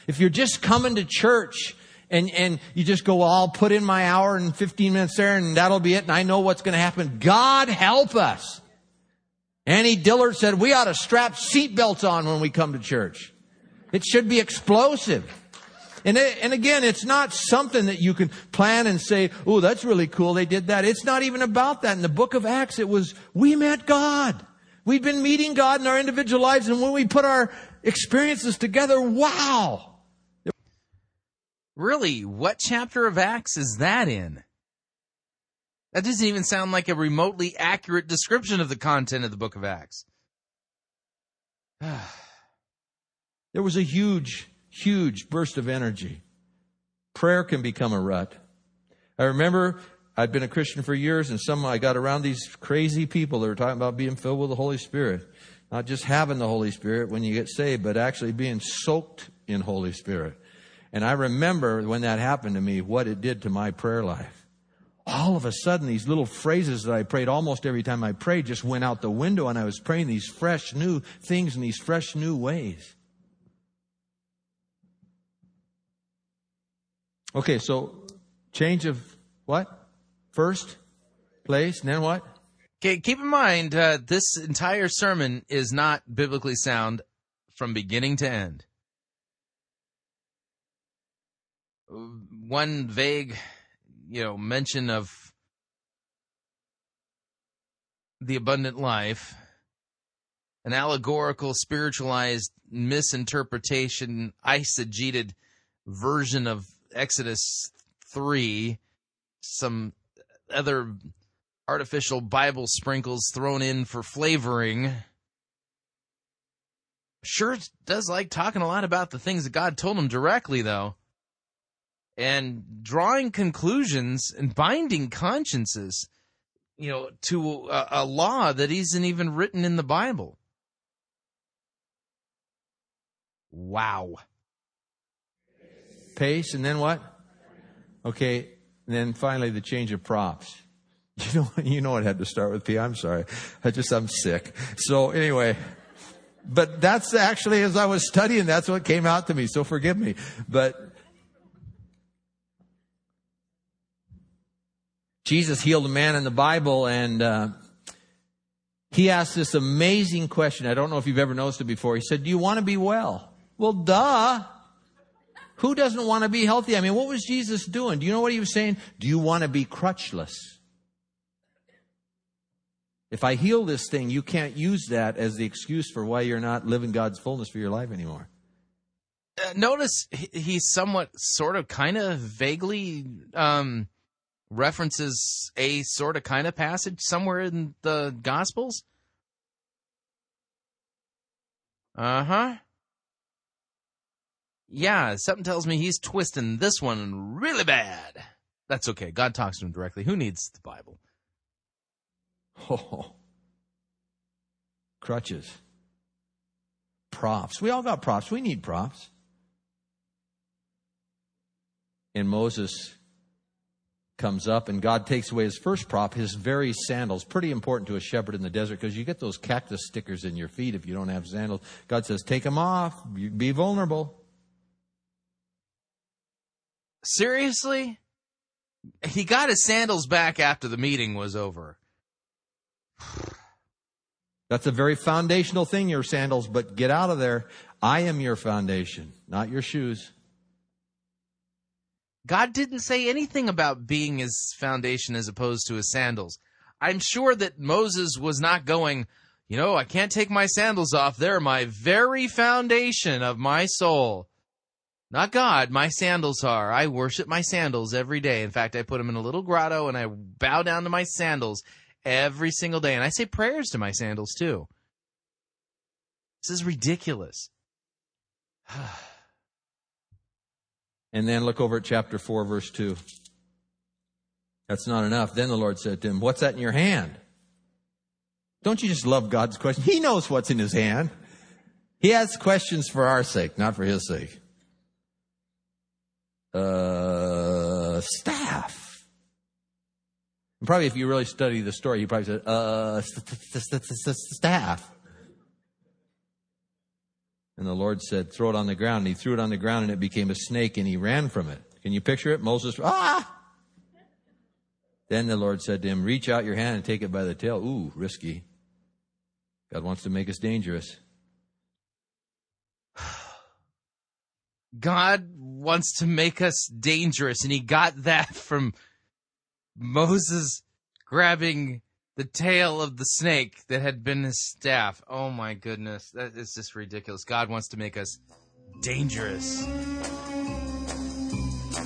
If you're just coming to church and you just go, well, I'll put in my hour and 15 minutes there, and that'll be it, and I know what's going to happen. God help us. Annie Dillard said we ought to strap seatbelts on when we come to church. It should be explosive. And again, it's not something that you can plan and say, oh, that's really cool, they did that. It's not even about that. In the book of Acts, it was, we met God. We've been meeting God in our individual lives, and when we put our experiences together, wow. Really, what chapter of Acts is that in? That doesn't even sound like a remotely accurate description of the content of the book of Acts. There was a huge, huge burst of energy. Prayer can become a rut. I remember I'd been a Christian for years, and I got around these crazy people that were talking about being filled with the Holy Spirit. Not just having the Holy Spirit when you get saved, but actually being soaked in Holy Spirit. And I remember when that happened to me, what it did to my prayer life. All of a sudden, these little phrases that I prayed almost every time I prayed just went out the window, and I was praying these fresh new things in these fresh new ways. Okay, so change of what? First place, and then what? Okay, keep in mind, this entire sermon is not biblically sound from beginning to end. One vague, mention of the abundant life, an allegorical, spiritualized misinterpretation, eisegeted version of Exodus 3, some other artificial Bible sprinkles thrown in for flavoring. Sure does like talking a lot about the things that God told him directly, though. and drawing conclusions and binding consciences, you know, to a law that isn't even written in the Bible. Wow. Pace, and then what? Okay, and then finally the change of props. You know it had to start with P. I'm sorry. I'm sick. So anyway, but that's actually, as I was studying, that's what came out to me, so forgive me. But Jesus healed a man in the Bible, and he asked this amazing question. I don't know if you've ever noticed it before. He said, do you want to be well? Well, duh. Who doesn't want to be healthy? I mean, what was Jesus doing? Do you know what he was saying? Do you want to be crutchless? If I heal this thing, you can't use that as the excuse for why you're not living God's fullness for your life anymore. Notice he's somewhat, sort of, kind of vaguely references a sort of, kind of passage somewhere in the Gospels. Uh-huh. Yeah, something tells me he's twisting this one really bad. That's okay. God talks to him directly. Who needs the Bible? Oh, crutches, props. We all got props. We need props. And Moses comes up, and God takes away his first prop, his very sandals. Pretty important to a shepherd in the desert, because you get those cactus stickers in your feet if you don't have sandals. God says, take them off. Be vulnerable. Seriously? He got his sandals back after the meeting was over. That's a very foundational thing, your sandals, but get out of there. I am your foundation, not your shoes. God didn't say anything about being his foundation as opposed to his sandals. I'm sure that Moses was not going, you know, I can't take my sandals off. They're my very foundation of my soul. Not God, my sandals are. I worship my sandals every day. In fact, I put them in a little grotto, and I bow down to my sandals every single day. And I say prayers to my sandals, too. This is ridiculous. And then look over at chapter 4, verse 2. That's not enough. Then the Lord said to him, what's that in your hand? Don't you just love God's question? He knows what's in his hand. He has questions for our sake, not for his sake. Staff. And probably if you really study the story, you probably said, staff. And the Lord said, throw it on the ground. And he threw it on the ground, and it became a snake, and he ran from it. Can you picture it? Moses, ah! Then the Lord said to him, reach out your hand and take it by the tail. Ooh, risky. God wants to make us dangerous. God wants to make us dangerous, and he got that from Moses grabbing the tail of the snake that had been his staff. Oh, my goodness. That is just ridiculous. God wants to make us dangerous.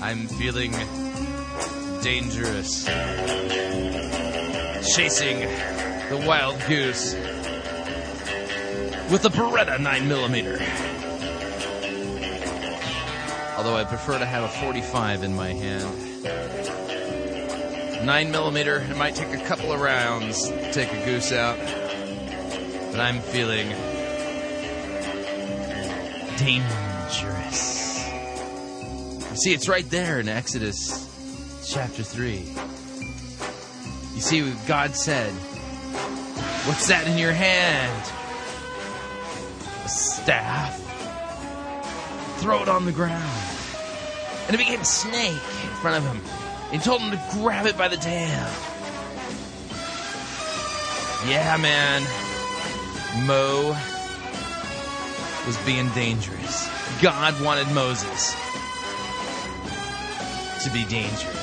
I'm feeling dangerous. Chasing the wild goose with a Beretta 9mm. Although I prefer to have a 45 in my hand. 9mm, it might take a couple of rounds to take a goose out. But I'm feeling dangerous. You see, it's right there in Exodus chapter 3. You see, God said, what's that in your hand? A staff. Throw it on the ground. And it became a snake in front of him. He told him to grab it by the tail. Yeah, man. Mo was being dangerous. God wanted Moses to be dangerous.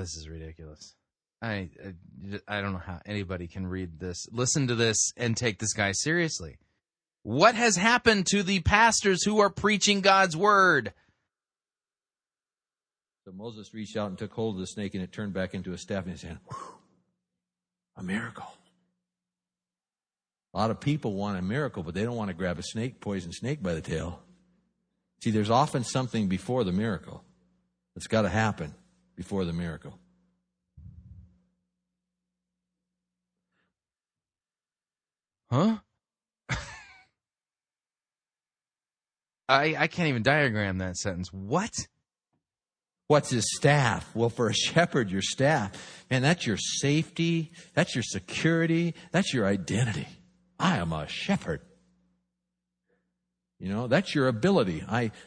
This is ridiculous. I don't know how anybody can read this, listen to this, and take this guy seriously. What has happened to the pastors who are preaching God's word? So Moses reached out and took hold of the snake, and it turned back into a staff in his hand. A miracle. A lot of people want a miracle, but they don't want to grab a snake, poison snake by the tail. See, there's often something before the miracle that's got to happen before the miracle. Huh? I can't even diagram that sentence. What? What's his staff? Well, for a shepherd, your staff, man, that's your safety. That's your security. That's your identity. I am a shepherd. You know, that's your ability.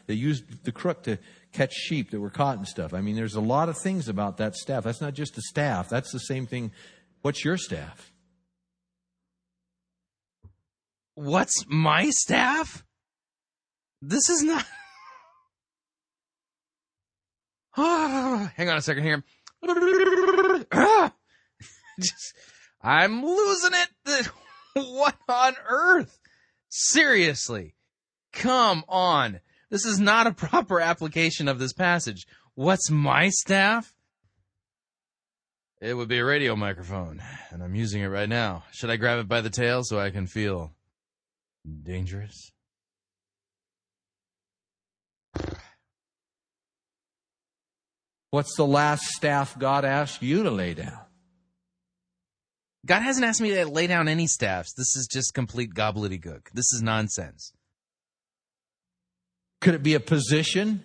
They used the crook to catch sheep that were caught and stuff. I mean, there's a lot of things about that staff. That's not just the staff. That's the same thing. What's your staff? What's my staff? This is not... Oh, hang on a second here. I'm losing it. What on earth? Seriously. Come on. This is not a proper application of this passage. What's my staff? It would be a radio microphone, and I'm using it right now. Should I grab it by the tail so I can feel dangerous? What's the last staff God asked you to lay down? God hasn't asked me to lay down any staffs. This is just complete gobbledygook. This is nonsense. Could it be a position?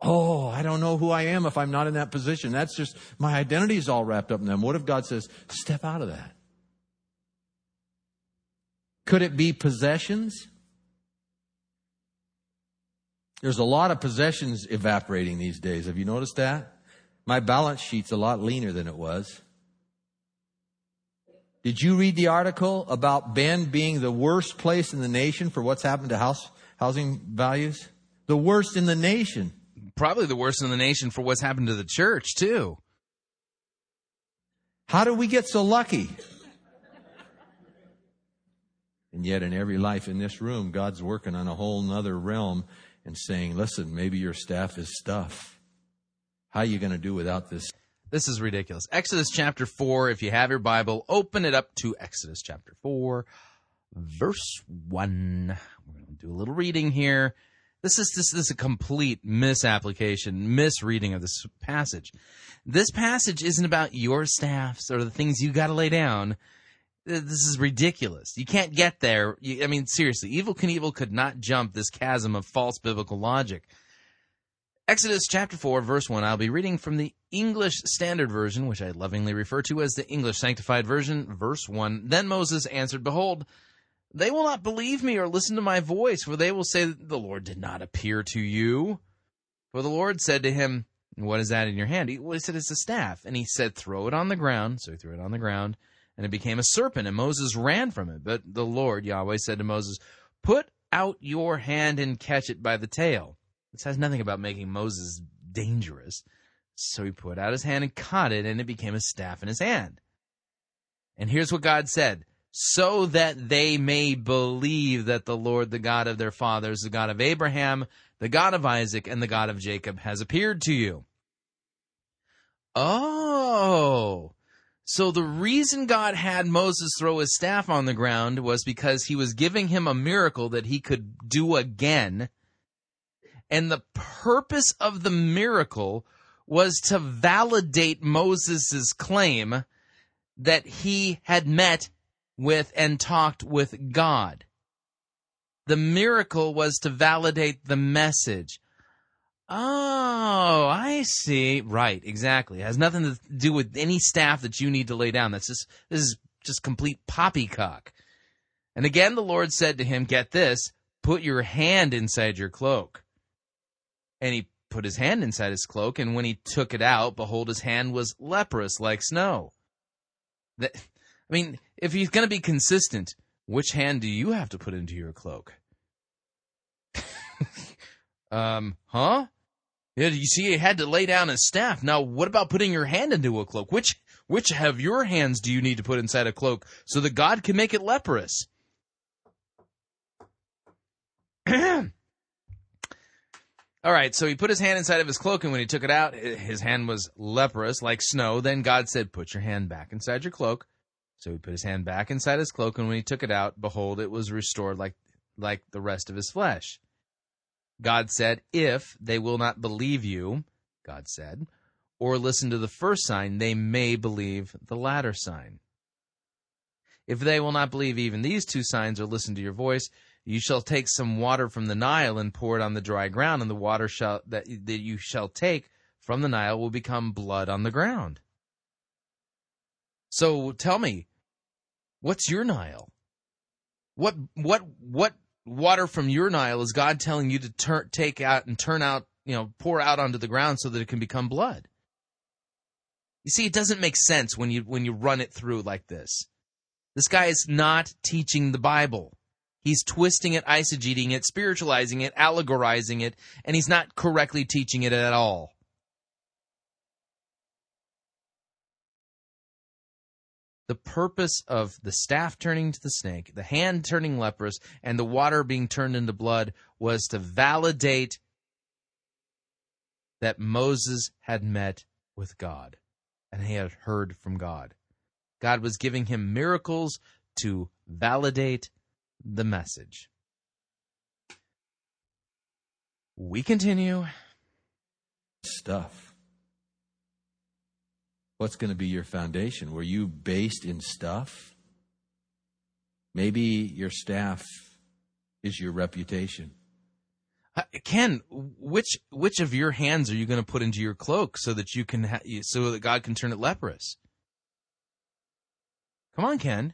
Oh, I don't know who I am if I'm not in that position. That's just, my identity is all wrapped up in them. What if God says, step out of that? Could it be possessions? There's a lot of possessions evaporating these days. Have you noticed that? My balance sheet's a lot leaner than it was. Did you read the article about Bend being the worst place in the nation for what's happened to housing values? The worst in the nation. Probably the worst in the nation for what's happened to the church, too. How do we get so lucky? And yet in every life in this room, God's working on a whole nother realm and saying, listen, maybe your staff is stuff. How are you going to do without this? This is ridiculous. Exodus chapter 4, if you have your Bible, open it up to Exodus chapter 4, verse 1. We're going to do a little reading here. This is a complete misreading of this passage. This passage isn't about your staffs or the things you got to lay down. This is ridiculous. You can't get there. I mean, seriously, Evil Knievel could not jump this chasm of false biblical logic. Exodus chapter 4, verse 1, I'll be reading from the English Standard Version, which I lovingly refer to as the English Sanctified Version, verse 1. Then Moses answered, behold, they will not believe me or listen to my voice, for they will say, the Lord did not appear to you. For the Lord said to him, what is that in your hand? He said, it's a staff. And he said, throw it on the ground. So he threw it on the ground, and it became a serpent, and Moses ran from it. But the Lord, Yahweh, said to Moses, put out your hand and catch it by the tail. This has nothing about making Moses dangerous. So he put out his hand and caught it, and it became a staff in his hand. And here's what God said, so that they may believe that the Lord, the God of their fathers, the God of Abraham, the God of Isaac, and the God of Jacob has appeared to you. Oh, so the reason God had Moses throw his staff on the ground was because he was giving him a miracle that he could do again. And the purpose of the miracle was to validate Moses' claim that he had met with and talked with God. The miracle was to validate the message. Oh, I see. Right, exactly. It has nothing to do with any staff that you need to lay down. This is just complete poppycock. And again, the Lord said to him, get this, put your hand inside your cloak. And he put his hand inside his cloak, and when he took it out, behold, his hand was leprous like snow. If he's going to be consistent, which hand do you have to put into your cloak? Huh? Yeah, you see, he had to lay down his staff. Now, what about putting your hand into a cloak? Which of your hands do you need to put inside a cloak so that God can make it leprous? All right, so he put his hand inside of his cloak, and when he took it out, his hand was leprous, like snow. Then God said, put your hand back inside your cloak. So he put his hand back inside his cloak, and when he took it out, behold, it was restored like the rest of his flesh. God said, if they will not believe you, God said, or listen to the first sign, they may believe the latter sign. If they will not believe even these two signs or listen to your voice, you shall take some water from the Nile and pour it on the dry ground, and the water that you shall take from the Nile will become blood on the ground. So tell me, what's your Nile? What water from your Nile is God telling you to take out and turn out, pour out onto the ground so that it can become blood? You see, it doesn't make sense when you run it through like this. This guy is not teaching the Bible. He's twisting it, eisegeting it, spiritualizing it, allegorizing it, and he's not correctly teaching it at all. The purpose of the staff turning to the snake, the hand turning leprous, and the water being turned into blood was to validate that Moses had met with God and he had heard from God. God was giving him miracles to validate the message. We continue. Stuff. What's going to be your foundation? Were you based in stuff? Maybe your staff is your reputation. Ken, which of your hands are you going to put into your cloak so that you can so that God can turn it leprous? Come on, Ken.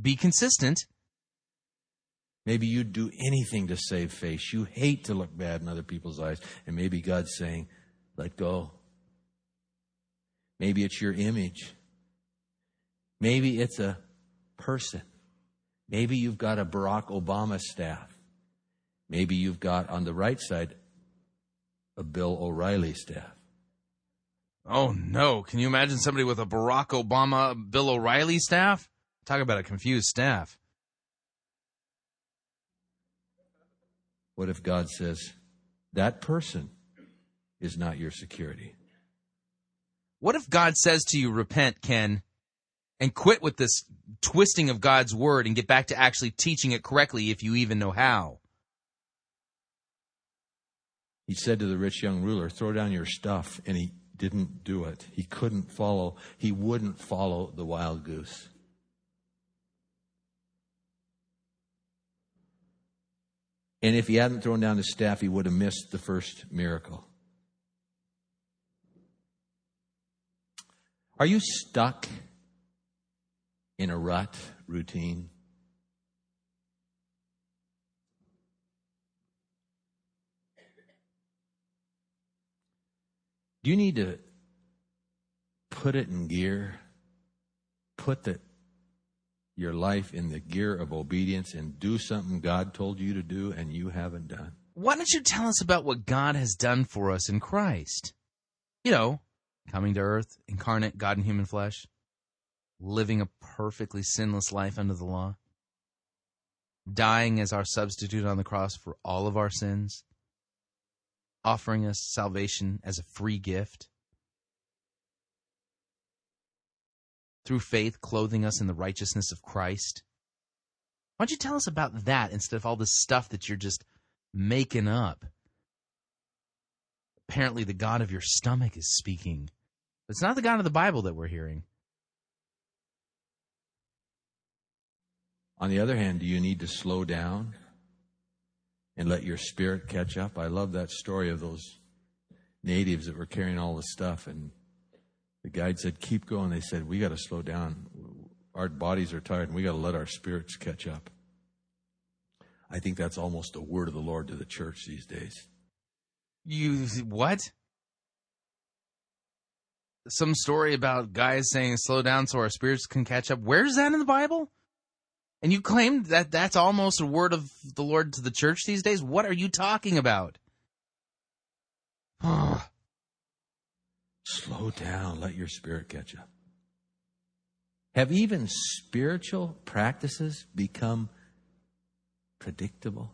Be consistent. Maybe you'd do anything to save face. You hate to look bad in other people's eyes. And maybe God's saying, let go. Maybe it's your image. Maybe it's a person. Maybe you've got a Barack Obama staff. Maybe you've got, on the right side, a Bill O'Reilly staff. Oh, no. Can you imagine somebody with a Barack Obama, Bill O'Reilly staff? Talk about a confused staff. What if God says, that person is not your security? What if God says to you, repent, Ken, and quit with this twisting of God's word and get back to actually teaching it correctly if you even know how? He said to the rich young ruler, throw down your stuff, and he didn't do it. He couldn't follow. He wouldn't follow the wild goose. And if he hadn't thrown down his staff, he would have missed the first miracle. Are you stuck in a rut routine? Do you need to put it in gear? Your life in the gear of obedience and do something God told you to do and you haven't done. Why don't you tell us about what God has done for us in Christ? Coming to earth, incarnate, God in human flesh, living a perfectly sinless life under the law, dying as our substitute on the cross for all of our sins, offering us salvation as a free gift. Through faith, clothing us in the righteousness of Christ. Why don't you tell us about that instead of all this stuff that you're just making up? Apparently the God of your stomach is speaking. It's not the God of the Bible that we're hearing. On the other hand, do you need to slow down and let your spirit catch up? I love that story of those natives that were carrying all the stuff, and the guide said, keep going. They said, we got to slow down. Our bodies are tired, and we got to let our spirits catch up. I think that's almost a word of the Lord to the church these days. You what? Some story about guys saying, slow down so our spirits can catch up. Where's that in the Bible? And you claim that that's almost a word of the Lord to the church these days? What are you talking about? Slow down. Let your spirit catch up. Have even spiritual practices become predictable?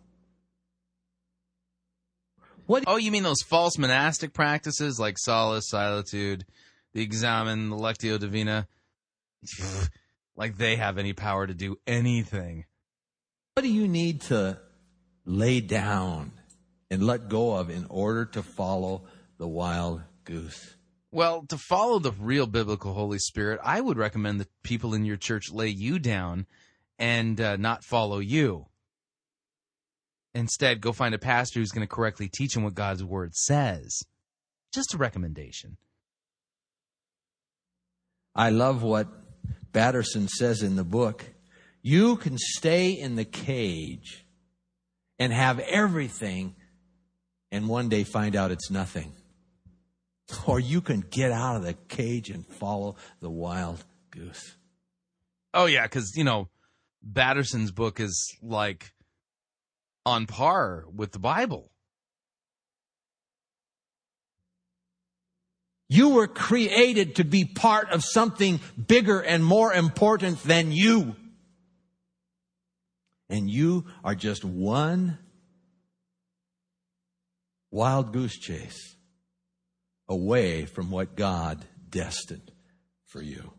What? Oh, you mean those false monastic practices like solace, solitude, the examen, the lectio divina? Like they have any power to do anything. What do you need to lay down and let go of in order to follow the wild goose? Well, to follow the real biblical Holy Spirit, I would recommend that people in your church lay you down and not follow you. Instead, go find a pastor who's going to correctly teach him what God's word says. Just a recommendation. I love what Batterson says in the book. You can stay in the cage and have everything and one day find out it's nothing. Or you can get out of the cage and follow the wild goose. Oh, yeah, because, you know, Batterson's book is like on par with the Bible. You were created to be part of something bigger and more important than you. And you are just one wild goose chase away from what God destined for you.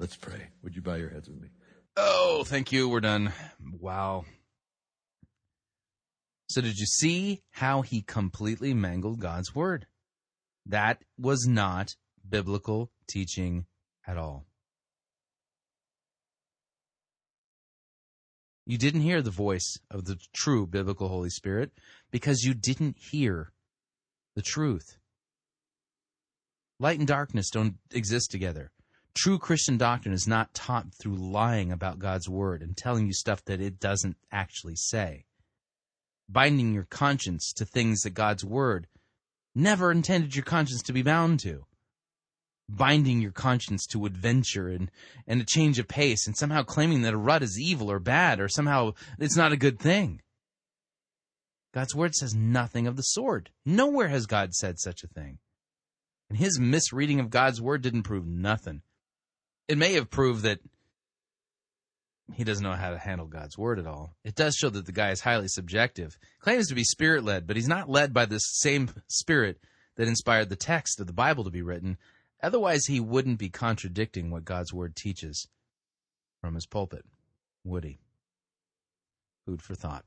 Let's pray. Would you bow your heads with me? Oh, thank you. We're done. Wow. So did you see how he completely mangled God's word? That was not biblical teaching at all. You didn't hear the voice of the true biblical Holy Spirit because you didn't hear the truth. Light and darkness don't exist together. True Christian doctrine is not taught through lying about God's word and telling you stuff that it doesn't actually say. Binding your conscience to things that God's word never intended your conscience to be bound to. Binding your conscience to adventure and a change of pace and somehow claiming that a rut is evil or bad or somehow it's not a good thing. God's word says nothing of the sort. Nowhere has God said such a thing. And his misreading of God's word didn't prove nothing. It may have proved that he doesn't know how to handle God's word at all. It does show that the guy is highly subjective, claims to be spirit-led, but he's not led by this same spirit that inspired the text of the Bible to be written. Otherwise, he wouldn't be contradicting what God's word teaches from his pulpit, would he? Food for thought.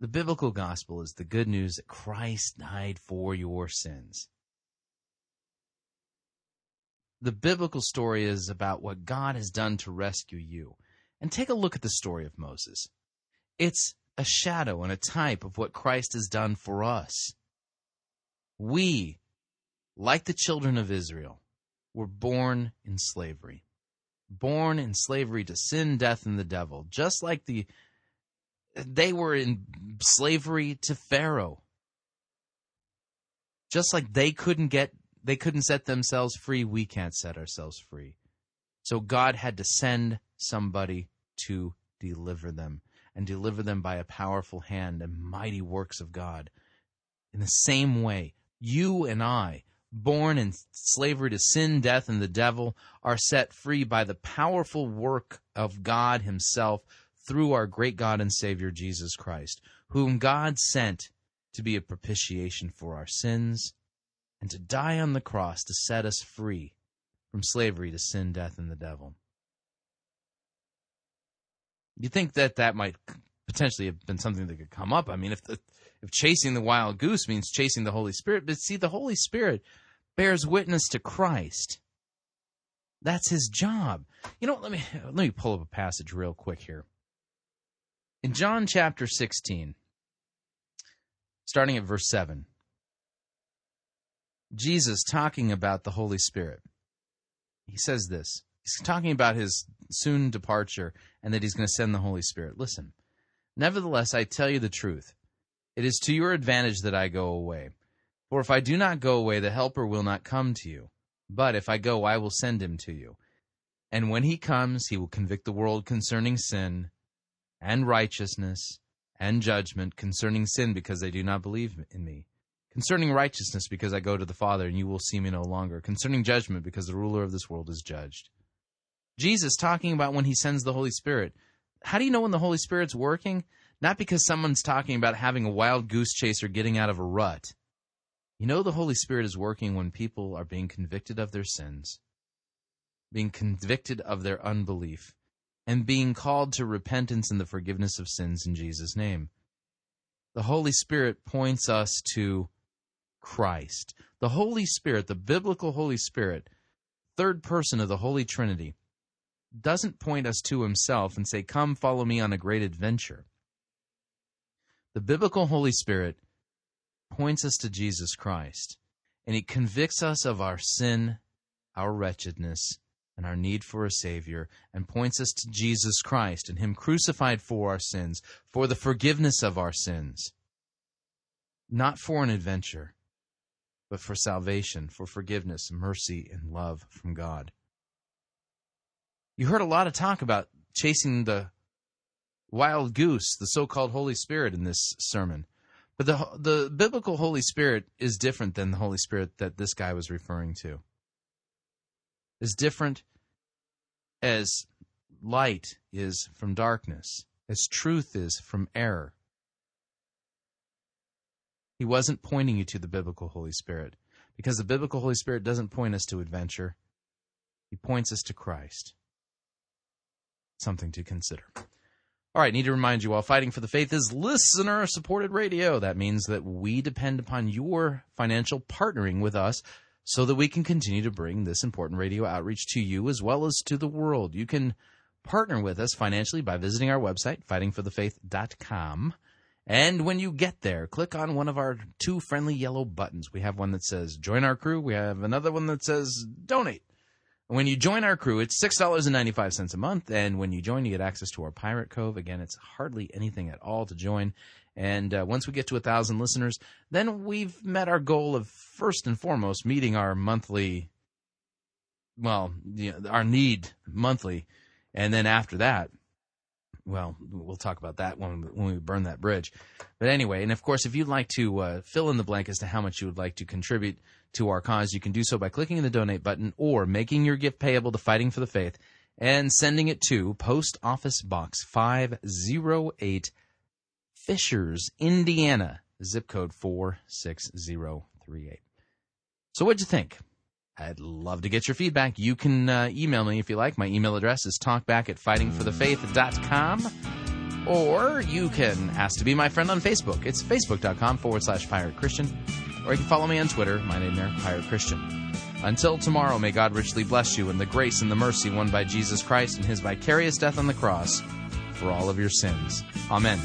The biblical gospel is the good news that Christ died for your sins. The biblical story is about what God has done to rescue you. And take a look at the story of Moses. It's a shadow and a type of what Christ has done for us. We, like the children of Israel, were born in slavery. Born in slavery to sin, death, and the devil. Just like they were in slavery to Pharaoh. Just like they couldn't set themselves free, we can't set ourselves free. So God had to send somebody to deliver them, and deliver them by a powerful hand and mighty works of God. In the same way, you and I, born in slavery to sin, death, and the devil, are set free by the powerful work of God himself through our great God and Savior Jesus Christ, whom God sent to be a propitiation for our sins, and to die on the cross to set us free from slavery to sin, death, and the devil. You'd think that might potentially have been something that could come up. I mean, if chasing the wild goose means chasing the Holy Spirit, but see, the Holy Spirit bears witness to Christ. That's his job. You know, let me pull up a passage real quick here. In John chapter 16, starting at verse 7, Jesus talking about the Holy Spirit. He says this. He's talking about his soon departure and that he's going to send the Holy Spirit. Listen, nevertheless, I tell you the truth. It is to your advantage that I go away. For if I do not go away, the Helper will not come to you. But if I go, I will send him to you. And when he comes, he will convict the world concerning sin and righteousness and judgment, concerning sin because they do not believe in me. Concerning righteousness, because I go to the Father, and you will see me no longer. Concerning judgment, because the ruler of this world is judged. Jesus talking about when he sends the Holy Spirit. How do you know when the Holy Spirit's working? Not because someone's talking about having a wild goose chase or getting out of a rut. You know the Holy Spirit is working when people are being convicted of their sins, being convicted of their unbelief, and being called to repentance and the forgiveness of sins in Jesus' name. The Holy Spirit points us to Christ. The Holy Spirit, the biblical Holy Spirit, third person of the Holy Trinity, doesn't point us to himself and say, come follow me on a great adventure. The biblical Holy Spirit points us to Jesus Christ, and he convicts us of our sin, our wretchedness, and our need for a Savior, and points us to Jesus Christ and him crucified for our sins, for the forgiveness of our sins. Not for an adventure, but for salvation, for forgiveness, mercy, and love from God. You heard a lot of talk about chasing the wild goose, the so-called Holy Spirit, in this sermon. But the biblical Holy Spirit is different than the Holy Spirit that this guy was referring to. As different as light is from darkness, as truth is from error. He wasn't pointing you to the biblical Holy Spirit, because the biblical Holy Spirit doesn't point us to adventure. He points us to Christ. Something to consider. All right, need to remind you all, Fighting for the Faith is listener-supported radio. That means that we depend upon your financial partnering with us so that we can continue to bring this important radio outreach to you as well as to the world. You can partner with us financially by visiting our website, fightingforthefaith.com. And when you get there, click on one of our two friendly yellow buttons. We have one that says Join Our Crew. We have another one that says Donate. And when you join our crew, it's $6.95 a month. And when you join, you get access to our Pirate Cove. Again, it's hardly anything at all to join. And once we get to 1,000 listeners, then we've met our goal of, first and foremost, meeting our monthly, our need monthly. And then after that, we'll talk about that when we burn that bridge. But anyway, and of course, if you'd like to fill in the blank as to how much you would like to contribute to our cause, you can do so by clicking the donate button or making your gift payable to Fighting for the Faith and sending it to Post Office Box 508, Fishers, Indiana, zip code 46038. So what'd you think? I'd love to get your feedback. You can email me if you like. My email address is talkback@fightingforthefaith.com. Or you can ask to be my friend on Facebook. It's facebook.com/Pirate Christian. Or you can follow me on Twitter. My name there, Pirate Christian. Until tomorrow, may God richly bless you in the grace and the mercy won by Jesus Christ and his vicarious death on the cross for all of your sins. Amen.